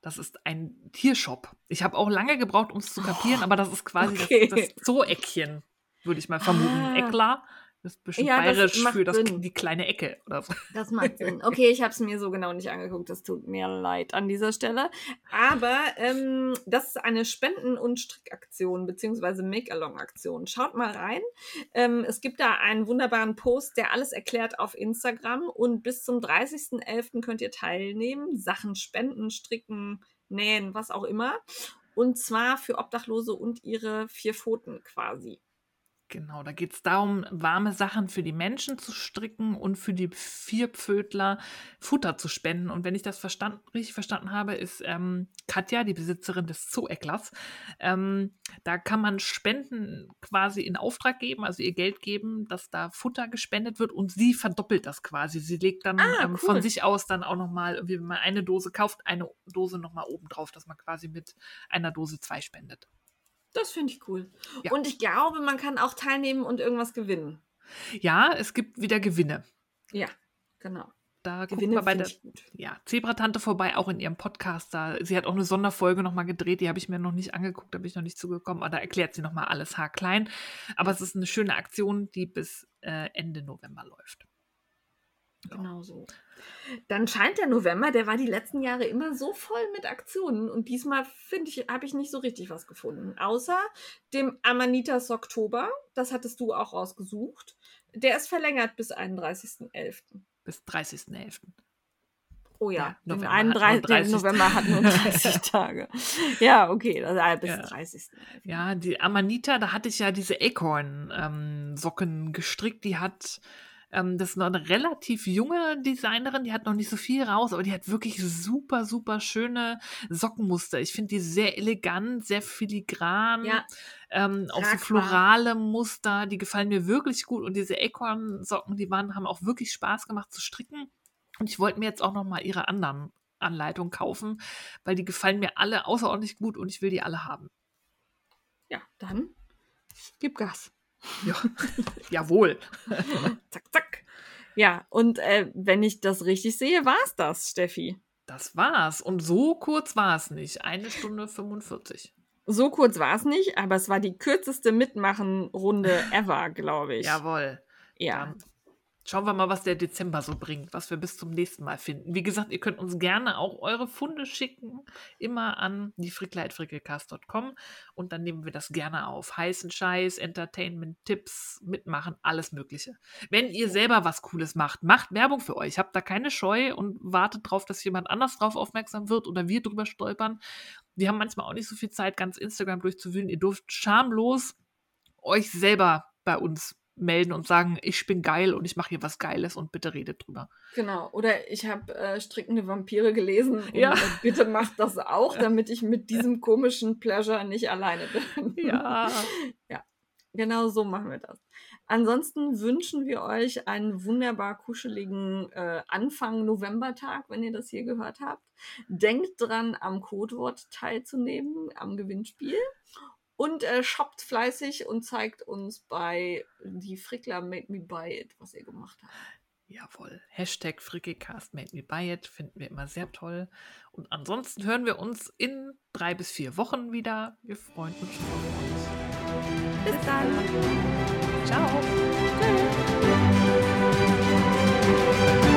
Das ist ein Tiershop. Ich habe auch lange gebraucht, um es zu kapieren, oh, aber das ist quasi okay. das, das Zoo-Eckchen, würde ich mal vermuten. Ah. Eckler. Das ist bestimmt ja, bayerisch das für das, die kleine Ecke oder so. Das macht Sinn. Okay, ich habe es mir so genau nicht angeguckt. Das tut mir leid an dieser Stelle. Aber ähm, das ist eine Spenden- und Strickaktion beziehungsweise Make-Along-Aktion. Schaut mal rein. Ähm, es gibt da einen wunderbaren Post, der alles erklärt auf Instagram. Und bis zum dreißigsten elften könnt ihr teilnehmen. Sachen spenden, stricken, nähen, was auch immer. Und zwar für Obdachlose und ihre vier Pfoten quasi. Genau, da geht es darum, warme Sachen für die Menschen zu stricken und für die Vierpfötler Futter zu spenden. Und wenn ich das verstand, richtig verstanden habe, ist ähm, Katja, die Besitzerin des Zoo-Ecklers, ähm, da kann man Spenden quasi in Auftrag geben, also ihr Geld geben, dass da Futter gespendet wird und sie verdoppelt das quasi. Sie legt dann ah, ähm, cool. von sich aus dann auch nochmal, irgendwie, wenn man eine Dose kauft, eine Dose nochmal oben drauf, dass man quasi mit einer Dose zwei spendet. Das finde ich cool. Ja. Und ich glaube, man kann auch teilnehmen und irgendwas gewinnen. Ja, es gibt wieder Gewinne. Ja, genau. Da gucken wir bei der ja, Zebratante vorbei, auch in ihrem Podcast. Da, sie hat auch eine Sonderfolge nochmal gedreht, die habe ich mir noch nicht angeguckt, da bin ich noch nicht zugekommen. Aber da erklärt sie nochmal alles haarklein. Aber es ist eine schöne Aktion, die bis äh, Ende November läuft. Genau so. Dann scheint der November, der war die letzten Jahre immer so voll mit Aktionen und diesmal, finde ich, habe ich nicht so richtig was gefunden. Außer dem Amanitas Oktober, das hattest du auch rausgesucht. Der ist verlängert bis einunddreißigsten elften Bis dreißigsten elften Oh ja, ja November einunddreißigsten November hat nur dreißig Tage. Ja, okay, also bis ja. dreißigsten Ja, die Amanita, da hatte ich ja diese Acorn-Socken ähm, gestrickt, die hat... Das ist noch eine relativ junge Designerin, die hat noch nicht so viel raus, aber die hat wirklich super, super schöne Sockenmuster. Ich finde die sehr elegant, sehr filigran, ja. ähm, auch so florale Muster, die gefallen mir wirklich gut. Und diese Acorn-Socken, die waren, haben auch wirklich Spaß gemacht zu stricken. Und ich wollte mir jetzt auch noch mal ihre anderen Anleitungen kaufen, weil die gefallen mir alle außerordentlich gut und ich will die alle haben. Ja, dann gib Gas. Ja. Jawohl. Zack, zack. Ja, und äh, wenn ich das richtig sehe, war es das, Steffi. Das war's. Und so kurz war es nicht. Eine Stunde fünfundvierzig. So kurz war es nicht, aber es war die kürzeste Mitmachen-Runde ever, glaube ich. Jawohl. Ja. Dann schauen wir mal, was der Dezember so bringt, was wir bis zum nächsten Mal finden. Wie gesagt, ihr könnt uns gerne auch eure Funde schicken, immer an die frickler at frickelcast dot com und dann nehmen wir das gerne auf. Heißen Scheiß, Entertainment, Tipps, mitmachen, alles Mögliche. Wenn ihr selber was Cooles macht, macht Werbung für euch. Habt da keine Scheu und wartet drauf, dass jemand anders drauf aufmerksam wird oder wir drüber stolpern. Wir haben manchmal auch nicht so viel Zeit, ganz Instagram durchzuwühlen. Ihr dürft schamlos euch selber bei uns melden und sagen, ich bin geil und ich mache hier was Geiles und bitte redet drüber. Genau, oder ich habe äh, Strickende Vampire gelesen und ja. bitte macht das auch, damit ich mit diesem komischen Pleasure nicht alleine bin. Ja. Ja, genau so machen wir das. Ansonsten wünschen wir euch einen wunderbar kuscheligen äh, Anfang Novembertag, wenn ihr das hier gehört habt. Denkt dran, am Codewort teilzunehmen, am Gewinnspiel. Und äh, shoppt fleißig und zeigt uns bei die Frickler Made Me Buy It, was ihr gemacht habt. Jawohl. Hashtag Frickelcast Made Me Buy It finden wir immer sehr toll. Und ansonsten hören wir uns in drei bis vier Wochen wieder. Wir freuen uns schon auf euch. Bis dann. Ciao. Tschüss.